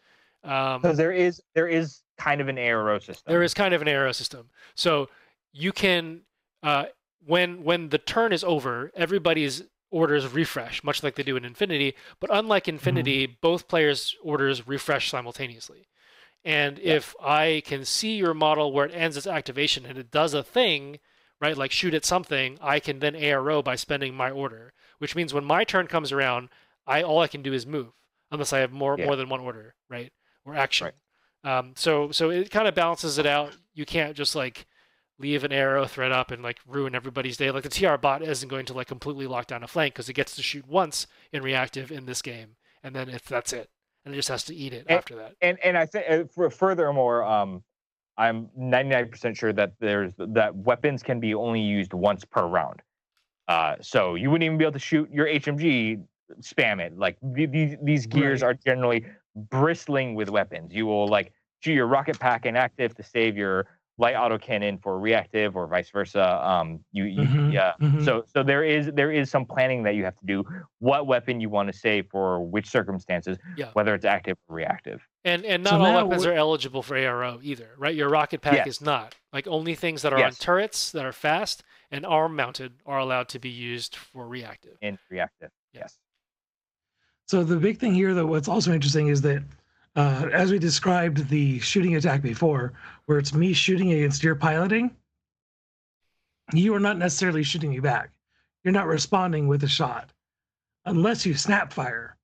Um, so there is there is kind of an A R O system. There is kind of an A R O system. So you can uh, when when the turn is over, everybody's orders refresh, much like they do in Infinity. But unlike Infinity, mm-hmm. both players' orders refresh simultaneously. And yeah. if I can see your model where it ends its activation and it does a thing, right, like shoot at something, I can then A R O by spending my order, which means when my turn comes around, I all I can do is move, unless I have more yeah. more than one order, right? Or action. Right. Um, so so it kind of balances it out. You can't just like leave an arrow thread up and like ruin everybody's day. Like the T R bot isn't going to like completely lock down a flank because it gets to shoot once in reactive in this game, and then if that's it, and it just has to eat it and, after that. And and I think for furthermore, um, I'm ninety-nine percent sure that there's that weapons can be only used once per round. Uh, so you wouldn't even be able to shoot your H M G, spam it. Like these these gears right. are generally bristling with weapons. You will like shoot your rocket pack inactive to save your light auto cannon for reactive, or vice versa. Um, you, you mm-hmm, yeah. Mm-hmm. So so there is there is some planning that you have to do. What weapon you want to save for which circumstances, yeah. whether it's active or reactive. And and not so all weapons we... are eligible for A R O either, right? Your rocket pack yes. is not. Like only things that are yes. on turrets that are fast and arm mounted are allowed to be used for reactive. And reactive, yeah. yes. So the big thing here, though, what's also interesting is that, uh, as we described the shooting attack before, where it's me shooting against your piloting, you are not necessarily shooting me back. You're not responding with a shot, unless you snap fire.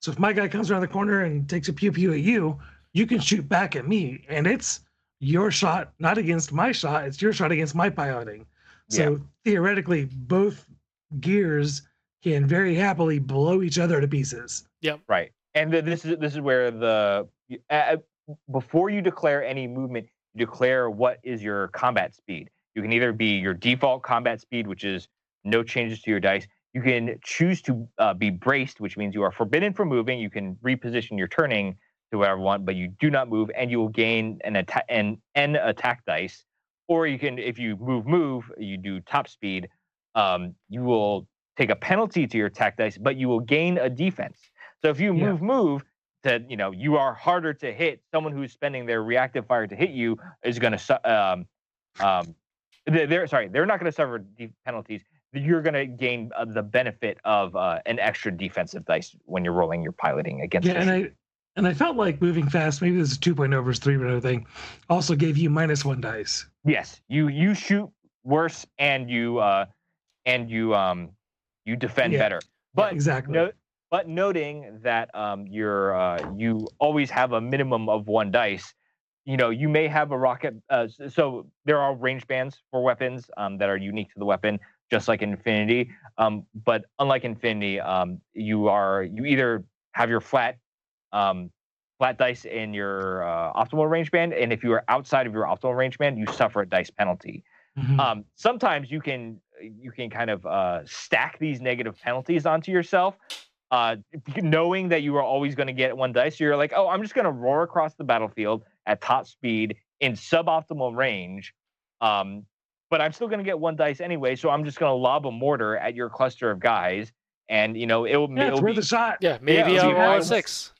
So if my guy comes around the corner and takes a pew pew at you, you can shoot back at me, and it's your shot, not against my shot. It's your shot against my piloting. So yeah. theoretically, both gears can very happily blow each other to pieces. Yep. Right. And the, this is this is where the uh, before you declare any movement, you declare what is your combat speed. You can either be your default combat speed, which is no changes to your dice. You can choose to uh, be braced, which means you are forbidden from moving. You can reposition your turning to whatever you want, but you do not move, and you will gain an attack an n attack dice. Or you can, if you move, move, you do top speed. Um, you will take a penalty to your attack dice, but you will gain a defense. So if you move, yeah. move, that you know you are harder to hit. Someone who's spending their reactive fire to hit you is going to su- um, um, they're, they're sorry, they're not going to suffer de- penalties. You're going to gain uh, the benefit of uh, an extra defensive dice when you're rolling your piloting against. Yeah, and I and I felt like moving fast. Maybe this is two point oh versus three point oh thing. Also gave you minus one dice. Yes, you you shoot worse and you uh, and you um you defend yeah. better. But yeah, exactly. No, But noting that um, you're, uh, you always have a minimum of one dice, you know, you may have a rocket. Uh, so there are range bands for weapons um, that are unique to the weapon, just like Infinity. Um, but unlike Infinity, um, you are you either have your flat um, flat dice in your uh, optimal range band, and if you are outside of your optimal range band, you suffer a dice penalty. Mm-hmm. Um, sometimes you can you can kind of uh, stack these negative penalties onto yourself. Uh, knowing that you are always going to get one dice, you're like, oh, I'm just going to roar across the battlefield at top speed in suboptimal range, um, but I'm still going to get one dice anyway, so I'm just going to lob a mortar at your cluster of guys, and, you know, it'll... Yeah, it'll it's be, worth a shot. Yeah, maybe yeah, a roll of six.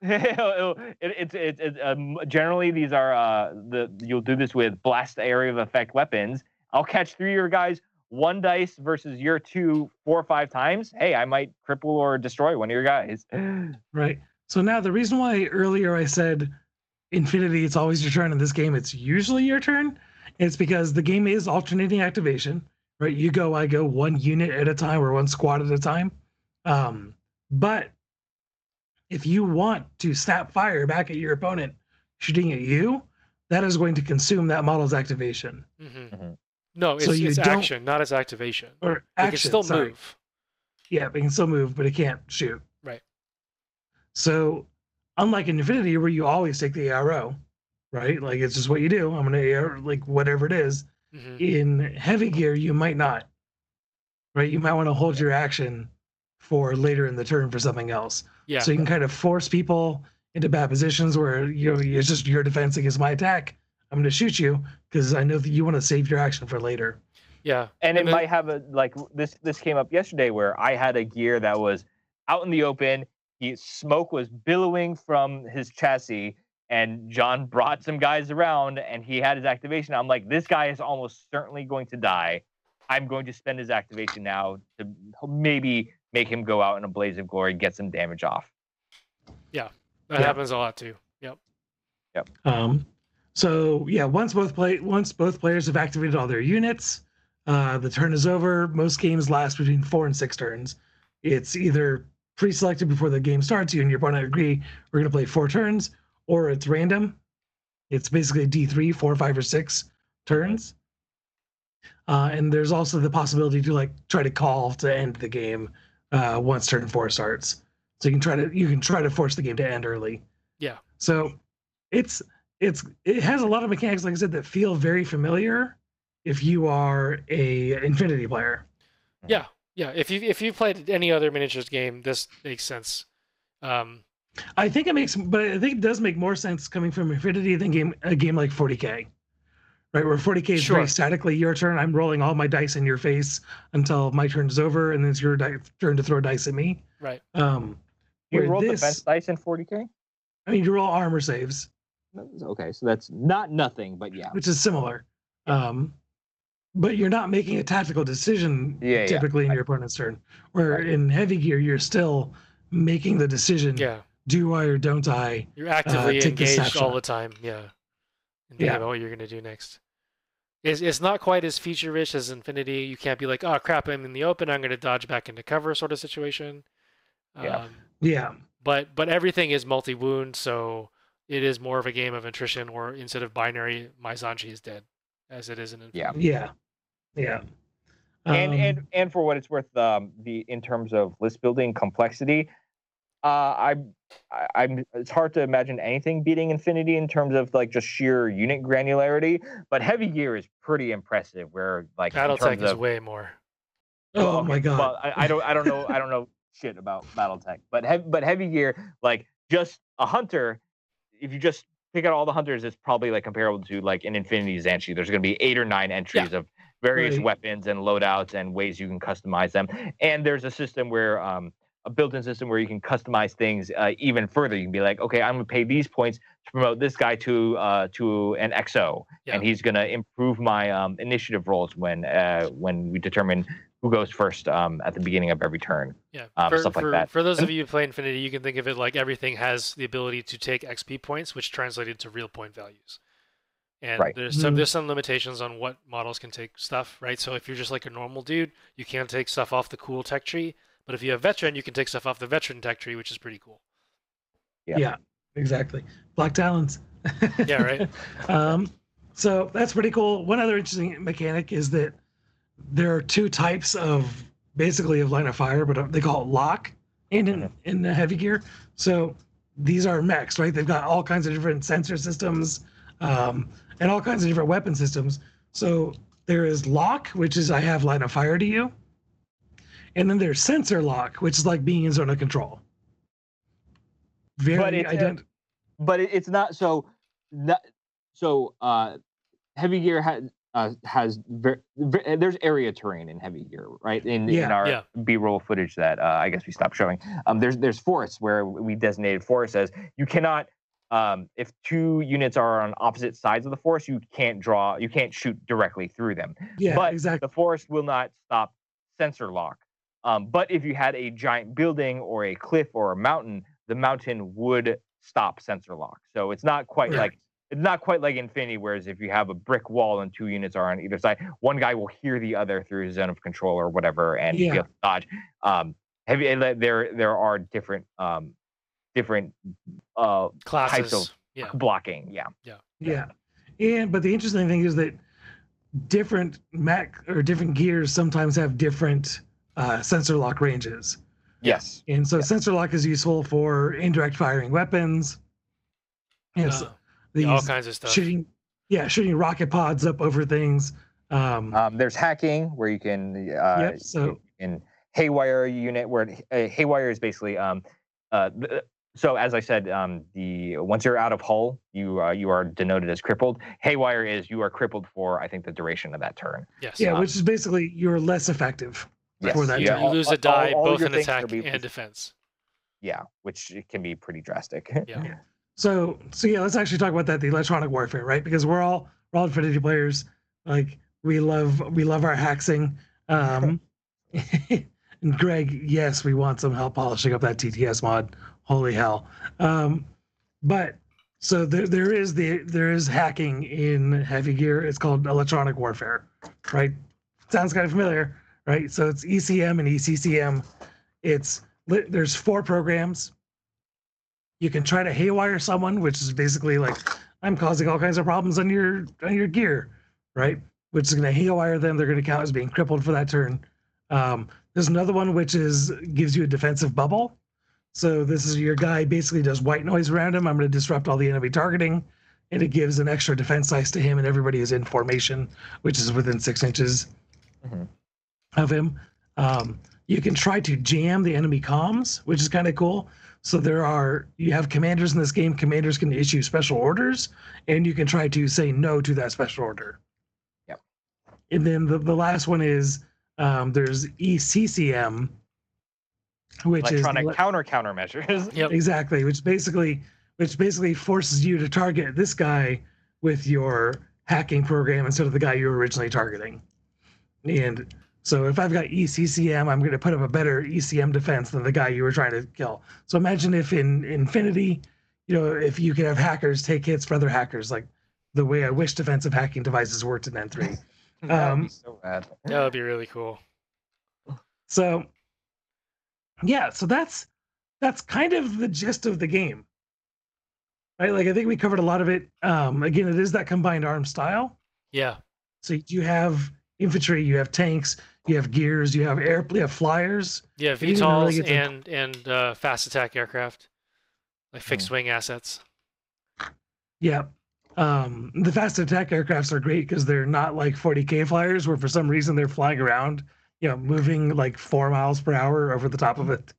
it'll, it'll, it, it, it, it, um, generally, these are... Uh, the you'll do this with blast area of effect weapons. I'll catch three of your guys... One dice versus your two, four or five times. Hey, I might cripple or destroy one of your guys. Right. So now the reason why earlier I said Infinity, it's always your turn. In this game, it's usually your turn. It's because the game is alternating activation, right? You go, I go, one unit at a time or one squad at a time. Um, but if you want to snap fire back at your opponent shooting at you, that is going to consume that model's activation. Mm-hmm. Mm-hmm. No, it's, so it's action, not its activation. Or action, it can still sorry. move. Yeah, it can still move, but it can't shoot. Right. So, unlike in Infinity, where you always take the arrow, right? Like, it's just what you do. I'm going to air, like, whatever it is. Mm-hmm. In Heavy Gear, you might not. Right? You might want to hold yeah. your action for later in the turn for something else. Yeah. So you can kind of force people into bad positions where, you know, it's just your defense against my attack. I'm going to shoot you because I know that you want to save your action for later. Yeah. And, and it then, might have a, like this, this came up yesterday where I had a gear that was out in the open. He, smoke was billowing from his chassis and John brought some guys around and he had his activation. I'm like, this guy is almost certainly going to die. I'm going to spend his activation now to maybe make him go out in a blaze of glory, get some damage off. Yeah. That yeah. happens a lot too. Yep. Yep. Um, So yeah, once both play once both players have activated all their units, uh, the turn is over. Most games last between four and six turns. It's either pre-selected before the game starts, you and your opponent agree we're going to play four turns, or it's random. It's basically D three, four, five, or six turns. Uh, and there's also the possibility to like try to call to end the game uh, once turn four starts. So you can try to you can try to force the game to end early. Yeah. So it's. It's it has a lot of mechanics, like I said, that feel very familiar if you are a Infinity player. Yeah, yeah. If you if you played any other miniatures game, this makes sense. Um, I think it makes, but I think it does make more sense coming from Infinity than game a game like forty K, right? Where forty K is sure. very statically your turn. I'm rolling all my dice in your face until my turn is over, and then it's your di- turn to throw dice at me. Right. Um, you roll this, defense dice in forty K. I mean, you roll armor saves. Okay, so that's not nothing, but yeah. Which is similar. Um, but you're not making a tactical decision yeah, typically yeah. in right. your opponent's turn. Where right. in Heavy Gear, you're still making the decision, yeah. do I or don't I? You're actively uh, engaged all the time, yeah. And yeah. about what you're going to do next. It's, it's not quite as feature-rich as Infinity. You can't be like, oh, crap, I'm in the open. I'm going to dodge back into cover sort of situation. Yeah. Um, yeah. But, but everything is multi-wound, so... It is more of a game of attrition, or instead of binary, my Zanshi is dead, as it is in Infinity. Yeah, yeah, yeah. Um, and and and for what it's worth, um, the in terms of list building complexity, uh, I, I, I'm it's hard to imagine anything beating Infinity in terms of like just sheer unit granularity. But Heavy Gear is pretty impressive. Where like BattleTech is way more. Oh, oh my God! Well, I, I don't I don't know I don't know shit about BattleTech, but he, but Heavy Gear, like just a hunter, if you just pick out all the hunters, it's probably like comparable to like an Infinity Zanshi. There's going to be eight or nine entries yeah. of various right. weapons and loadouts and ways you can customize them. And there's a system where, um, a built-in system where you can customize things uh, even further. You can be like, okay, I'm going to pay these points to promote this guy to uh, to an X O, yeah. and he's going to improve my um, initiative rolls when uh, when we determine who goes first um, at the beginning of every turn. Yeah, um, for, stuff like for, that. For those of you who play Infinity, you can think of it like everything has the ability to take X P points, which translate into real point values. And right. there's some there's some limitations on what models can take stuff, right? So if you're just like a normal dude, you can't take stuff off the cool tech tree. But if you have veteran, you can take stuff off the veteran tech tree, which is pretty cool. Yeah, yeah, exactly. Black Talons. Yeah, right. um, so that's pretty cool. One other interesting mechanic is that there are two types of basically of line of fire, but they call it lock and in, mm-hmm. in the Heavy Gear. So these are mechs, right? They've got all kinds of different sensor systems um, and all kinds of different weapon systems. So there is lock, which is I have line of fire to you. And then there's sensor lock, which is like being in zone of control. Very but it's, ident- uh, but it's not so. Not, so uh, Heavy Gear had. Uh, has ver- ver- there's area terrain in Heavy Gear, right? In, yeah, in our yeah. B-roll footage that uh, I guess we stopped showing. Um, there's there's forests where we designated forests as you cannot. Um, if two units are on opposite sides of the forest, you can't draw, you can't shoot directly through them. Yeah, but exactly. The forest will not stop sensor lock. Um, but if you had a giant building or a cliff or a mountain, the mountain would stop sensor lock. So it's not quite right. like. It's not quite like Infinity, whereas if you have a brick wall and two units are on either side, one guy will hear the other through his zone of control or whatever, and yeah. he'll dodge. Um, have you, there, there are different, um, different uh, classes types of yeah. blocking. Yeah. yeah, yeah, yeah. And but the interesting thing is that different mech or different gears sometimes have different uh, sensor lock ranges. Yes. And so yes. sensor lock is useful for indirect firing weapons. Yes. Uh. These all kinds of stuff. Shooting, yeah, shooting rocket pods up over things. Um, um, there's hacking where you can, uh, yep, so. you can haywire a unit. Where it, uh, haywire is basically, um, uh, so as I said, um, the once you're out of hull, you uh, you are denoted as crippled. Haywire is you are crippled for I think the duration of that turn. Yes. Yeah, um, which is basically you're less effective yes, for that yeah, turn. You lose a die all, all both in attack be, and defense. Yeah, which can be pretty drastic. Yeah. yeah. So, so yeah, let's actually talk about that—the electronic warfare, right? Because we're all we're all Infinity players. Like we love we love our hacking. Um, and Greg, yes, we want some help polishing up that T T S mod. Holy hell! Um, but so there there is the there is hacking in Heavy Gear. It's called electronic warfare, right? Sounds kind of familiar, right? So it's E C M and E C C M. It's there's four programs. You can try to haywire someone, which is basically like, I'm causing all kinds of problems on your on your gear, right? Which is going to haywire them. They're going to count as being crippled for that turn. Um, there's another one which is gives you a defensive bubble. So this is your guy basically does white noise around him. I'm going to disrupt all the enemy targeting, and it gives an extra defense size to him, and everybody is in formation, which is within six inches mm-hmm. of him. Um, you can try to jam the enemy comms, which is kind of cool. So there are, you have commanders in this game. Commanders can issue special orders, and you can try to say no to that special order. Yep. And then the, the last one is um, there's E C C M, which electronic is electronic counter countermeasures. Yep. Exactly, which basically which basically forces you to target this guy with your hacking program instead of the guy you were originally targeting. And so if I've got E C C M, I'm going to put up a better E C M defense than the guy you were trying to kill. So imagine if in Infinity, you know, if you could have hackers take hits for other hackers, like the way I wish defensive hacking devices worked in N three. Um, that would be so bad. That would be really cool. So, yeah, so that's that's kind of the gist of the game, right? Like I think we covered a lot of it. Um, again, it is that combined arm style. Yeah. So you have infantry, you have tanks, you have gears, you have air, you have flyers. Yeah, V TOLs really and and uh, fast attack aircraft, like fixed wing assets. Yeah, um, the fast attack aircrafts are great because they're not like forty K flyers, where for some reason they're flying around, you know, moving like four miles per hour over the top of it,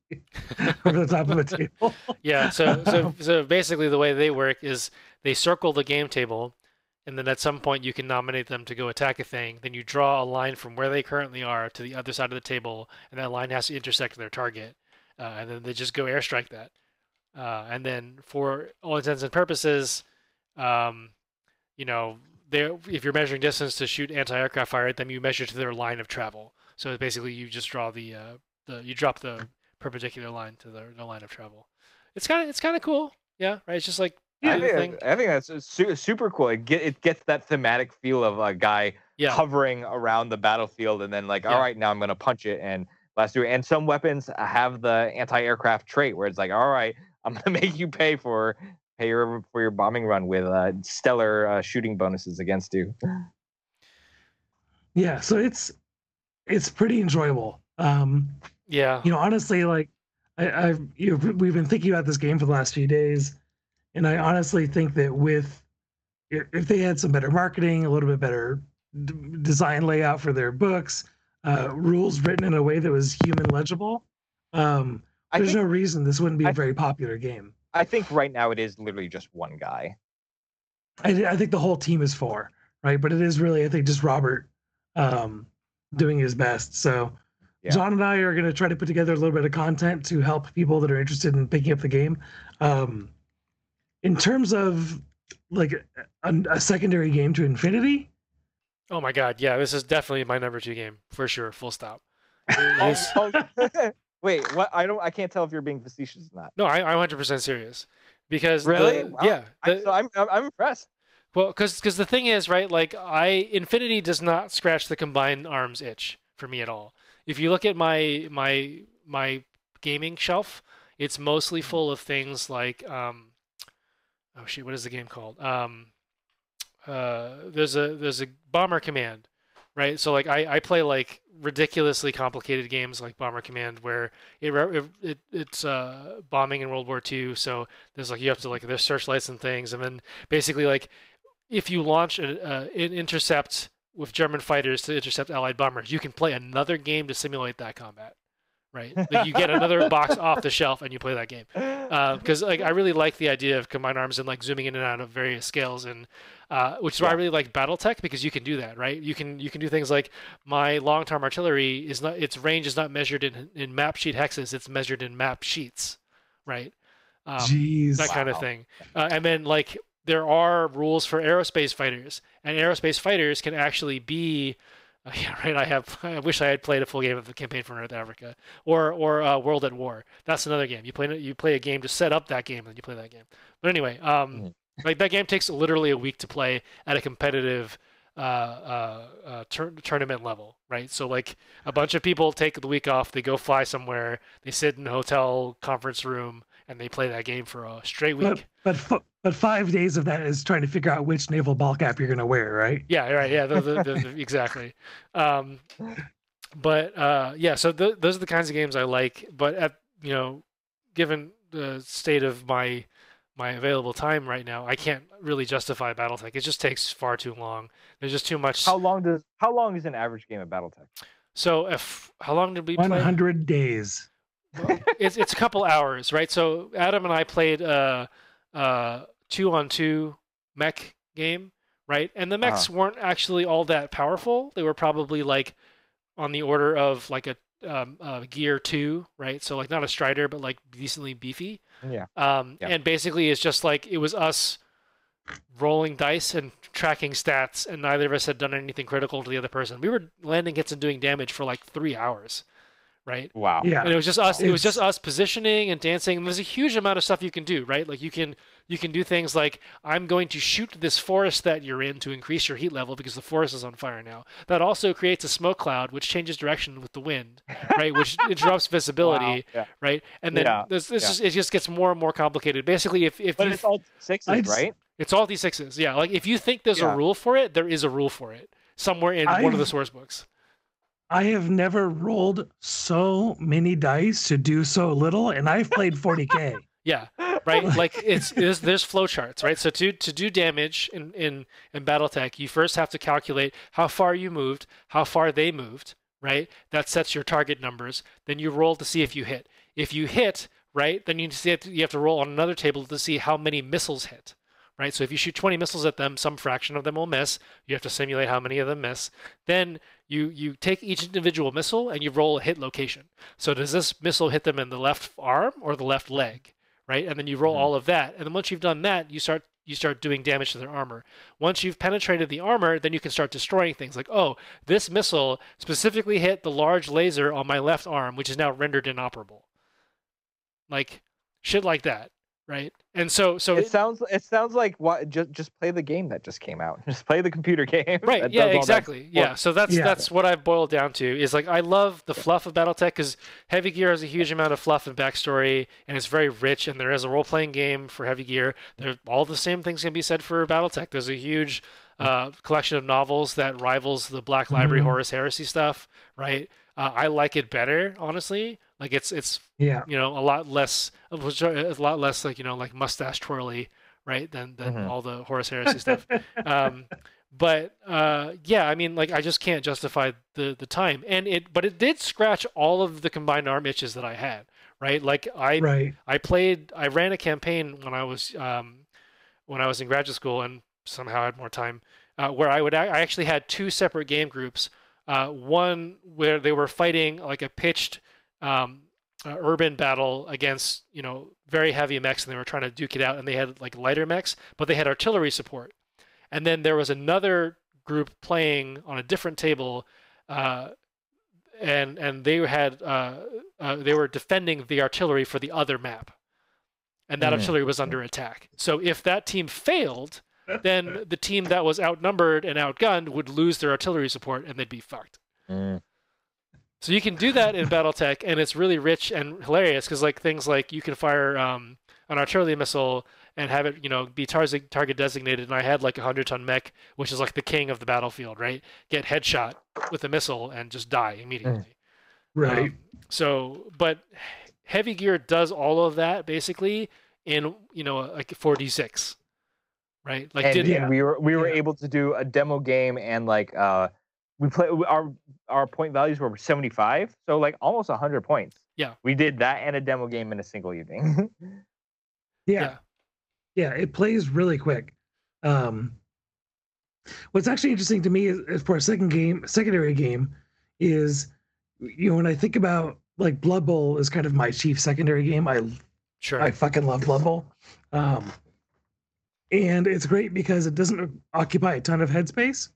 over the top of a table. Yeah, so so so basically the way they work is they circle the game table. And then at some point you can nominate them to go attack a thing. Then you draw a line from where they currently are to the other side of the table, and that line has to intersect their target. Uh, and then they just go airstrike that. Uh, and then for all intents and purposes, um, you know, if you're measuring distance to shoot anti-aircraft fire at them, you measure to their line of travel. So basically, you just draw the, uh, the you drop the perpendicular line to their, their line of travel. It's kind of it's kind of cool, yeah, right? It's just like. Yeah, I think, I think that's super cool. It, get, it gets that thematic feel of a guy yeah. hovering around the battlefield and then like, all yeah. right, now I'm going to punch it and blast through. And some weapons have the anti-aircraft trait where it's like, all right, I'm going to make you pay for pay your, for your bombing run with uh, stellar uh, shooting bonuses against you. Yeah, so it's it's pretty enjoyable. Um, yeah, you know, honestly, like I, I've you know, we've been thinking about this game for the last few days. And I honestly think that with, if they had some better marketing, a little bit better d design layout for their books, uh, rules written in a way that was human legible, um, there's think, no reason this wouldn't be I, a very popular game. I think right now it is literally just one guy. I, I think the whole team is four, right? But it is really, I think, just Robert um, doing his best. So yeah. John and I are going to try to put together a little bit of content to help people that are interested in picking up the game. Um, In terms of like a, a secondary game to Infinity, oh my God, yeah, this is definitely my number two game for sure. Full stop. Wait, what? I don't. I can't tell if you're being facetious or not. No, I, I'm one hundred percent serious because really, the, wow. yeah. The, I, so I'm, I'm, I'm impressed. Well, because because the thing is, right? Like, I Infinity does not scratch the combined arms itch for me at all. If you look at my my my gaming shelf, it's mostly full of things like. Um, Oh shit! What is the game called? Um, uh, there's a there's a Bomber Command, right? So like I, I play like ridiculously complicated games like Bomber Command where it it it's uh, bombing in World War Two. So there's like you have to like there's searchlights and things, and then basically like if you launch a, uh, an intercept with German fighters to intercept Allied bombers, you can play another game to simulate that combat. Right, like you get another box off the shelf and you play that game because uh, like I really like the idea of combined arms and like zooming in and out of various scales, and uh, which is why yeah. I really like BattleTech because you can do that, right? You can you can do things like my long-term artillery is not its range is not measured in in map sheet hexes; it's measured in map sheets, right? Um, Jeez, that wow. kind of thing. Uh, and then like there are rules for aerospace fighters, and aerospace fighters can actually be. Uh, yeah, right. I have. I wish I had played a full game of the Campaign for North Africa, or or uh, World at War. That's another game. You play you play a game to set up that game, and then you play that game. But anyway, um, like that game takes literally a week to play at a competitive uh, uh, uh, tur tournament level, right? So like a bunch of people take the week off, they go fly somewhere, they sit in a hotel conference room, and they play that game for a straight week. But but, but five days of that is trying to figure out which naval ball cap you're going to wear, right? Yeah, right. Yeah, the, the, the, the, exactly. Um, but uh, yeah, so th those are the kinds of games I like. But at you know, given the state of my my available time right now, I can't really justify BattleTech. It just takes far too long. There's just too much. How long does how long is an average game of BattleTech? So if how long did we play? one hundred days. Well, it's it's a couple hours, right? So Adam and I played a uh, uh, two on two mech game, right? And the mechs uh-huh. weren't actually all that powerful. They were probably like on the order of like a, um, a gear two, right? So like not a Strider, but like decently beefy. Yeah. Um, yeah. And basically, it's just like it was us rolling dice and tracking stats, and neither of us had done anything critical to the other person. We were landing hits and doing damage for like three hours. Right. Wow. Yeah. And it was just us. It was just us positioning and dancing. And there's a huge amount of stuff you can do, right? Like you can you can do things like I'm going to shoot this forest that you're in to increase your heat level because the forest is on fire now. That also creates a smoke cloud which changes direction with the wind, right? Which interrupts visibility, wow. yeah. right? And then yeah. this, this yeah. just, it just gets more and more complicated. Basically, if if but you, it's all D sixes, right? It's all D sixes. Yeah. Like if you think there's yeah. a rule for it, there is a rule for it. somewhere in I've, one of the source books. I have never rolled so many dice to do so little, and I've played forty K. Yeah, right. Like it's, it's there's flowcharts, right? So to to do damage in in in BattleTech, you first have to calculate how far you moved, how far they moved, right? That sets your target numbers. Then you roll to see if you hit. If you hit, right, then you see you have to roll on another table to see how many missiles hit, right? So if you shoot twenty missiles at them, some fraction of them will miss. You have to simulate how many of them miss. Then you you take each individual missile and you roll a hit location. So does this missile hit them in the left arm or the left leg? Right, and then you roll mm-hmm. all of that, and then once you've done that, you start you start doing damage to their armor. Once you've penetrated the armor, then you can start destroying things like, oh, this missile specifically hit the large laser on my left arm, which is now rendered inoperable. Like shit, like that, right? And so, so it, it sounds it sounds like what just just play the game that just came out. Just play the computer game. Right? Yeah, exactly. Yeah. Work. So that's yeah. that's what I've boiled down to is like I love the fluff of BattleTech because Heavy Gear has a huge amount of fluff and backstory, and it's very rich. And there is a role playing game for Heavy Gear. There, all the same things can be said for BattleTech. There's a huge uh, collection of novels that rivals the Black Library mm-hmm. Horus Heresy stuff. Right? Uh, I like it better, honestly. Like it's it's yeah. you know a lot less a lot less like you know like mustache twirly right than than mm-hmm. all the Horus Heresy stuff, um, but uh, yeah I mean like I just can't justify the the time and it but it did scratch all of the combined arm itches that I had right like I right. I played I ran a campaign when I was um, when I was in graduate school and somehow I had more time uh, where I would I actually had two separate game groups uh, one where they were fighting like a pitched Um, uh, urban battle against, you know, very heavy mechs, and they were trying to duke it out, and they had like lighter mechs, but they had artillery support. And then there was another group playing on a different table, uh, and and they had uh, uh, they were defending the artillery for the other map, and that mm-hmm. artillery was under attack. So if that team failed, then the team that was outnumbered and outgunned would lose their artillery support, and they'd be fucked. Mm. So you can do that in BattleTech, and it's really rich and hilarious because like things like you can fire um, an artillery missile and have it, you know, be tar- target designated. And I had like a hundred ton mech, which is like the king of the battlefield, right? Get headshot with a missile and just die immediately. Right. Um, so, but Heavy Gear does all of that basically in you know like four D six, right? Like and, did, and we were we were yeah. able to do a demo game and like. Uh... We play our our point values were seventy-five, so like almost a hundred points. Yeah, we did that and a demo game in a single evening. yeah. yeah, yeah, it plays really quick. Um, what's actually interesting to me is, is for a second game, secondary game, is you know when I think about like Blood Bowl is kind of my chief secondary game. I sure I fucking love Blood Bowl, um, and it's great because it doesn't occupy a ton of headspace.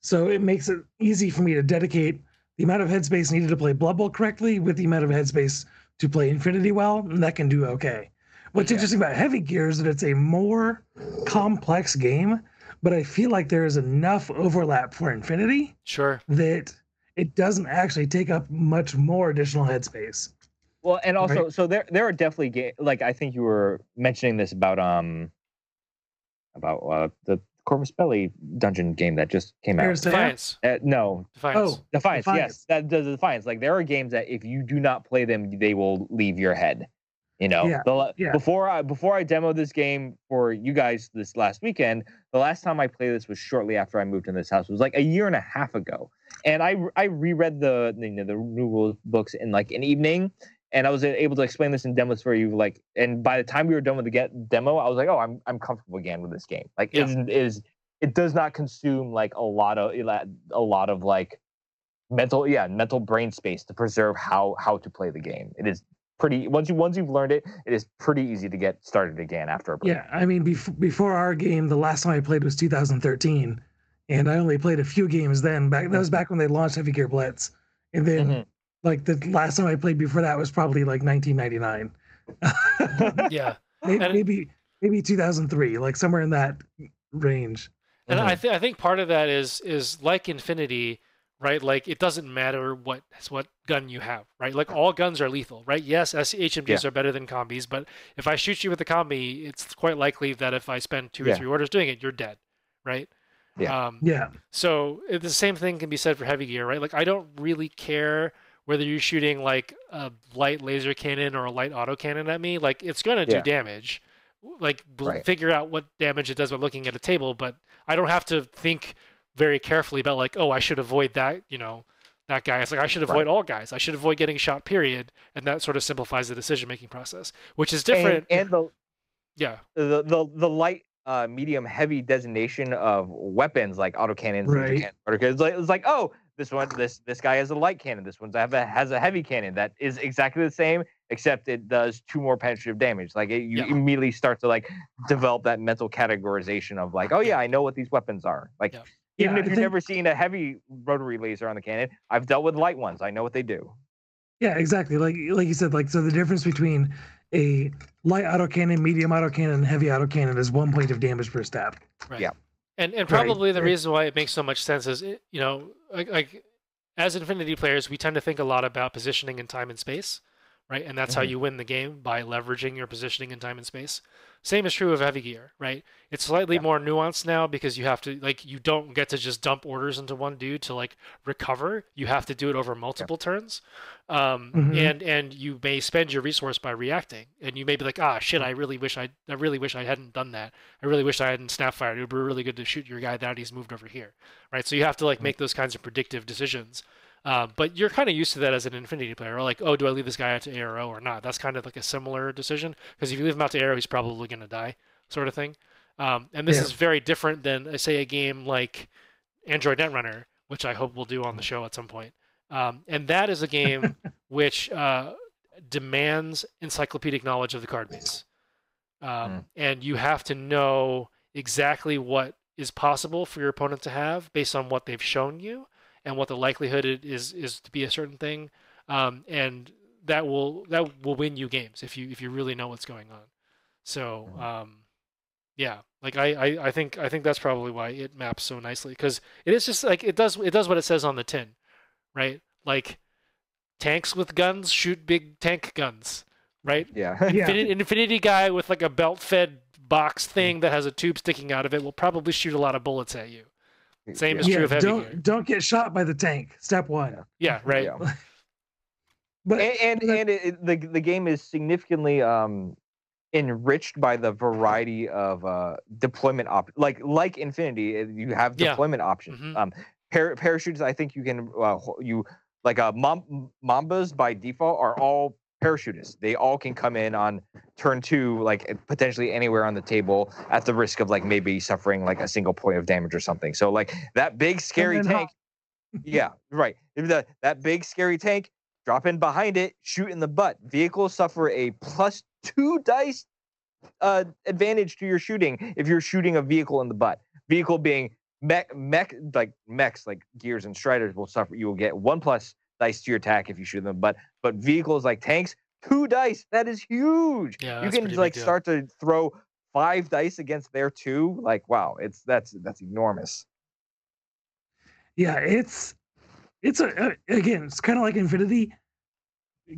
So it makes it easy for me to dedicate the amount of headspace needed to play Blood Bowl correctly with the amount of headspace to play Infinity well, and that can do okay. What's yeah. interesting about Heavy Gear is that it's a more complex game, but I feel like there is enough overlap for Infinity sure. that it doesn't actually take up much more additional headspace. Well, and also, right? so there there are definitely, ga- like I think you were mentioning this about um about uh, the Corvus Belli dungeon game that just came out. Defiance. Uh, no. Defiance. Oh, Defiance. Defiance. Yes, that does Defiance. Like there are games that if you do not play them, they will leave your head. You know. Yeah. The, yeah. Before I before I demoed this game for you guys this last weekend, the last time I played this was shortly after I moved in this house. It was like a year and a half ago, and I I reread the you know, the new rules books in like an evening. And I was able to explain this in demos for you, like, and by the time we were done with the get demo, I was like, "Oh, I'm I'm comfortable again with this game. Like, yeah. it is it does not consume like a lot of a lot of like mental, yeah, mental brain space to preserve how how to play the game. It is pretty once you once you've learned it, it is pretty easy to get started again after a break. Yeah, I mean, bef- before our game, the last time I played was two thousand thirteen, and I only played a few games then. Back that was back when they launched Heavy Gear Blitz, and then. Mm-hmm. Like the last time I played before that was probably like nineteen ninety-nine. yeah, maybe, maybe maybe two thousand three, like somewhere in that range. And mm-hmm. I think I think part of that is is like Infinity, right? Like it doesn't matter what what gun you have, right? Like all guns are lethal, right? Yes, H M Gs yeah. are better than combis, but if I shoot you with a combi, it's quite likely that if I spend two yeah. or three orders doing it, you're dead, right? Yeah. Um, yeah. So it, the same thing can be said for Heavy Gear, right? Like, I don't really care whether you're shooting like a light laser cannon or a light autocannon at me. Like, it's going to yeah. do damage. Like, right. figure out what damage it does by looking at a table, but I don't have to think very carefully about like, oh, I should avoid that, you know, that guy. It's like, I should avoid right. all guys. I should avoid getting shot, period. And that sort of simplifies the decision-making process, which is different. And, and the, yeah. the, the, the light, uh, medium, heavy designation of weapons, like autocannons. Right. It's like, it's like, oh, this one, this, this guy has a light cannon. This one have a, has a heavy cannon. That is exactly the same, except it does two more penetrative damage. Like, it, you yeah. immediately start to like develop that mental categorization of like, oh yeah, I know what these weapons are. Like, yeah. even yeah, if you've think, never seen a heavy rotary laser on the cannon, I've dealt with light ones. I know what they do. Yeah, exactly. Like like you said, like, so the difference between a light autocannon, medium autocannon, and heavy autocannon is one point of damage per stab. Right. Yeah. And and probably right. the reason why it makes so much sense is, it, you know, like, like as Infinity players, we tend to think a lot about positioning in time and space, right? And that's mm-hmm. how you win the game, by leveraging your positioning in time and space. Same is true of Heavy Gear, right? It's slightly yeah. more nuanced now, because you have to, like, you don't get to just dump orders into one dude to like recover. You have to do it over multiple yeah. turns, um, mm-hmm. and and you may spend your resource by reacting, and you may be like, ah, shit, I really wish I, I really wish I hadn't done that. I really wish I hadn't snap fired. It would be really good to shoot your guy down. He's moved over here, right? So you have to like mm-hmm. make those kinds of predictive decisions. Uh, but you're kind of used to that as an Infinity player, like, oh, do I leave this guy out to A R O or not? That's kind of like a similar decision, because if you leave him out to A R O, he's probably going to die, sort of thing. Um, and this yeah. is very different than, say, a game like Android Netrunner, which I hope we'll do on the show at some point. Um, and that is a game which uh, demands encyclopedic knowledge of the card base. Um, mm. And you have to know exactly what is possible for your opponent to have based on what they've shown you, and what the likelihood it is is to be a certain thing, um, and that will that will win you games if you if you really know what's going on. So um, yeah, like I, I, I think I think that's probably why it maps so nicely, because it is just like, it does it does what it says on the tin, right? Like, tanks with guns shoot big tank guns, right? Yeah. Infinity, Infinity guy with like a belt fed box thing that has a tube sticking out of it will probably shoot a lot of bullets at you. Same yeah. is true yeah, of Heavy don't, Gear. Don't get shot by the tank. Step one. Yeah, right. Yeah. but and and, and it, the the game is significantly um, enriched by the variety of uh, deployment options. Like like Infinity, you have deployment yeah. options. Mm-hmm. Um, par parachutes. I think you can uh, you like uh, mom mambas by default are all parachutists. They all can come in on turn two, like potentially anywhere on the table, at the risk of like maybe suffering like a single point of damage or something. So like that big scary tank, yeah, right. The, that big scary tank, drop in behind it, shoot in the butt. Vehicles suffer a plus two dice uh, advantage to your shooting if you're shooting a vehicle in the butt. Vehicle being mech, mech like mechs, like Gears and Striders will suffer. You will get one plus dice to your attack if you shoot them, but but vehicles like tanks, two dice. That is huge. Yeah, you can like start to throw five dice against their two. Like, wow, it's that's that's enormous. Yeah, it's it's a, again, it's kind of like Infinity.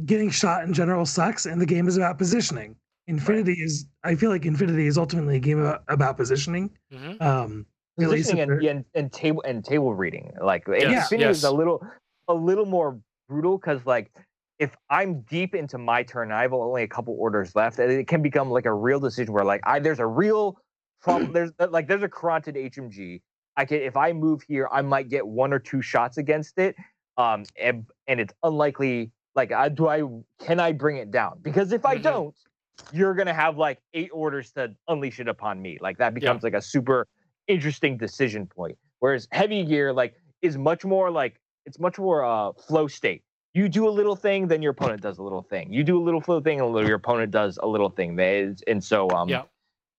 Getting shot in general sucks, and the game is about positioning. Infinity right. is, I feel like Infinity is ultimately a game about, about positioning. Mm-hmm. Um, positioning and, and and table and table reading. Like yes. Infinity yes. is a little. a little more brutal, because like if I'm deep into my turn, I have only a couple orders left, and it can become like a real decision where like I there's a real problem. There's like there's a corrupted H M G. I can if I move here, I might get one or two shots against it, um, and and it's unlikely. Like I do I can I bring it down? Because if I don't, you're gonna have like eight orders to unleash it upon me. Like that becomes yeah. like a super interesting decision point. Whereas Heavy Gear like is much more like. It's much more uh, flow state. You do a little thing, then your opponent does a little thing. You do a little flow thing, and your opponent does a little thing. And so, um, yeah.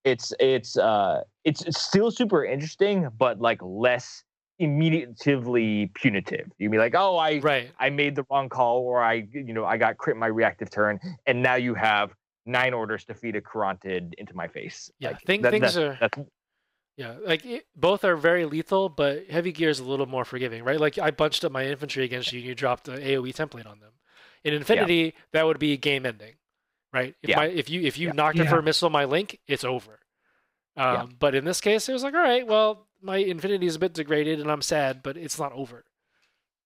it's it's uh, it's it's still super interesting, but like less immediately punitive. You mean like, oh, I right. I made the wrong call, or I you know I got crit my reactive turn, and now you have nine orders to feed a Kharadron into my face. Yeah, like, think, that, things that, are. That's, Yeah, like it, both are very lethal, but Heavy Gear is a little more forgiving, right? Like I bunched up my infantry against you, and you dropped an A O E template on them. In Infinity, yeah. that would be game ending, right? If yeah. my if you if you yeah. knocked yeah. it for a missile my link, it's over. Um, yeah. But in this case, it was like, all right, well, my Infinity is a bit degraded, and I'm sad, but it's not over.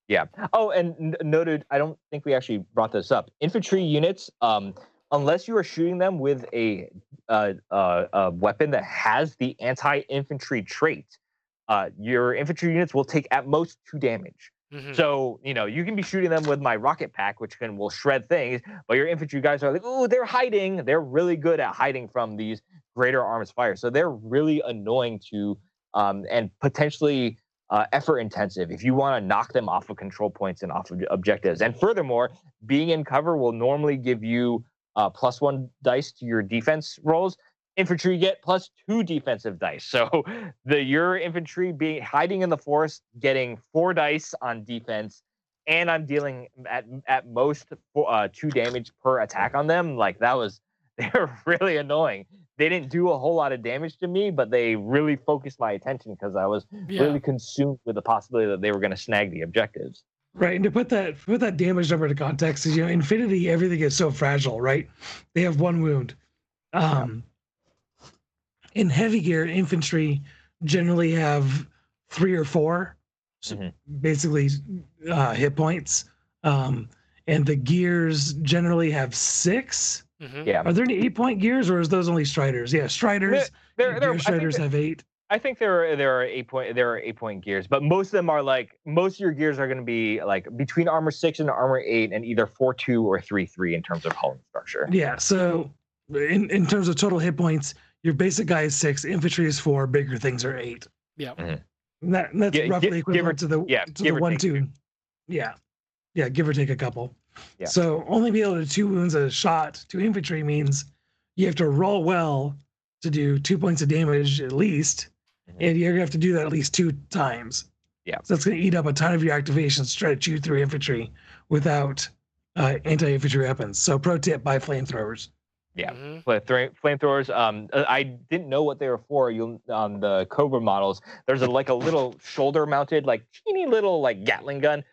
Yeah. Oh, and noted, I don't think we actually brought this up. Infantry units, um, unless you are shooting them with a, uh, uh, a weapon that has the anti-infantry trait, uh, your infantry units will take at most two damage. Mm-hmm. So, you know, you can be shooting them with my rocket pack, which can will shred things, but your infantry guys are like, oh, they're hiding. They're really good at hiding from these greater arms fire. So they're really annoying to um, and potentially... Uh, effort intensive if you want to knock them off of control points and off of objectives. And furthermore, being in cover will normally give you uh, plus one dice to your defense rolls. Infantry get plus two defensive dice. So the your infantry being hiding in the forest, getting four dice on defense, and I'm dealing at at most four, uh, two damage per attack on them. Like that was they're really annoying. They didn't do a whole lot of damage to me, but they really focused my attention because I was yeah. really consumed with the possibility that they were going to snag the objectives. Right, and to put that put that damage number into context, is you know, Infinity, everything is so fragile, right? They have one wound. Um, yeah. In Heavy Gear, infantry generally have three or four, mm-hmm. basically uh, hit points, um, and the gears generally have six. Mm-hmm. Yeah. Are there any eight-point gears, or is those only Striders? Yeah, Striders. There, there, there, Striders have eight. I think there are there are eight-point there are eight-point gears, but most of them are like most of your gears are going to be like between armor six and armor eight, and either four two or three three in terms of hull structure. Yeah. So in in terms of total hit points, your basic guy is six, infantry is four, bigger things are eight. Yeah. Mm-hmm. that, that's yeah, roughly give, equivalent give or, to the yeah to the one two. two. Yeah. Yeah. Give or take a couple. Yeah. So only be able to two wounds a shot to infantry means you have to roll well to do two points of damage at least, mm-hmm. and you're gonna have to do that at least two times. Yeah. So that's gonna eat up a ton of your activations to try to chew through infantry without uh, anti-infantry weapons. So pro tip: buy flamethrowers. Yeah, mm-hmm. flamethrowers. Um, I didn't know what they were for. You on um, the Cobra models, there's a, like a little shoulder-mounted, like teeny little like Gatling gun,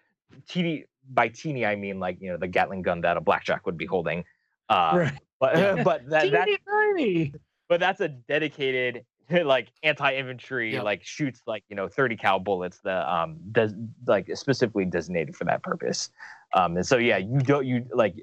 teeny. By teeny, I mean like you know the Gatling gun that a blackjack would be holding, uh, right. but yeah. but that teeny tiny. But that's a dedicated like anti-infantry yeah. like shoots like you know thirty cal bullets that um does like specifically designated for that purpose, um and so yeah you don't you like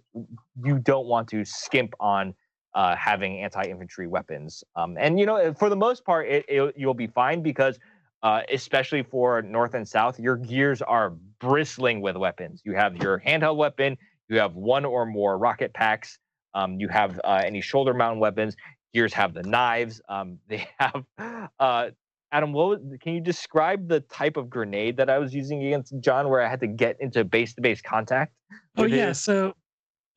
you don't want to skimp on uh having anti-infantry weapons, um and you know for the most part it, it you'll be fine because. Uh, especially for North and South, your gears are bristling with weapons. You have your handheld weapon, you have one or more rocket packs, um, you have uh, any shoulder mount weapons. Gears have the knives. Um, they have, uh, Adam, what was, can you describe the type of grenade that I was using against John where I had to get into base-to-base contact? Oh, yeah. His? So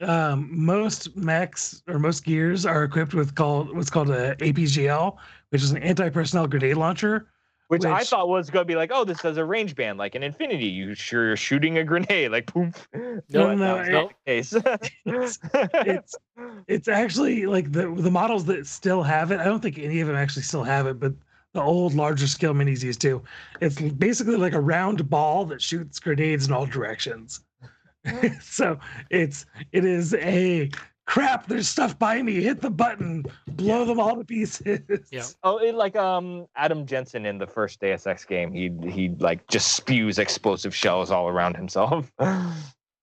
um, most mechs or most gears are equipped with called what's called an A P G L, which is an anti-personnel grenade launcher. Which, Which I thought was going to be like, oh, this has a range band, like an Infinity. You sure you're shooting a grenade, like poof. No, no, no it's, not the case. it's it's it's actually like the the models that still have it. I don't think any of them actually still have it, but the old larger scale minis used to. It's basically like a round ball that shoots grenades in all directions. so it's it is a. Crap! There's stuff by me. Hit the button. Blow yeah. them all to pieces. Yeah. Oh, it, like um, Adam Jensen in the first Deus Ex game, he he like just spews explosive shells all around himself.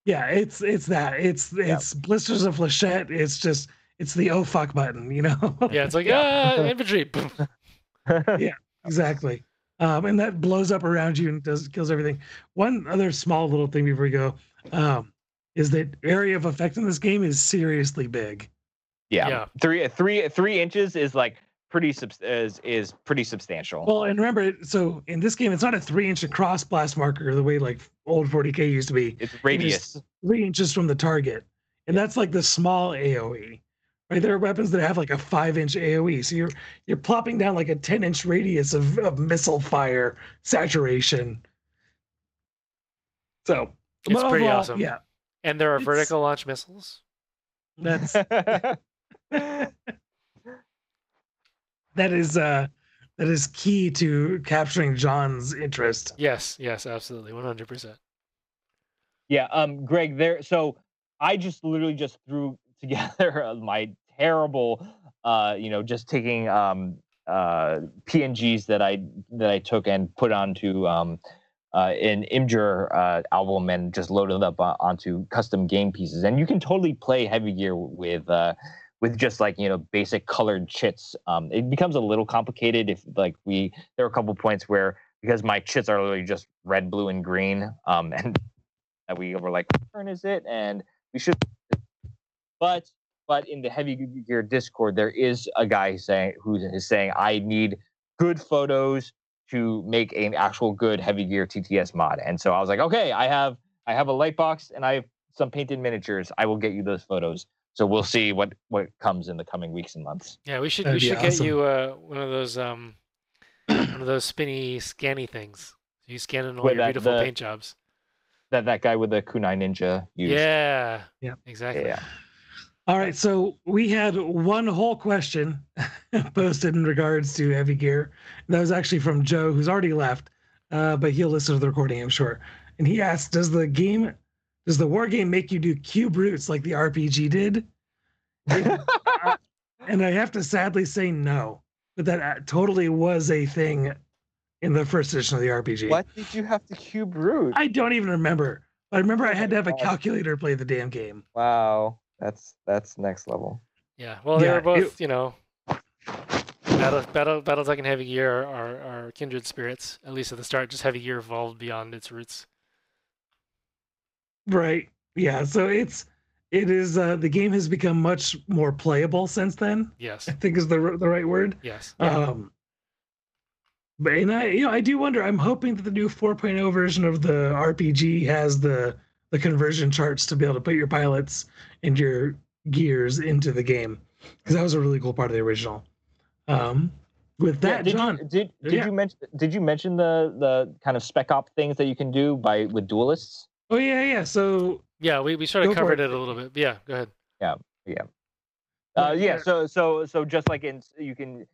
yeah, it's it's that. It's it's yeah. blisters of flechette. It's just it's the oh fuck button, you know. yeah, it's like yeah. ah infantry. yeah, exactly. Um, and that blows up around you and does kills everything. One other small little thing before we go. Um. Is that area of effect in this game is seriously big? Yeah, yeah. three three three inches is like pretty subs- is is pretty substantial. Well, and remember, so in this game, it's not a three-inch across blast marker the way like old forty K used to be. It's radius it's three inches from the target, and that's like the small A O E. Right, there are weapons that have like a five-inch A O E, so you're you're plopping down like a ten-inch radius of of missile fire saturation. So it's well, pretty well, awesome. Yeah. And there are it's... vertical launch missiles. That's that is uh, that is key to capturing John's interest. Yes, yes, absolutely, one hundred percent. Yeah, um, Greg, there. So I just literally just threw together my terrible, uh, you know, just taking um, uh, P N Gs that I that I took and put onto um, uh, an Imgur uh, album and just loaded up uh, onto custom game pieces. And you can totally play Heavy Gear with uh, with just like you know basic colored chits. Um, it becomes a little complicated if like we there are a couple points where because my chits are literally just red, blue, and green, um, and we were like, what turn is it? And we should. But but in the Heavy Gear Discord, there is a guy saying who is saying, I need good photos to make an actual good Heavy Gear T T S mod. And so I was like, okay, I have I have a light box and I have some painted miniatures. I will get you those photos. So we'll see what what comes in the coming weeks and months. Yeah, we should That'd we should awesome. get you uh, one of those um one of those spinny scanny things. You scan in all Wait, your that, beautiful the, paint jobs. That that guy with the kunai ninja used. Yeah. Yeah. Exactly. Yeah. All right. So we had one whole question posted in regards to Heavy Gear. That was actually from Joe, who's already left, uh, but he'll listen to the recording, I'm sure. And he asked, "Does the game, does the war game make you do cube roots like the R P G did?" And I have to sadly say no, but that totally was a thing in the first edition of the R P G. What did you have to cube root? I don't even remember. I remember I had to have a calculator play the damn game. Wow, that's that's next level. Yeah, well, they yeah, were both, it, you know, Battle, Battle, Battletech and Heavy Gear are, are, are kindred spirits, at least at the start. Just Heavy Gear evolved beyond its roots. Right. Yeah. So it's it is uh, the game has become much more playable since then. Yes, I think is the the right word. Yes. Um. Yeah. But and I, you know, I do wonder. I'm hoping that the new four point oh version of the R P G has the the conversion charts to be able to put your pilots and your gears into the game, because that was a really cool part of the original. Um, with that, yeah, did John, you, did did yeah. you mention did you mention the the kind of spec op things that you can do by with duelists? Oh yeah, yeah. So yeah, we we sort of covered it. it a little bit. Yeah, go ahead. Yeah, yeah, uh, yeah. So so so just like in you can.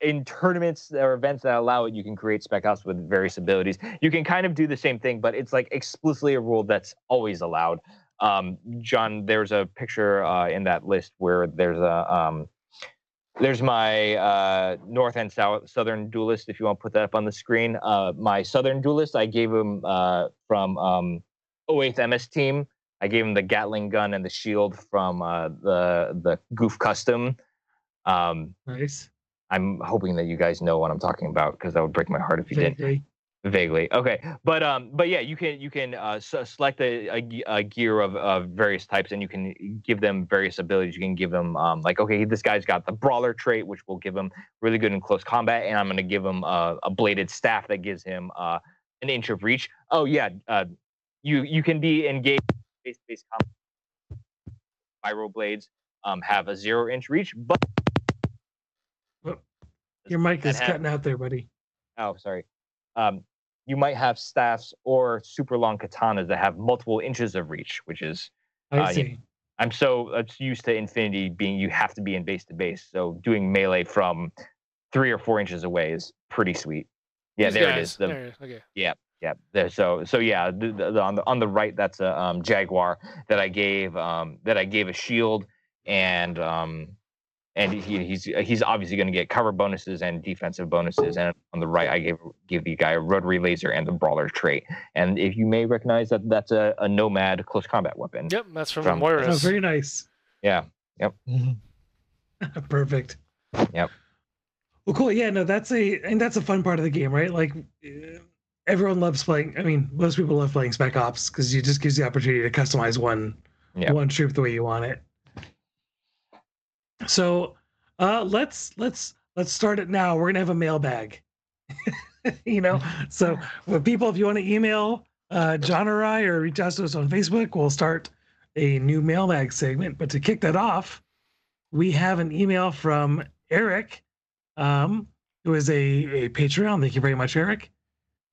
In tournaments or events that allow it, you can create spec ops with various abilities. You can kind of do the same thing, but it's like explicitly a rule that's always allowed. Um, John, there's a picture uh, in that list where there's a um, there's my uh, north and south southern duelist. If you want to put that up on the screen, uh, my southern duelist, I gave him uh, from um, oh eighth M S team. I gave him the Gatling gun and the shield from uh, the the Goof Custom. Um, nice. I'm hoping that you guys know what I'm talking about, because that would break my heart if you Vaguely. didn't. Vaguely. Okay, but um, but yeah, you can you can uh, select a, a, a gear of, of various types, and you can give them various abilities. You can give them um, like, okay, this guy's got the brawler trait, which will give him really good in close combat, and I'm going to give him a, a bladed staff that gives him uh, an inch of reach. Oh yeah, uh, you you can be engaged in face-to-face combat. Spiral blades um, have a zero inch reach, but your mic is cutting out there, buddy. Oh, sorry. Um, you might have staffs or super long katanas that have multiple inches of reach, which is... I uh, see. You know, I'm so uh, used to Infinity being you have to be in base-to-base, so doing melee from three or four inches away is pretty sweet. Yeah, there it, is, the, there it is. Okay. Yeah, yeah. There, so, so yeah, the, the, on, the, on the right, that's a um, Jaguar that I gave um, that I gave a shield and... Um, And he, he's he's obviously going to get cover bonuses and defensive bonuses. And on the right, I gave give the guy a rotary laser and the brawler trait. And if you may recognize that, that's a, a Nomad close combat weapon. Yep, that's from, from Moira's. That's very nice. Yeah. Yep. Perfect. Yep. Well, cool. Yeah. No, that's a and that's a fun part of the game, right? Like everyone loves playing. I mean, most people love playing Spec Ops because it just gives the opportunity to customize one yep. one troop the way you want it. So uh, let's let's let's start it now. We're gonna have a mailbag, you know. So, for people, if you want to email uh, John or I, or reach out to us on Facebook, we'll start a new mailbag segment. But to kick that off, we have an email from Eric, um, who is a, a Patreon. Thank you very much, Eric.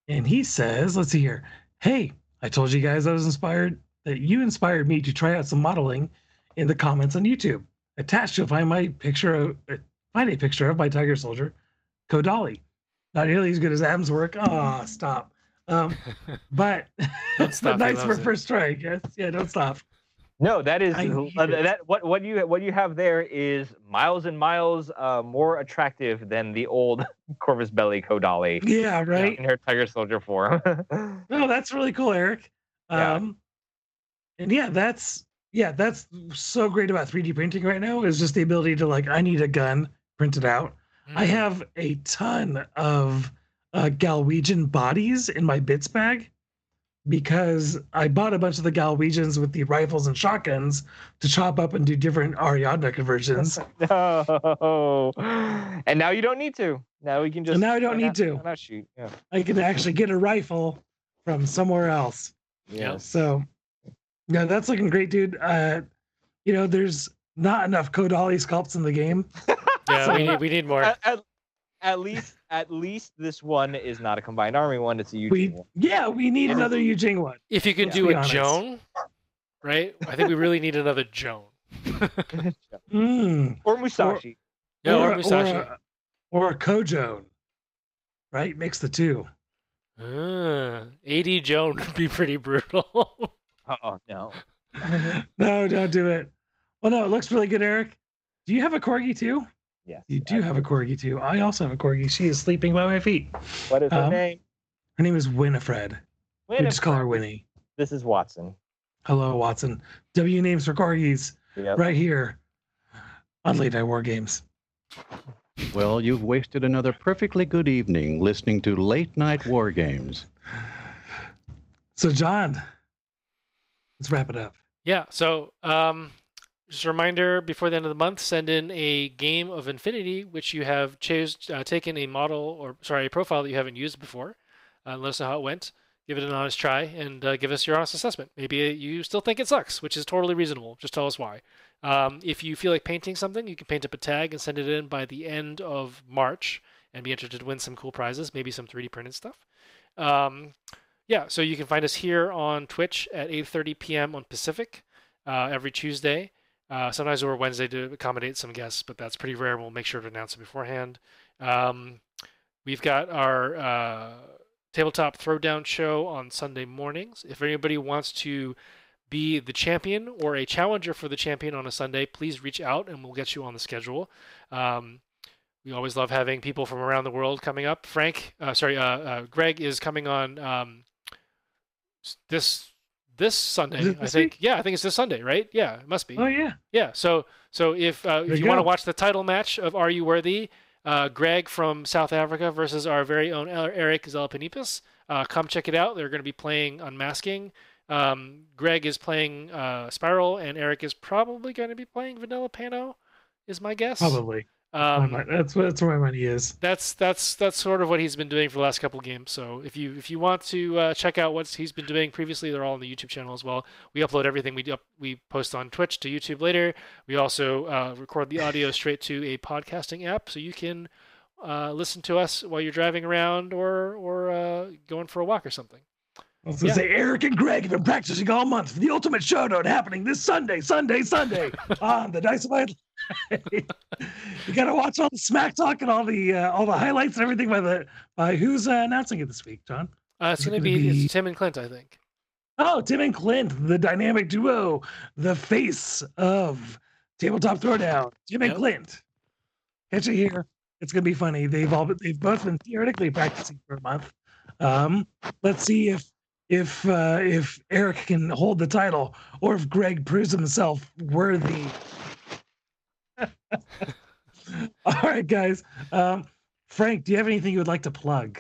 And he says, "Let's see here. Hey, I told you guys I was inspired that you inspired me to try out some modeling in the comments on YouTube." Attached to find my picture of find a picture of my tiger soldier, Kodali. Not nearly as good as Adam's work. Ah, oh, stop. Um, but stop, nice for it. First try, I guess. Yeah, don't stop. No, that is uh, that. What what you what you have there is miles and miles uh, more attractive than the old Corvus Belli Codali. Yeah, right. You know, in her Tiger Soldier form. No, that's really cool, Eric. Um, yeah. And yeah, that's yeah, that's so great about three D printing right now is just the ability to like, I need a gun, print it out. Mm. I have a ton of uh, Galwegian bodies in my bits bag, because I bought a bunch of the Galwegians with the rifles and shotguns to chop up and do different Ariadna conversions. No. And now you don't need to. Now we can just... And now I don't need to. Not shoot. Yeah. I can actually get a rifle from somewhere else. Yeah. So, yeah, that's looking great, dude. Uh, you know, there's not enough Kodali sculpts in the game. Yeah, so, we, need, we need more. At, at, at least... At least this one is not a combined army one. It's a Yujing we, one. Yeah, we need another Yujing one. If you can yeah, do a honest. Joan, right? I think we really need another Joan. mm. Or Musashi. Or, no, or, or Musashi. Or a, or a Kojoan, right? Mix the two. Uh, A D Joan would be pretty brutal. Uh-oh, no. No, don't do it. Well, no, it looks really good, Eric. Do you have a Corgi too? Yes, you do have a Corgi too. I also have a Corgi. She is sleeping by my feet. What is her um, name? Her name is Winifred. Winifred. We just call her Winnie. This is Watson. Hello, Watson. W names for Corgis. Yep. Right here on Late Night War Games. Well, you've wasted another perfectly good evening listening to Late Night War Games. So, John, let's wrap it up. Yeah. So, um. Just a reminder, before the end of the month, send in a game of Infinity, which you have chose, uh, taken a model or, sorry, a profile that you haven't used before. Uh, let us know how it went. Give it an honest try and uh, give us your honest assessment. Maybe you still think it sucks, which is totally reasonable. Just tell us why. Um, if you feel like painting something, you can paint up a tag and send it in by the end of March and be entered to win some cool prizes, maybe some three D printed stuff. Um, yeah, so you can find us here on Twitch at eight thirty p m on Pacific uh, every Tuesday. Uh, sometimes we're Wednesday to accommodate some guests, but that's pretty rare. We'll make sure to announce it beforehand. Um, we've got our uh, Tabletop Throwdown show on Sunday mornings. If anybody wants to be the champion or a challenger for the champion on a Sunday, please reach out and we'll get you on the schedule. Um, we always love having people from around the world coming up. Frank, uh, sorry, uh, uh, Greg is coming on um, this This Sunday, this I think. Week? Yeah, I think it's this Sunday, right? Yeah, it must be. Oh, yeah. Yeah, so so if uh, if you go. want to watch the title match of Are You Worthy, uh, Greg from South Africa versus our very own Eric Zelopanipas, uh, come check it out. They're going to be playing Unmasking. Um, Greg is playing uh, Spiral, and Eric is probably going to be playing Vanilla Pano, is my guess. Probably. Um, oh, that's that's where my money is. That's that's that's sort of what he's been doing for the last couple of games. So if you if you want to uh, check out what he's been doing previously, they're all on the YouTube channel as well. We upload everything we do, we post on Twitch to YouTube later. We also uh, record the audio straight to a podcasting app, so you can uh, listen to us while you're driving around or or uh, going for a walk or something. I was going to yeah. say, Eric and Greg have been practicing all month for the ultimate showdown happening this Sunday, Sunday, Sunday on the Dice Abide. You got to watch all the smack talk and all the uh, all the highlights and everything by the by who's uh, announcing it this week, John? Uh, it's going to be, be... It's Tim and Clint, I think. Oh, Tim and Clint, the dynamic duo, the face of Tabletop Throwdown, Tim and yep. Clint. Catch it here. It's going to be funny. They've all been, they've both been theoretically practicing for a month. Um, let's see if. If uh, if Eric can hold the title, or if Greg proves himself worthy. All right, guys. Um, Frank, do you have anything you would like to plug?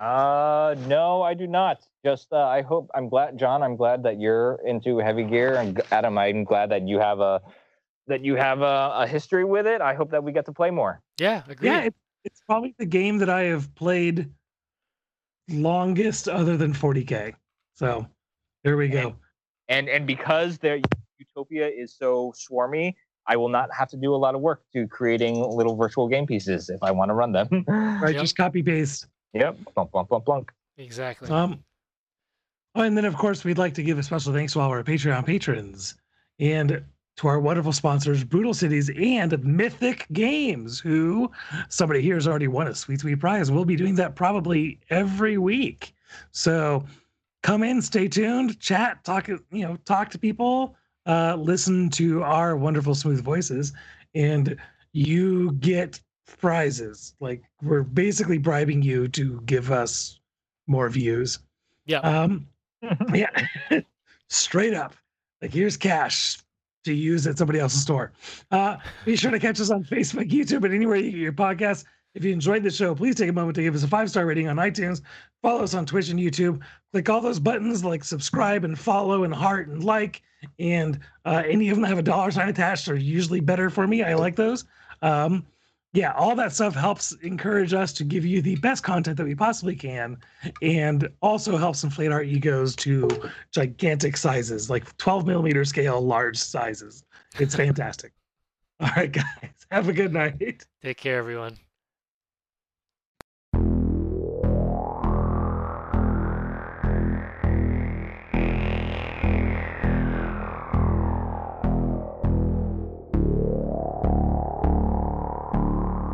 Uh, no, I do not. Just uh, I hope I'm glad, John. I'm glad that you're into Heavy Gear, and Adam, I'm glad that you have a that you have a, a history with it. I hope that we get to play more. Yeah, agreed. Yeah, it, it's probably the game that I have played longest other than forty K, so there we go. And and, and because their Utopia is so swarmy, I will not have to do a lot of work to creating little virtual game pieces if I want to run them. Right, yep. Just copy paste. Yep, plunk, plunk, plunk, plunk. Exactly. Um. Oh, and then of course we'd like to give a special thanks to all our Patreon patrons and to our wonderful sponsors, Brutal Cities and Mythic Games, who somebody here has already won a sweet, sweet prize. We'll be doing that probably every week. So come in, stay tuned, chat, talk, you know, talk to people, uh, listen to our wonderful smooth voices, and you get prizes. Like, we're basically bribing you to give us more views. Yeah. Um, yeah. Straight up. Like, here's cash to use at somebody else's store. Uh, be sure to catch us on Facebook, YouTube, and anywhere you get your podcasts. If you enjoyed the show, please take a moment to give us a five-star rating on iTunes. Follow us on Twitch and YouTube. Click all those buttons like subscribe and follow and heart and like. And uh, any of them that have a dollar sign attached are usually better for me. I like those. Um, yeah, all that stuff helps encourage us to give you the best content that we possibly can, and also helps inflate our egos to gigantic sizes, like twelve millimeter scale, large sizes. It's fantastic. All right, guys. Have a good night. Take care, everyone.